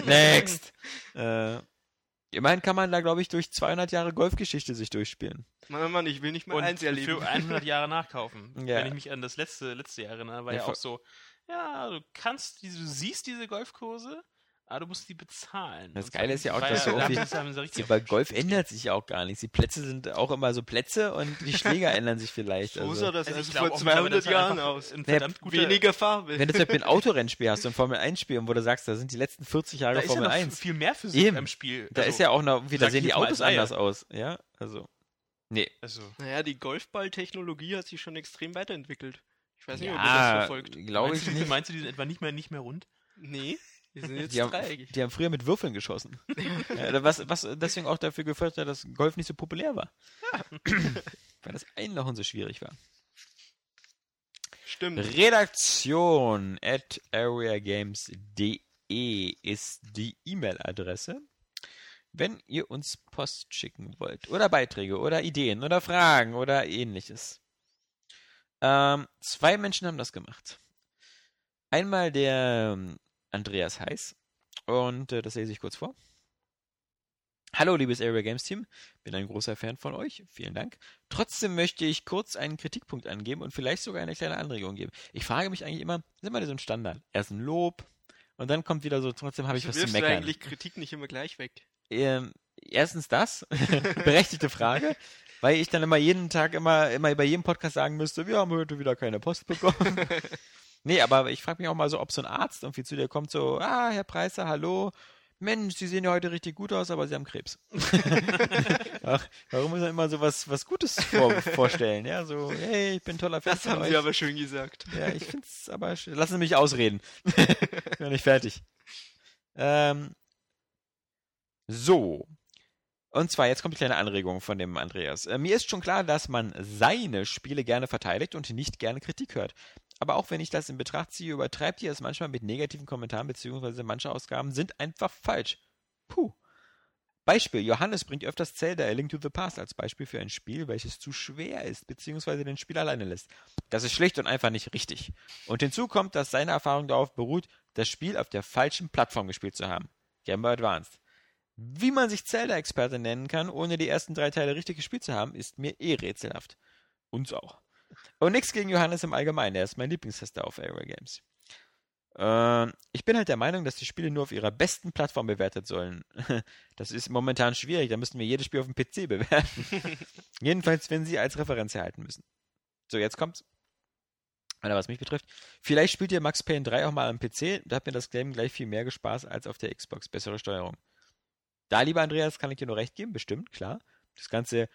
Next. Immerhin kann man da, glaube ich, durch 200 Jahre Golfgeschichte sich durchspielen. Mann, ich will nicht mal eins erleben. Für 100 Jahre nachkaufen. Ja. Wenn ich mich an das letzte Jahr erinnere, war ja auch so... Ja, du siehst diese Golfkurse, aber du musst die bezahlen. Das Geile ist ja auch, dass so irgendwie, bei Golf ändert sich ja auch gar nichts. Die Plätze sind auch immer so Plätze und die Schläger ändern sich vielleicht. So sah das vor 200 Jahren aus. In verdammt guter, weniger Farbe. Wenn du zum Beispiel ein Autorennspiel hast, so ein Formel-1-Spiel, wo du sagst, da sind die letzten 40 Jahre Formel 1. Da ist ja noch viel mehr Physik im Spiel. Da ist ja auch noch, da sehen die Autos anders aus. Ja, also. Nee. Also. Naja, die Golfball-Technologie hat sich schon extrem weiterentwickelt. Ich weiß nicht, ob ihr das verfolgt. Glaube ich nicht. Meinst du, die sind etwa nicht mehr rund? Nee, die sind jetzt dreieckig. Die haben früher mit Würfeln geschossen. Ja, was deswegen auch dafür gefördert hat, dass Golf nicht so populär war. Ja. Weil das Einlochen so schwierig war. Stimmt. Redaktion@areagames.de ist die E-Mail-Adresse. Wenn ihr uns Post schicken wollt. Oder Beiträge, oder Ideen, oder Fragen, oder ähnliches. 2 Menschen haben das gemacht. Einmal der Andreas Heiß und das lese ich kurz vor. Hallo, liebes Area Games Team. Bin ein großer Fan von euch. Vielen Dank. Trotzdem möchte ich kurz einen Kritikpunkt angeben und vielleicht sogar eine kleine Anregung geben. Ich frage mich eigentlich immer, sind wir so ein Standard? Erst ein Lob und dann kommt wieder so, trotzdem habe ich was zu meckern. Du wirfst eigentlich Kritik nicht immer gleich weg. Erstens das. Berechtigte Frage. Weil ich dann immer jeden Tag, immer bei jedem Podcast sagen müsste, wir haben heute wieder keine Post bekommen. Nee, aber ich frage mich auch mal so, ob so ein Arzt irgendwie zu dir kommt, so, Herr Preißer, hallo, Mensch, sie sehen ja heute richtig gut aus, aber sie haben Krebs. Ach, warum muss man immer so was Gutes vorstellen? Ja, so, hey, ich bin toller Fan. Das haben sie aber schön gesagt. Ja, ich finde es aber schön. Lassen Sie mich ausreden. Ich bin nicht fertig. So. Und zwar, jetzt kommt die kleine Anregung von dem Andreas. Mir ist schon klar, dass man seine Spiele gerne verteidigt und nicht gerne Kritik hört. Aber auch wenn ich das in Betracht ziehe, übertreibt ihr es manchmal mit negativen Kommentaren, beziehungsweise manche Ausgaben sind einfach falsch. Puh. Beispiel, Johannes bringt öfters Zelda A Link to the Past als Beispiel für ein Spiel, welches zu schwer ist, beziehungsweise den Spieler alleine lässt. Das ist schlicht und einfach nicht richtig. Und hinzu kommt, dass seine Erfahrung darauf beruht, das Spiel auf der falschen Plattform gespielt zu haben. Game Boy Advanced. Wie man sich Zelda-Experte nennen kann, ohne die ersten 3 Teile richtig gespielt zu haben, ist mir eh rätselhaft. Uns auch. Und nichts gegen Johannes im Allgemeinen, er ist mein Lieblingstester auf Aero Games. Ich bin halt der Meinung, dass die Spiele nur auf ihrer besten Plattform bewertet sollen. Das ist momentan schwierig, da müssten wir jedes Spiel auf dem PC bewerten. Jedenfalls, wenn sie als Referenz herhalten müssen. So, jetzt kommt's. Aber was mich betrifft, vielleicht spielt ihr Max Payne 3 auch mal am PC, da hat mir das Game gleich viel mehr gespaßt als auf der Xbox. Bessere Steuerung. Da, lieber Andreas, kann ich dir nur recht geben, bestimmt, klar. Das ganze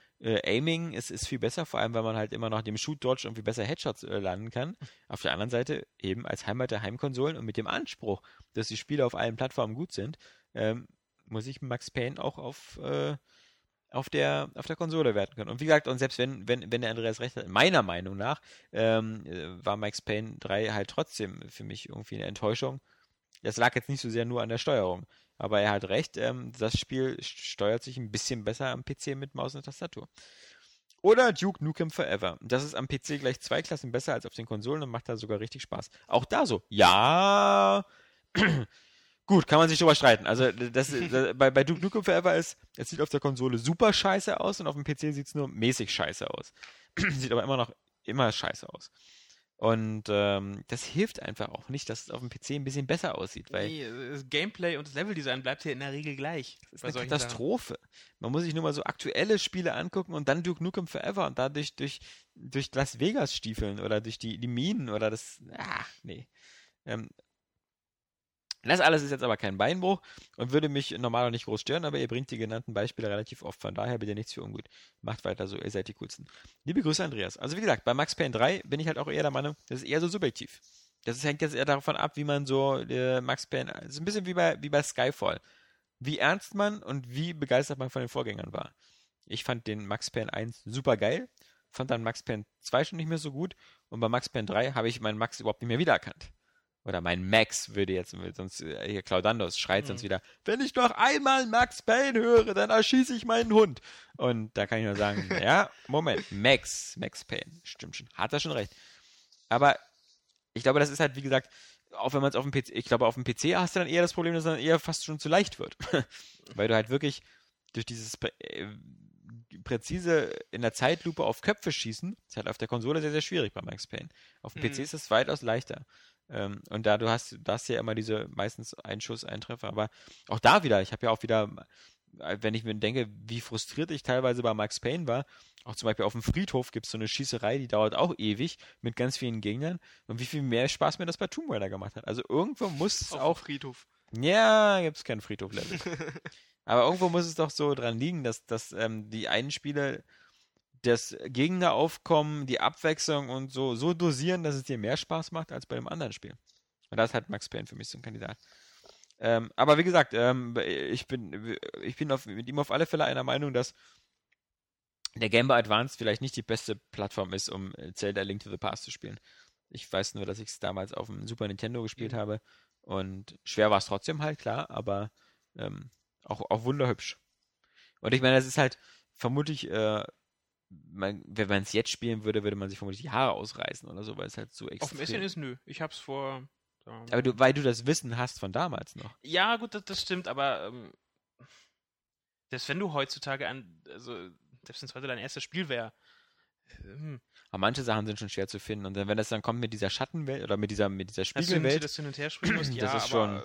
Aiming ist viel besser, vor allem, weil man halt immer noch dem Shoot-Dodge irgendwie besser Headshots landen kann. Auf der anderen Seite eben als Heimat der Heimkonsolen und mit dem Anspruch, dass die Spiele auf allen Plattformen gut sind, muss ich Max Payne auch auf der Konsole werten können. Und wie gesagt, und selbst wenn der Andreas recht hat, meiner Meinung nach war Max Payne 3 halt trotzdem für mich irgendwie eine Enttäuschung. Das lag jetzt nicht so sehr nur an der Steuerung. Aber er hat recht, das Spiel steuert sich ein bisschen besser am PC mit Maus und Tastatur. Oder Duke Nukem Forever. Das ist am PC gleich 2 Klassen besser als auf den Konsolen und macht da sogar richtig Spaß. Auch da so. Ja. Gut, kann man sich drüber streiten. Also bei Duke Nukem Forever ist, es sieht auf der Konsole super scheiße aus und auf dem PC sieht es nur mäßig scheiße aus. Sieht aber immer scheiße aus. Und das hilft einfach auch nicht, dass es auf dem PC ein bisschen besser aussieht. Weil das Gameplay und das Leveldesign bleibt hier in der Regel gleich. Das ist eine Katastrophe. Man muss sich nur mal so aktuelle Spiele angucken und dann Duke Nukem Forever und dadurch durch Las Vegas stiefeln oder durch die Minen oder das... Ach, nee. Das alles ist jetzt aber kein Beinbruch und würde mich normal auch nicht groß stören, aber ihr bringt die genannten Beispiele relativ oft. Von daher bitte nichts für ungut. Macht weiter so, ihr seid die Coolsten. Liebe Grüße, Andreas. Also wie gesagt, bei Max Payne 3 bin ich halt auch eher der Meinung, das ist eher so subjektiv. Das hängt jetzt eher davon ab, wie man so Max Payne... Das ist ein bisschen wie bei Skyfall. Wie ernst man und wie begeistert man von den Vorgängern war. Ich fand den Max Payne 1 super geil, fand dann Max Payne 2 schon nicht mehr so gut und bei Max Payne 3 habe ich meinen Max überhaupt nicht mehr wiedererkannt. Oder mein Max würde jetzt, sonst hier Claudandos schreit sonst wieder, wenn ich noch einmal Max Payne höre, dann erschieße ich meinen Hund. Und da kann ich nur sagen, ja, Moment, Max Payne, stimmt schon, hat er schon recht. Aber ich glaube, das ist halt, wie gesagt, auch wenn man es auf dem PC, ich glaube, auf dem PC hast du dann eher das Problem, dass es dann eher fast schon zu leicht wird. Weil du halt wirklich durch dieses präzise in der Zeitlupe auf Köpfe schießen, ist halt auf der Konsole sehr, sehr schwierig bei Max Payne. Auf dem PC ist es weitaus leichter. Und da du hast ja immer diese meistens einen Schuss, einen Treffer, aber auch da wieder, ich habe ja auch wieder, wenn ich mir denke, wie frustriert ich teilweise bei Max Payne war, auch zum Beispiel auf dem Friedhof gibt es so eine Schießerei, die dauert auch ewig mit ganz vielen Gegnern und wie viel mehr Spaß mir das bei Tomb Raider gemacht hat. Also irgendwo muss es auch Friedhof. Ja, gibt es keinen Friedhof-Level. Aber irgendwo muss es doch so dran liegen, dass die einen Spiele das Gegneraufkommen, die Abwechslung und so dosieren, dass es dir mehr Spaß macht als bei einem anderen Spiel. Und das hat Max Payne für mich so ein Kandidat. Aber wie gesagt, ich bin mit ihm auf alle Fälle einer Meinung, dass der Game Boy Advance vielleicht nicht die beste Plattform ist, um Zelda Link to the Past zu spielen. Ich weiß nur, dass ich es damals auf dem Super Nintendo gespielt habe und schwer war es trotzdem halt, klar, aber auch wunderhübsch. Und ich meine, das ist halt vermutlich... wenn man es jetzt spielen würde, würde man sich vermutlich die Haare ausreißen oder so, weil es halt so extrem... Auf dem SNS nö. Ich hab's vor... Aber weil du das Wissen hast von damals noch. Ja, gut, das stimmt, aber selbst wenn du heutzutage selbst wenn es heute dein erstes Spiel wäre... Aber manche Sachen sind schon schwer zu finden und wenn das dann kommt mit dieser Schattenwelt oder mit dieser Spiegelwelt... Dass du hin und her springen musst, ja, das ist schon...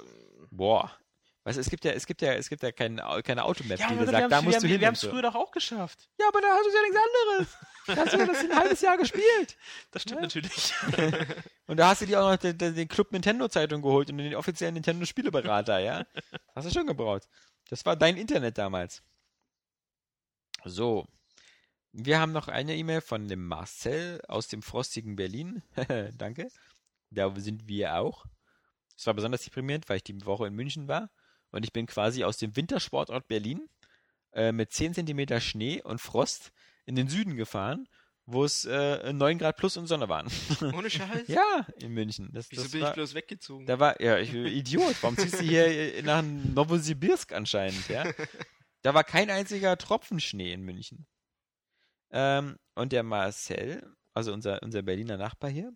Boah... Weißt du, es gibt ja keine Automap, ja, die da sagt, da musst du hin. Wir haben es früher doch auch geschafft. Ja, aber da hast du ja nichts anderes. Da hast du ja das ein halbes Jahr gespielt. Das stimmt natürlich. Und da hast du dir auch noch den Club Nintendo-Zeitung geholt und den offiziellen Nintendo-Spieleberater, ja? Hast du schon gebraucht. Das war dein Internet damals. So. Wir haben noch eine E-Mail von dem Marcel aus dem frostigen Berlin. Danke. Da sind wir auch. Es war besonders deprimierend, weil ich die Woche in München war. Und ich bin quasi aus dem Wintersportort Berlin mit 10 cm Schnee und Frost in den Süden gefahren, wo es 9 Grad plus und Sonne waren. Ohne Scheiß? Ja, in München. Wieso bin ich bloß weggezogen? Ich bin Idiot. Warum ziehst du hier nach Novosibirsk anscheinend? Ja? Da war kein einziger Tropfen Schnee in München. Und der Marcel, also unser Berliner Nachbar hier,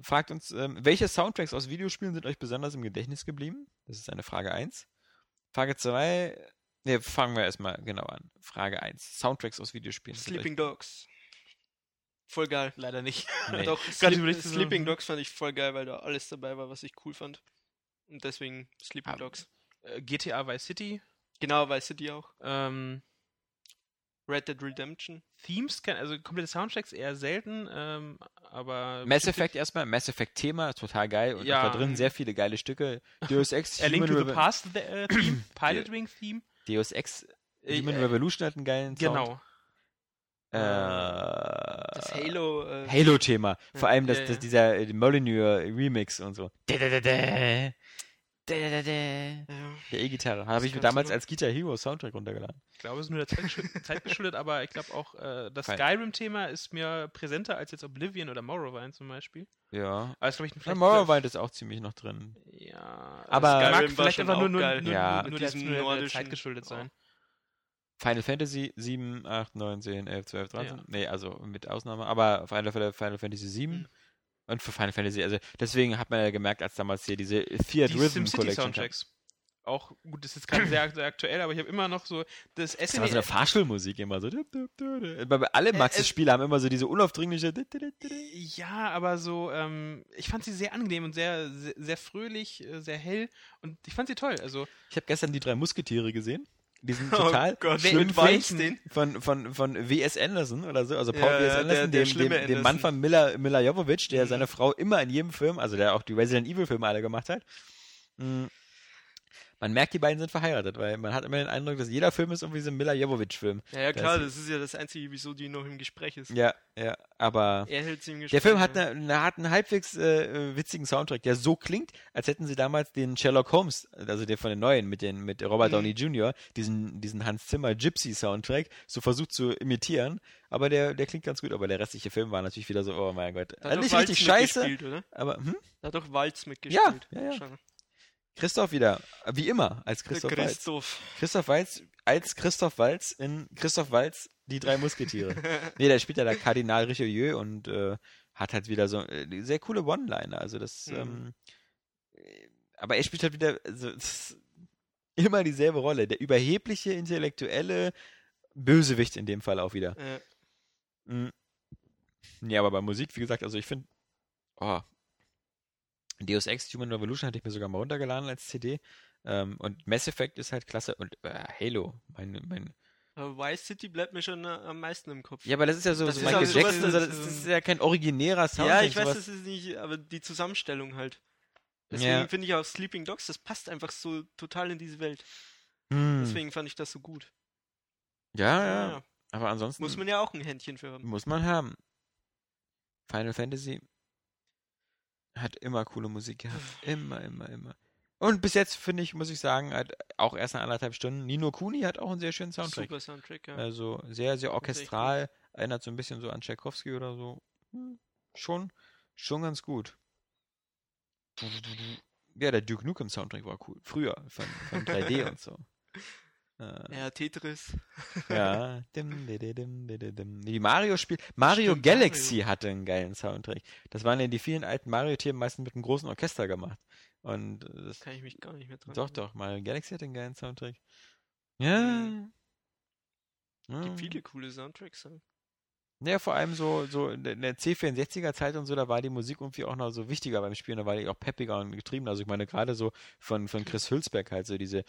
fragt uns, welche Soundtracks aus Videospielen sind euch besonders im Gedächtnis geblieben? Das ist eine Frage 1. Frage 2, fangen wir erstmal genau an. Frage 1, Soundtracks aus Videospielen. Sleeping Dogs. Voll geil, leider nicht. Nee. Doch, Sleeping Dogs fand ich voll geil, weil da alles dabei war, was ich cool fand. Und deswegen Sleeping Dogs. GTA Vice City. Genau, Vice City auch. Red Dead Redemption. Themes, also komplette Soundtracks eher selten, aber... Mass Effect erstmal, Mass Effect Thema, total geil. Und ja, da drin sehr viele geile Stücke. Deus Ex, Human Revolution. A Link to the Past Theme, Pilot Wing Theme. Deus Ex, Human Revolution hat einen geilen Sound. Genau. Das Halo... Halo-Thema. Vor allem dieser Molyneux Remix und so. Der E-Gitarre. Habe ich mir damals als Guitar Hero Soundtrack runtergeladen. Ich glaube, es ist nur der Zeit geschuldet, aber ich glaube auch, das Skyrim-Thema ist mir präsenter als jetzt Oblivion oder Morrowind zum Beispiel. Ja. Also, ich Morrowind ist auch ziemlich noch drin. Ja. Aber Skyrim mag vielleicht einfach nur der Zeit geschuldet sein. Final Fantasy 7, 8, 9, 10, 11, 12, 13. Ja. Nee, also mit Ausnahme. Aber auf alle Fälle Final Fantasy 7. Mhm. Und für Final Fantasy, also deswegen hat man ja gemerkt, als damals hier diese Fiat Rhythm Collection Soundtracks. Auch gut, das ist jetzt gerade sehr aktuell, aber ich habe immer noch so das SNES. Das war so eine Fahrstuhlmusik immer so. Alle Maxis-Spiele haben immer so diese unaufdringliche. Ja, aber so, ich fand sie sehr angenehm und sehr, sehr, sehr fröhlich, sehr hell und ich fand sie toll. Also ich habe gestern die 3 Musketiere gesehen. Die sind total schlimm von W.S. Anderson oder so, also Paul W.S. Anderson, dem Mann von Mila Jovovich, der seine Frau immer in jedem Film, also der auch die Resident Evil-Filme alle gemacht hat. Man merkt, die beiden sind verheiratet, weil man hat immer den Eindruck, dass jeder Film ist irgendwie so ein Mila Jovovich-Film. Ja, klar, das ist ja das Einzige, wieso die noch im Gespräch ist. Ja, aber er hält sie im Gespräch, der Film hat einen halbwegs witzigen Soundtrack, der so klingt, als hätten sie damals den Sherlock Holmes, also den von den Neuen, mit Robert Downey Jr., diesen Hans Zimmer Gypsy-Soundtrack, so versucht zu imitieren. Aber der klingt ganz gut, aber der restliche Film war natürlich wieder so, oh mein Gott. Da hat doch Walz mitgespielt, oder? Aber, Da hat doch Walz mitgespielt. Ja. Christoph wieder, wie immer, als Christoph Waltz. Christoph Waltz in Christoph Waltz, die 3 Musketiere. Nee, der spielt ja da Kardinal Richelieu und hat halt wieder so sehr coole One-Liner. Also das, aber er spielt halt wieder so, immer dieselbe Rolle. Der überhebliche, intellektuelle Bösewicht in dem Fall auch wieder. Ja. Nee, aber bei Musik, wie gesagt, also ich finde, Deus Ex Human Revolution hatte ich mir sogar mal runtergeladen als CD. Und Mass Effect ist halt klasse. Und Halo, mein Vice City bleibt mir schon am meisten im Kopf. Ja, aber das ist ja so Michael Jackson, das ist ja kein originärer Sound. Ja, ich weiß, das ist nicht, aber die Zusammenstellung halt. Deswegen finde ich auch Sleeping Dogs, das passt einfach so total in diese Welt. Deswegen fand ich das so gut. Ja. Aber ansonsten... Muss man ja auch ein Händchen für haben. Muss man haben. Final Fantasy... hat immer coole Musik gehabt. Immer. Und bis jetzt, finde ich, muss ich sagen, hat auch erst nach 1,5 Stunden. Ni no Kuni hat auch einen sehr schönen Soundtrack. Super Soundtrack, ja. Also sehr, sehr orchestral. Erinnert so ein bisschen so an Tschaikowski oder so. Schon ganz gut. Ja, der Duke Nukem Soundtrack war cool. Früher, von 3D und so. Ja, Tetris. Ja. Die Mario-Spiele. Mario Galaxy hatte einen geilen Soundtrack. Das waren ja die vielen alten Mario-Themen meistens mit einem großen Orchester gemacht. Und das kann ich mich gar nicht mehr dran erinnern. Doch, Mario Galaxy hatte einen geilen Soundtrack. Ja. Es gibt viele coole Soundtracks. Naja, vor allem so in der C64er-Zeit und so, da war die Musik irgendwie auch noch so wichtiger beim Spielen, da war die auch peppiger und getriebener. Also ich meine, gerade so von Chris Hülsbeck halt so dieses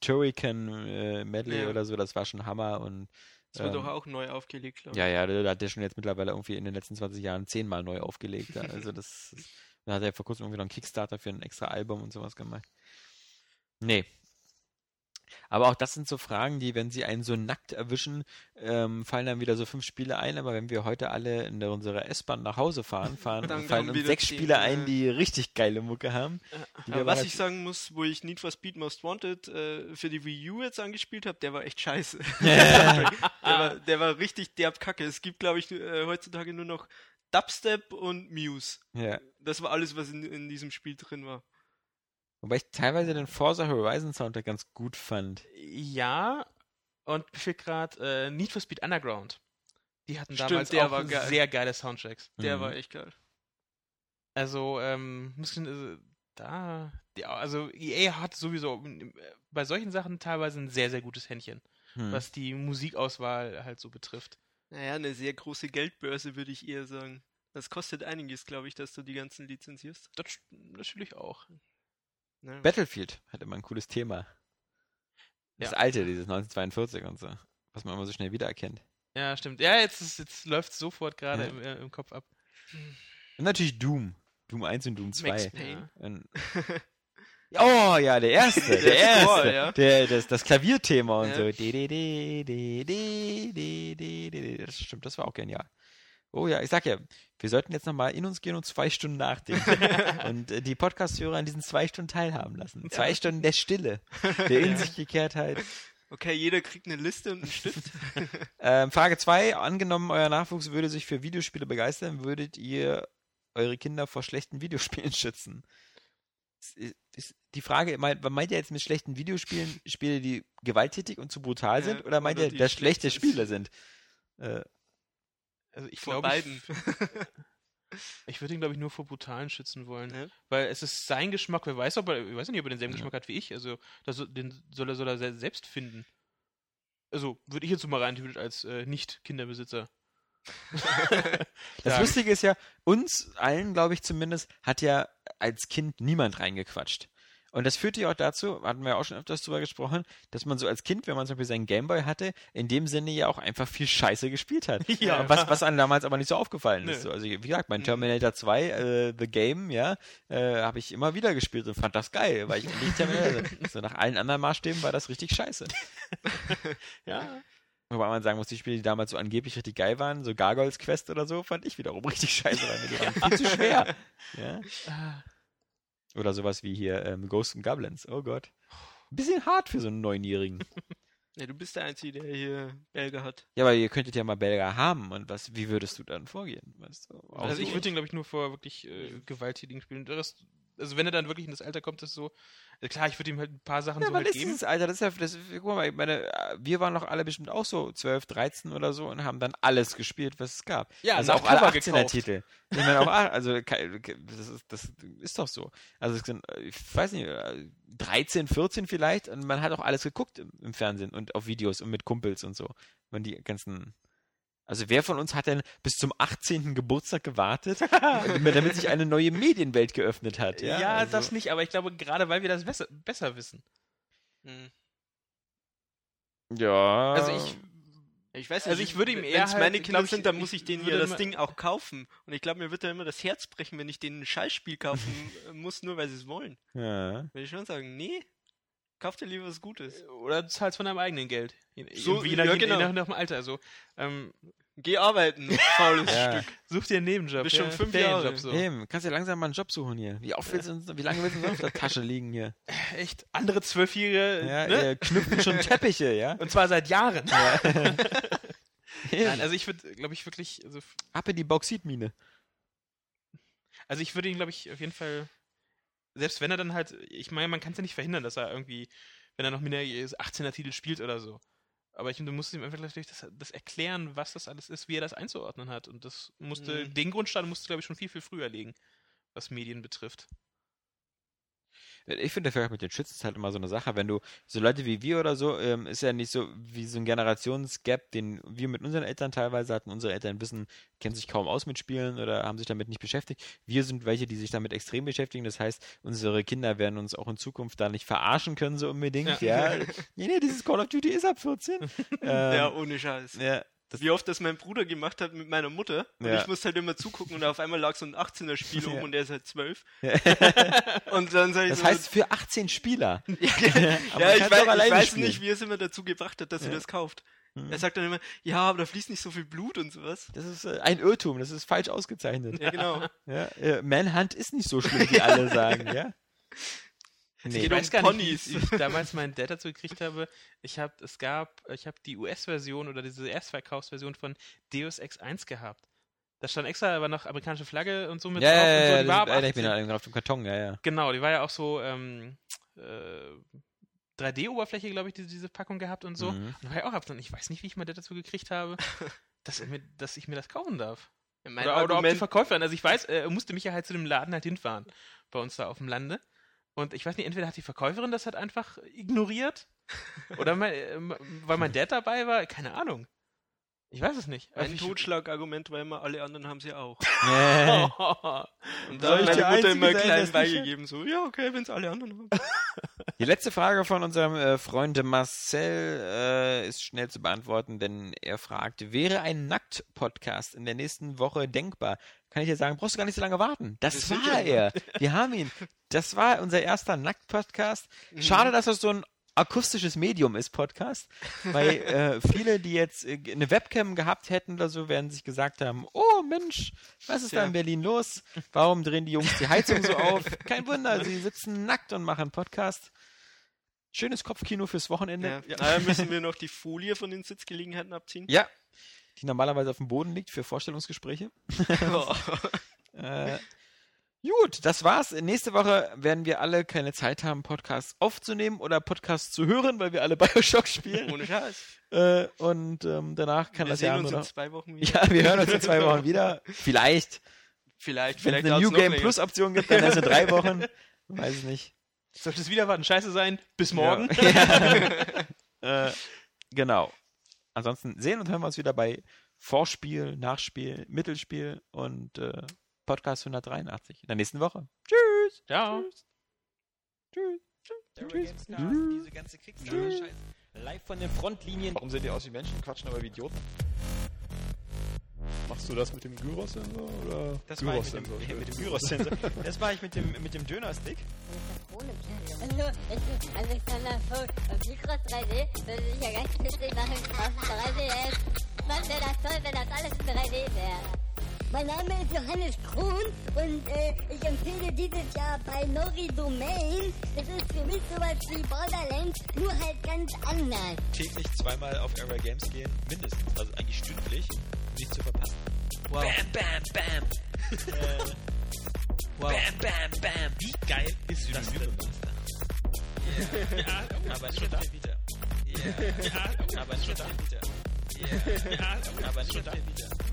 Turrican-Medley oder so, das war schon Hammer und das wird doch auch neu aufgelegt, glaube ich. Ja, da hat der schon jetzt mittlerweile irgendwie in den letzten 20 Jahren 10-mal neu aufgelegt. Also da hat er vor kurzem irgendwie noch einen Kickstarter für ein extra Album und sowas gemacht. Nee. Aber auch das sind so Fragen, die, wenn sie einen so nackt erwischen, fallen dann wieder so 5 Spiele ein. Aber wenn wir heute alle in unserer S-Bahn nach Hause fallen uns 6 Spiele ein, die richtig geile Mucke haben. Aber was ich sagen muss, wo ich Need for Speed Most Wanted für die Wii U jetzt angespielt habe, der war echt scheiße. Der war richtig derb kacke. Es gibt, glaube ich, heutzutage nur noch Dubstep und Muse. Ja. Das war alles, was in diesem Spiel drin war. Wobei ich teilweise den Forza Horizon Soundtrack ganz gut fand. Ja, und für gerade Need for Speed Underground. Die hatten damals auch sehr geile Soundtracks. Der war echt geil. Also, EA hat sowieso bei solchen Sachen teilweise ein sehr, sehr gutes Händchen, was die Musikauswahl halt so betrifft. Naja, eine sehr große Geldbörse, würde ich eher sagen. Das kostet einiges, glaube ich, dass du die ganzen lizenzierst. Das natürlich auch. Nein. Battlefield hat immer ein cooles Thema. Das alte, dieses 1942 und so, was man immer so schnell wiedererkennt. Ja, stimmt. Ja, jetzt läuft es sofort gerade im Kopf ab. Und natürlich Doom. Doom 1 und Doom 2. Max Payne. Oh ja, der erste. Cool, ja. Das Klavierthema und so. Das stimmt, das war auch genial. Oh ja, ich sag ja, wir sollten jetzt nochmal in uns gehen und 2 Stunden nachdenken und die Podcast-Hörer an diesen 2 Stunden teilhaben lassen. 2 Stunden der Stille, der in sich Gekehrtheit. Okay, jeder kriegt eine Liste und einen Stift. Frage 2, angenommen, euer Nachwuchs würde sich für Videospiele begeistern, würdet ihr eure Kinder vor schlechten Videospielen schützen? Ist die Frage, meint ihr jetzt mit schlechten Videospielen Spiele, die gewalttätig und zu brutal sind, oder meint ihr, dass schlechte Spiele sind? Also ich glaube, ich würde ihn, glaube ich, nur vor Brutalen schützen wollen. Ja. Weil es ist sein Geschmack. Ich weiß nicht, ob er denselben Geschmack hat wie ich. Also den soll er selbst finden. Also würde ich jetzt so mal rein theoretisch als Nicht-Kinderbesitzer. Das Lustige ist ja, uns allen, glaube ich zumindest, hat ja als Kind niemand reingequatscht. Und das führte ja auch dazu, hatten wir ja auch schon öfters drüber gesprochen, dass man so als Kind, wenn man zum Beispiel seinen Gameboy hatte, in dem Sinne ja auch einfach viel Scheiße gespielt hat. Ja. Was einem damals aber nicht so aufgefallen ist. Also wie gesagt, mein Terminator 2, The Game, habe ich immer wieder gespielt und fand das geil, weil ich endlich Terminator. So nach allen anderen Maßstäben war das richtig scheiße. Ja. Wobei man sagen muss, die Spiele, die damals so angeblich richtig geil waren, so Gargoyles Quest oder so, fand ich wiederum richtig scheiße, weil die waren viel zu schwer. Ja. Oder sowas wie hier Ghosts and Goblins. Oh Gott. Ein bisschen hart für so einen 9-Jährigen. Ja, du bist der Einzige, der hier Belger hat. Ja, aber ihr könntet ja mal Belger haben. Und wie würdest du dann vorgehen? Weißt du? Also ich würde ihn, glaube ich, nur vor wirklich gewalttätigen Spielen. Also wenn er dann wirklich in das Alter kommt, das so... Klar, ich würde ihm halt ein paar Sachen mitgeben. Ja, dieses Alter, das ist ja... Guck mal, ich meine, wir waren doch alle bestimmt auch so 12, 13 oder so und haben dann alles gespielt, was es gab. Ja, also auch alle 18er-Titel. Ich meine, auch... Also, das ist doch so. Also, ich weiß nicht, 13, 14 vielleicht und man hat auch alles geguckt im Fernsehen und auf Videos und mit Kumpels und so. Man die ganzen... Also wer von uns hat denn bis zum 18. Geburtstag gewartet, damit sich eine neue Medienwelt geöffnet hat? Ja, also. Das nicht, aber ich glaube, gerade weil wir das besser wissen. Ja. Also ich weiß nicht, also ich würde ihm eher... Wenn es halt, meine Kinder sind, dann muss ich denen ja das Ding auch kaufen. Und ich glaube, mir wird da immer das Herz brechen, wenn ich denen ein Scheißspiel kaufen muss, nur weil sie es wollen. Ja. Würde ich schon sagen, nee. Kauf dir lieber was Gutes. Oder zahlst von deinem eigenen Geld. So, je nach dem Alter. Also, geh arbeiten, faules Stück. Such dir einen Nebenjob. Bist schon 5 Jahre. Job, so. Eben. Kannst dir langsam mal einen Job suchen hier. Wie lange willst du noch auf der Tasche liegen hier? Echt? Andere 12-Jährige knüpfen schon Teppiche, ja? Und zwar seit Jahren. Ja. Nein, also ich würde, glaube ich, wirklich... Also ab in die Bauxitmine. Also ich würde ihn, glaube ich, auf jeden Fall... Selbst wenn er dann halt, ich meine, man kann es ja nicht verhindern, dass er irgendwie, wenn er noch minderjährig ist, 18er-Titel spielt oder so. Aber du musst ihm einfach natürlich das erklären, was das alles ist, wie er das einzuordnen hat. Und das musste, den Grundstein musste, glaube ich, schon viel, viel früher legen, was Medien betrifft. ich finde, der Vergleich mit den Schützen ist halt immer so eine Sache, wenn du, so Leute wie wir oder so, ist ja nicht so wie so ein Generationsgap, den wir mit unseren Eltern teilweise hatten. Unsere Eltern kennen sich kaum aus mit Spielen oder haben sich damit nicht beschäftigt. Wir sind welche, die sich damit extrem beschäftigen. Das heißt, unsere Kinder werden uns auch in Zukunft da nicht verarschen können, so unbedingt. Ja. Nee, dieses Call of Duty ist ab 14. Ja, ohne Scheiß. Ja. Wie oft das mein Bruder gemacht hat mit meiner Mutter. Und ich musste halt immer zugucken und auf einmal lag so ein 18er-Spiel um und er ist halt 12. Und dann sag ich das so, heißt für 18 Spieler. Aber ich weiß nicht, wie er es immer dazu gebracht hat, dass er das kauft. Mhm. Er sagt dann immer, ja, aber da fließt nicht so viel Blut und sowas. Das ist ein Irrtum, das ist falsch ausgezeichnet. Ja, genau. Manhunt ist nicht so schlimm, wie alle sagen, ja. Nee, ich weiß gar Ponys. Nicht, wie ich damals meinen Dad dazu gekriegt habe. Ich habe die US-Version oder diese Erstverkaufsversion von Deus Ex 1 gehabt. Da stand extra aber noch amerikanische Flagge und so mit drauf. Ja, und so. Die war aber ich bin auf dem Karton, ja. Genau, die war ja auch so 3D-Oberfläche, glaube ich, diese Packung gehabt und so. Mhm. Und war ja auch ab. Und ich weiß nicht, wie ich meinen Dad dazu gekriegt habe, dass ich mir das kaufen darf. Oder ob die Verkäuferin. Also ich weiß, er musste mich ja halt zu dem Laden halt hinfahren. Bei uns da auf dem Lande. Und ich weiß nicht, entweder hat die Verkäuferin das halt einfach ignoriert oder weil mein Dad dabei war, keine Ahnung. Ich weiß es nicht. Ein Totschlagargument war immer, alle anderen haben sie auch. Und da hat meine Mutter immer klein beigegeben, so, ja, okay, wenn es alle anderen haben. Die letzte Frage von unserem Freund Marcel ist schnell zu beantworten, denn er fragt, wäre ein Nackt-Podcast in der nächsten Woche denkbar? Kann ich dir sagen, brauchst du gar nicht so lange warten. Das war er. Wir haben ihn. Das war unser erster Nackt-Podcast. Schade, dass das so ein akustisches Medium ist, Podcast, weil viele, die jetzt eine Webcam gehabt hätten oder so, werden sich gesagt haben, oh Mensch, was ist da in Berlin los? Warum drehen die Jungs die Heizung so auf? Kein Wunder, sie sitzen nackt und machen Podcast. Schönes Kopfkino fürs Wochenende. Ja. Müssen wir noch die Folie von den Sitzgelegenheiten abziehen? Ja, die normalerweise auf dem Boden liegt für Vorstellungsgespräche. Gut, das war's. Nächste Woche werden wir alle keine Zeit haben, Podcasts aufzunehmen oder Podcasts zu hören, weil wir alle Bioshock spielen. Ohne Scheiß. Danach kann wir das ja nur noch... Wir sehen uns in 2 Wochen wieder. Ja, wir hören uns in 2 Wochen wieder. Vielleicht. Wenn es eine New Game Plus Option gibt, dann erst in 3 Wochen. Weiß ich nicht. Sollte es wieder scheiße sein? Bis morgen. Ja. Genau. Ansonsten sehen und hören wir uns wieder bei Vorspiel, Nachspiel, Mittelspiel und... Podcast 183 in der nächsten Woche. Tschüss. Ciao. Tschüss. Diese ganze Kriegsscheiße live von den Frontlinien. Warum seht ihr aus wie Menschen, quatschen aber wie Idioten? Machst du das mit dem Gyrosensor oder? Das mache ich mit dem Gyrosensor. Das mache ich mit dem Dönerstick. Also ich kann das so Mikros 3D, würde ich ja ganz witzig machen auf 3DS. Mann, wäre das toll, wenn das alles in 3D wäre. Mein Name ist Johannes Kron und ich empfehle dieses Jahr bei Nori Domain. Das ist für mich sowas wie Borderlands, nur halt ganz anders. Täglich 2-mal auf Era Games gehen, mindestens, also eigentlich stündlich, um nichts zu verpassen. Wow. Bam, bam, bam. Wow. Bam, bam, bam. Wie geil ist das denn? Ja, aber schon da. Ja, aber schon da. Ja, aber schon da.